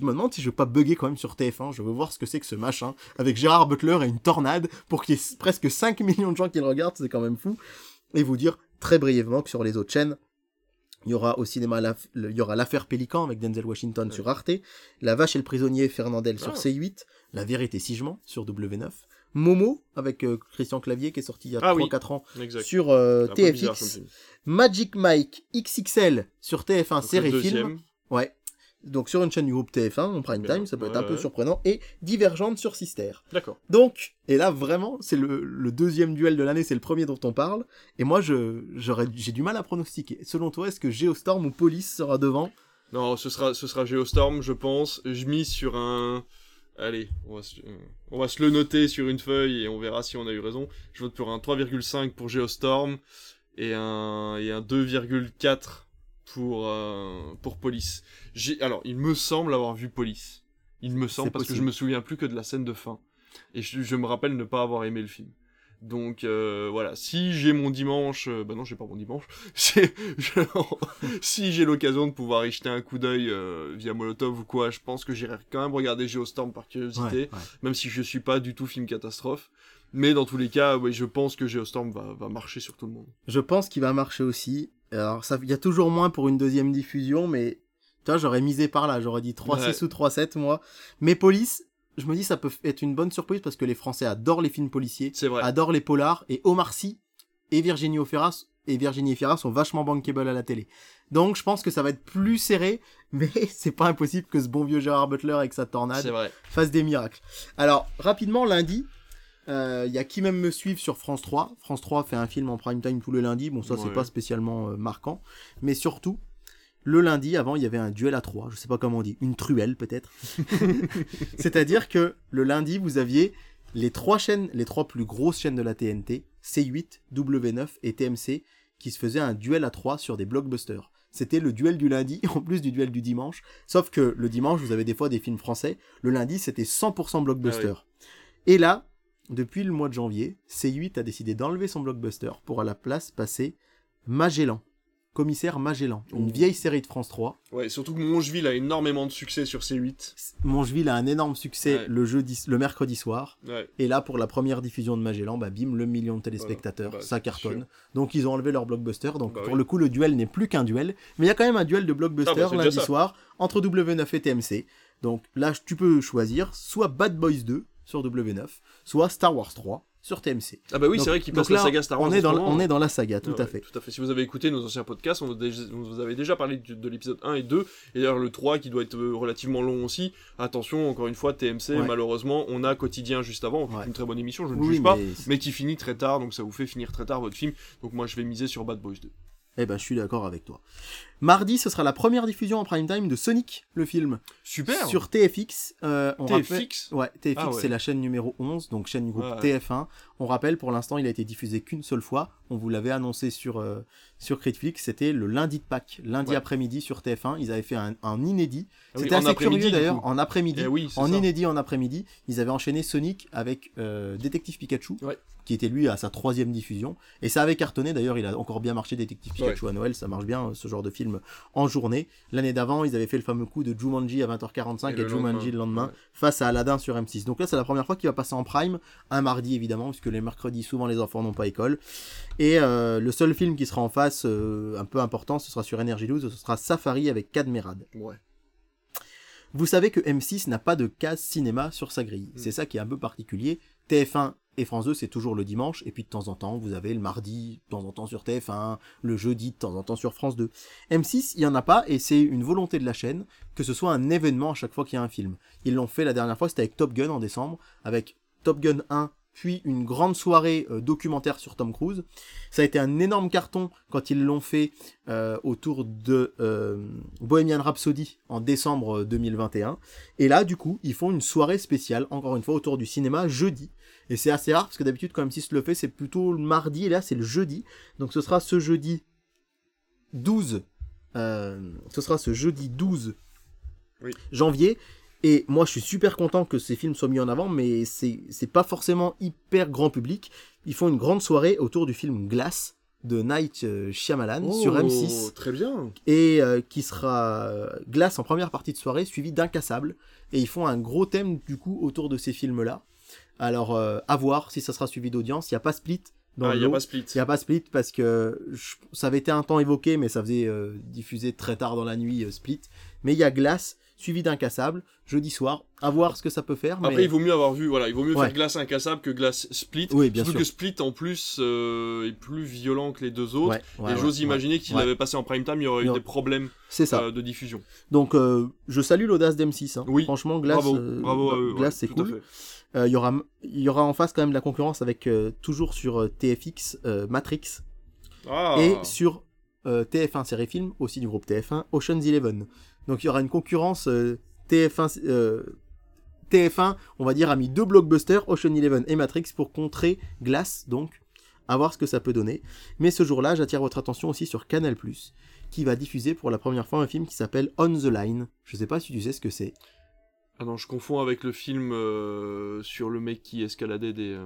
me demande si je vais pas bugger quand même sur TF1. Je veux voir ce que c'est que ce machin avec Gérard Butler et une tornade pour qu'il y ait presque 5 millions de gens qui le regardent, c'est quand même fou. Et vous dire très brièvement que sur les autres chaînes, il y aura au cinéma l'affaire Pélican avec Denzel Washington sur Arte, La Vache et le Prisonnier Fernandel sur C8, La Vérité Sigement sur W9, Momo avec Christian Clavier qui est sorti il y a 3-4 ans sur TFX, bizarre, Magic Mike XXL sur TF1 donc série film, donc sur une chaîne du groupe TF1 en prime time, ça peut être un peu surprenant, et Divergente sur Sister. D'accord. Donc, et là vraiment, c'est le deuxième duel de l'année, c'est le premier dont on parle, et moi j'ai du mal à pronostiquer. Selon toi, est-ce que Geostorm ou Police sera devant? Non, ce sera Geostorm, je pense. Je mise sur un... Allez, on va se le noter sur une feuille et on verra si on a eu raison. Je vote pour un 3,5 pour Geostorm et un 2,4 pour Police. Alors, il me semble avoir vu Police. Il me semble, parce que je me souviens plus que de la scène de fin. Et je me rappelle ne pas avoir aimé le film. Donc voilà, si j'ai mon dimanche... Bah non, j'ai pas mon dimanche. Si j'ai l'occasion de pouvoir y jeter un coup d'œil via Molotov ou quoi, je pense que j'irai quand même regarder Geostorm par curiosité, même si je suis pas du tout film catastrophe. Mais dans tous les cas, je pense que Geostorm va marcher sur tout le monde. Je pense qu'il va marcher aussi. Alors ça, il y a toujours moins pour une deuxième diffusion, mais tu vois, j'aurais misé par là, j'aurais dit 3-6 ou 3-7 moi. Mais Police... Je me dis ça peut être une bonne surprise parce que les Français adorent les films policiers, adorent les polars, et Omar Sy et Virginie Efira sont vachement bankable à la télé. Donc je pense que ça va être plus serré, mais c'est pas impossible que ce bon vieux Gérard Butler avec sa tornade fasse des miracles. Alors rapidement, lundi, il y a qui même me suivent sur France 3. France 3 fait un film en prime time tous les lundis, bon ça c'est pas spécialement marquant, mais surtout... Le lundi, avant, il y avait un duel à trois, je sais pas comment on dit, une truelle peut-être. C'est-à-dire que le lundi, vous aviez les trois plus grosses chaînes de la TNT, C8, W9 et TMC, qui se faisaient un duel à trois sur des blockbusters. C'était le duel du lundi, en plus du duel du dimanche. Sauf que le dimanche, vous avez des fois des films français. Le lundi, c'était 100% blockbuster. Et là, depuis le mois de janvier, C8 a décidé d'enlever son blockbuster pour à la place passer Magellan. Commissaire Magellan, une vieille série de France 3. Ouais, surtout que Mongeville a énormément de succès sur C8. Mongeville a un énorme succès le mercredi soir. Ouais. Et là, pour la première diffusion de Magellan, bah bim, le million de téléspectateurs, ça cartonne. Donc ils ont enlevé leur blockbuster. Donc pour le coup, le duel n'est plus qu'un duel. Mais il y a quand même un duel de blockbuster lundi soir entre W9 et TMC. Donc là, tu peux choisir soit Bad Boys 2 sur W9, soit Star Wars 3. Sur TMC. Ah bah oui, donc, c'est vrai qu'il passe la saga Star Wars. On est dans la saga, tout à fait. Si vous avez écouté nos anciens podcasts, on vous avait déjà parlé de l'épisode 1 et 2, et d'ailleurs le 3 qui doit être relativement long aussi. Attention, encore une fois, TMC, malheureusement, on a Quotidien juste avant, une très bonne émission, je ne juge pas, mais qui finit très tard, donc ça vous fait finir très tard votre film. Donc moi, je vais miser sur Bad Boys 2. Eh ben, je suis d'accord avec toi. Mardi, ce sera la première diffusion en prime time de Sonic, le film. Super. Sur TFX. TFX, c'est la chaîne numéro 11, donc chaîne du groupe TF1. On rappelle, pour l'instant, il a été diffusé qu'une seule fois. On vous l'avait annoncé sur Critflix, c'était le lundi de Pâques, après-midi sur TF1. Ils avaient fait un inédit. C'était assez curieux d'ailleurs, en après-midi. Inédit en après-midi, ils avaient enchaîné Sonic avec Détective Pikachu, qui était lui à sa 3e diffusion. Et ça avait cartonné d'ailleurs, il a encore bien marché Détective Pikachu à Noël, ça marche bien ce genre de film en journée. L'année d'avant, ils avaient fait le fameux coup de Jumanji à 20h45 et Jumanji le lendemain face à Aladdin sur M6. Donc là, c'est la première fois qu'il va passer en prime, un mardi évidemment, puisque les mercredis, souvent les enfants n'ont pas école. Et le seul film qui sera en face, un peu important, ce sera sur NRJ12, ce sera Safari avec Cadmerade. Vous savez que M6 n'a pas de case cinéma sur sa grille. C'est ça qui est un peu particulier. TF1 et France 2, c'est toujours le dimanche, et puis de temps en temps, vous avez le mardi, de temps en temps sur TF1, le jeudi, de temps en temps sur France 2. M6, il n'y en a pas, et c'est une volonté de la chaîne que ce soit un événement à chaque fois qu'il y a un film. Ils l'ont fait la dernière fois, c'était avec Top Gun en décembre, avec Top Gun 1 puis une grande soirée documentaire sur Tom Cruise. Ça a été un énorme carton quand ils l'ont fait autour de Bohemian Rhapsody en décembre 2021. Et là, du coup, ils font une soirée spéciale, encore une fois, autour du cinéma, jeudi. Et c'est assez rare, parce que d'habitude, quand même, si se le fait, c'est plutôt le mardi, et là, c'est le jeudi. Donc ce sera ce jeudi 12, oui. Janvier. Et moi, je suis super content que ces films soient mis en avant, mais c'est pas forcément hyper grand public. Ils font une grande soirée autour du film Glass de Night Shyamalan sur M6. Très bien. Et qui sera Glass en première partie de soirée, suivi d'Incassable. Et ils font un gros thème, du coup, autour de ces films-là. Alors, à voir si ça sera suivi d'audience. Il n'y a pas Split. Il n'y a pas Split parce que ça avait été un temps évoqué, mais ça faisait diffuser très tard dans la nuit Split. Mais il y a Glass, suivi d'Incassable, jeudi soir, à voir ce que ça peut faire. Mais... Après, il vaut mieux avoir vu, voilà, il vaut mieux faire Glace Incassable que Glace Split. Oui, bien sûr. Surtout que Split, en plus, est plus violent que les deux autres. J'ose imaginer qu'il avait passé en prime time, il y aurait eu des problèmes de diffusion. Donc, je salue l'audace d'M6. Hein. Oui. Franchement, Glace, c'est cool. Il y aura en face quand même de la concurrence avec, toujours sur TFX, Matrix. Et sur TF1 Série Film, aussi du groupe TF1, Ocean's 11. Donc il y aura une concurrence, TF1, on va dire, a mis deux blockbusters, Ocean 11 et Matrix, pour contrer Glass, donc à voir ce que ça peut donner. Mais ce jour-là, j'attire votre attention aussi sur Canal+, qui va diffuser pour la première fois un film qui s'appelle On the Line. Je sais pas si tu sais ce que c'est. Ah non, je confonds avec le film sur le mec qui escaladait des...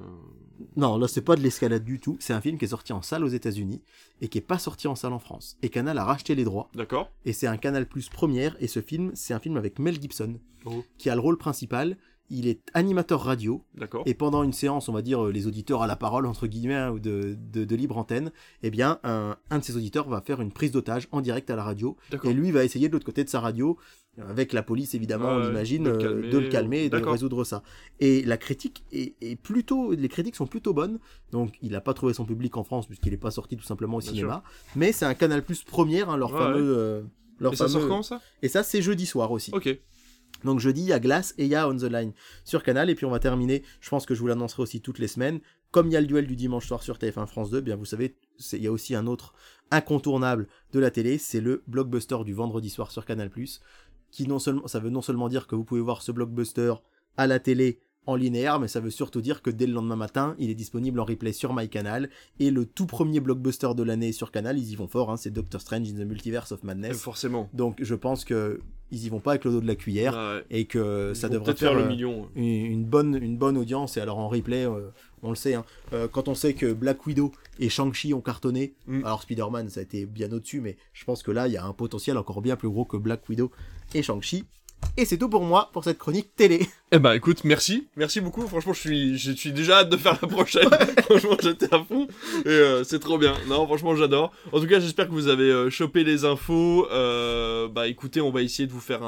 Non, là, c'est pas de l'escalade du tout. C'est un film qui est sorti en salle aux États-Unis et qui est pas sorti en salle en France. Et Canal a racheté les droits. D'accord. Et c'est un Canal+ première. Et ce film, c'est un film avec Mel Gibson, qui a le rôle principal. Il est animateur radio. D'accord. Et pendant une séance, on va dire, les auditeurs à la parole, entre guillemets, hein, ou de libre antenne, eh bien, un de ses auditeurs va faire une prise d'otage en direct à la radio. D'accord. Et lui va essayer de l'autre côté de sa radio, avec la police évidemment, on imagine, de le calmer et de résoudre ça. Et la critique est plutôt, les critiques sont plutôt bonnes. Donc il n'a pas trouvé son public en France puisqu'il n'est pas sorti tout simplement au cinéma. Sûr. Mais c'est un Canal+ première, hein, leur fameux. Et ça sort quand, ça ? Et ça, c'est jeudi soir aussi. Ok. Donc jeudi, il y a Glass et il y a On the Line sur Canal. Et puis on va terminer, je pense que je vous l'annoncerai aussi toutes les semaines, comme il y a le duel du dimanche soir sur TF1 France 2, bien vous savez, il y a aussi un autre incontournable de la télé, c'est le blockbuster du vendredi soir sur Canal+, qui ça veut non seulement dire que vous pouvez voir ce blockbuster à la télé en linéaire, mais ça veut surtout dire que dès le lendemain matin, il est disponible en replay sur MyCanal, et le tout premier blockbuster de l'année sur Canal, ils y vont fort, hein, c'est Doctor Strange in the Multiverse of Madness. Forcément. Donc je pense qu'ils y vont pas avec le dos de la cuillère, et que ça devrait faire le million. Une bonne audience, et alors en replay, on le sait, hein, quand on sait que Black Widow et Shang-Chi ont cartonné, alors Spider-Man ça a été bien au-dessus, mais je pense que là il y a un potentiel encore bien plus gros que Black Widow et Shang-Chi. Et c'est tout pour moi, pour cette chronique télé. Eh ben écoute, merci beaucoup, franchement je suis déjà hâte de faire la prochaine, franchement j'étais à fond, et c'est trop bien, non franchement j'adore. En tout cas j'espère que vous avez chopé les infos, bah écoutez, on va essayer de vous faire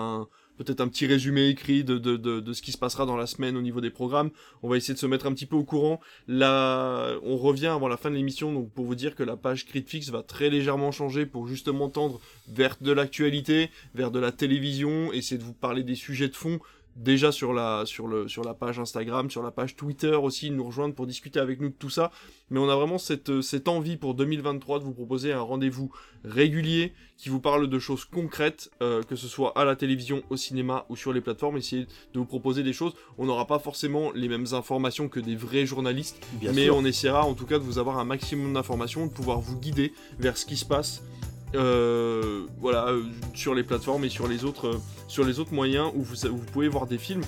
peut-être un petit résumé écrit de ce qui se passera dans la semaine au niveau des programmes. On va essayer de se mettre un petit peu au courant. Là, on revient avant la fin de l'émission, donc pour vous dire que la page Critflix va très légèrement changer pour justement tendre vers de l'actualité, vers de la télévision, essayer de vous parler des sujets de fond. Déjà sur la page Instagram, sur la page Twitter aussi, nous rejoindre pour discuter avec nous de tout ça. Mais on a vraiment cette envie pour 2023 de vous proposer un rendez-vous régulier qui vous parle de choses concrètes, que ce soit à la télévision, au cinéma ou sur les plateformes. Essayer de vous proposer des choses. On n'aura pas forcément les mêmes informations que des vrais journalistes, mais on essaiera en tout cas de vous avoir un maximum d'informations, de pouvoir vous guider vers ce qui se passe. Sur les plateformes et sur les autres moyens où vous pouvez voir des films.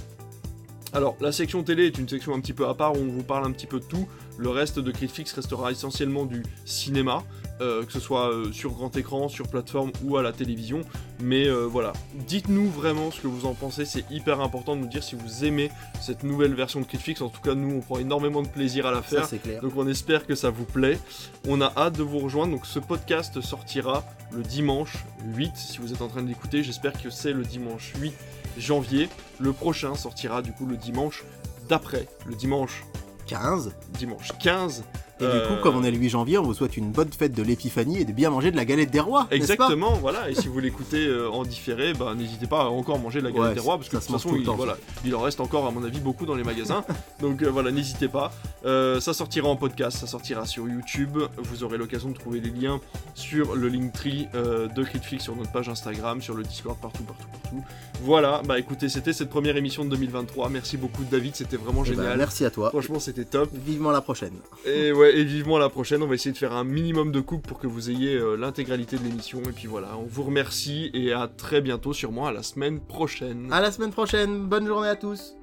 Alors, la section télé est une section un petit peu à part où on vous parle un petit peu de tout. Le reste de Critflix restera essentiellement du cinéma, que ce soit sur grand écran, sur plateforme ou à la télévision. Mais voilà, dites-nous vraiment ce que vous en pensez, c'est hyper important de nous dire si vous aimez cette nouvelle version de Critflix. En tout cas, nous, on prend énormément de plaisir à la faire. Ça, c'est clair. Donc on espère que ça vous plaît. On a hâte de vous rejoindre. Donc ce podcast sortira le dimanche 8, si vous êtes en train de l'écouter. J'espère que c'est le dimanche 8 janvier. Le prochain sortira du coup le dimanche d'après, le dimanche 15 Et du coup, comme on est le 8 janvier, on vous souhaite une bonne fête de l'épiphanie et de bien manger de la galette des rois. Exactement, n'est-ce pas ? Voilà. Et si vous l'écoutez en différé, bah, n'hésitez pas à encore manger de la galette des rois, parce que de toute façon, il en reste encore, à mon avis, beaucoup dans les magasins. Donc voilà, n'hésitez pas. Ça sortira en podcast, ça sortira sur YouTube. Vous aurez l'occasion de trouver les liens sur le Linktree de Critflix, sur notre page Instagram, sur le Discord, partout. Voilà, bah écoutez, c'était cette première émission de 2023. Merci beaucoup, David, c'était vraiment génial. Bah, merci à toi. Franchement, c'était top. Vivement la prochaine. Et ouais, et vivement la prochaine. On va essayer de faire un minimum de coupes pour que vous ayez l'intégralité de l'émission. Et puis voilà, on vous remercie et à très bientôt, sûrement à la semaine prochaine. À la semaine prochaine. Bonne journée à tous.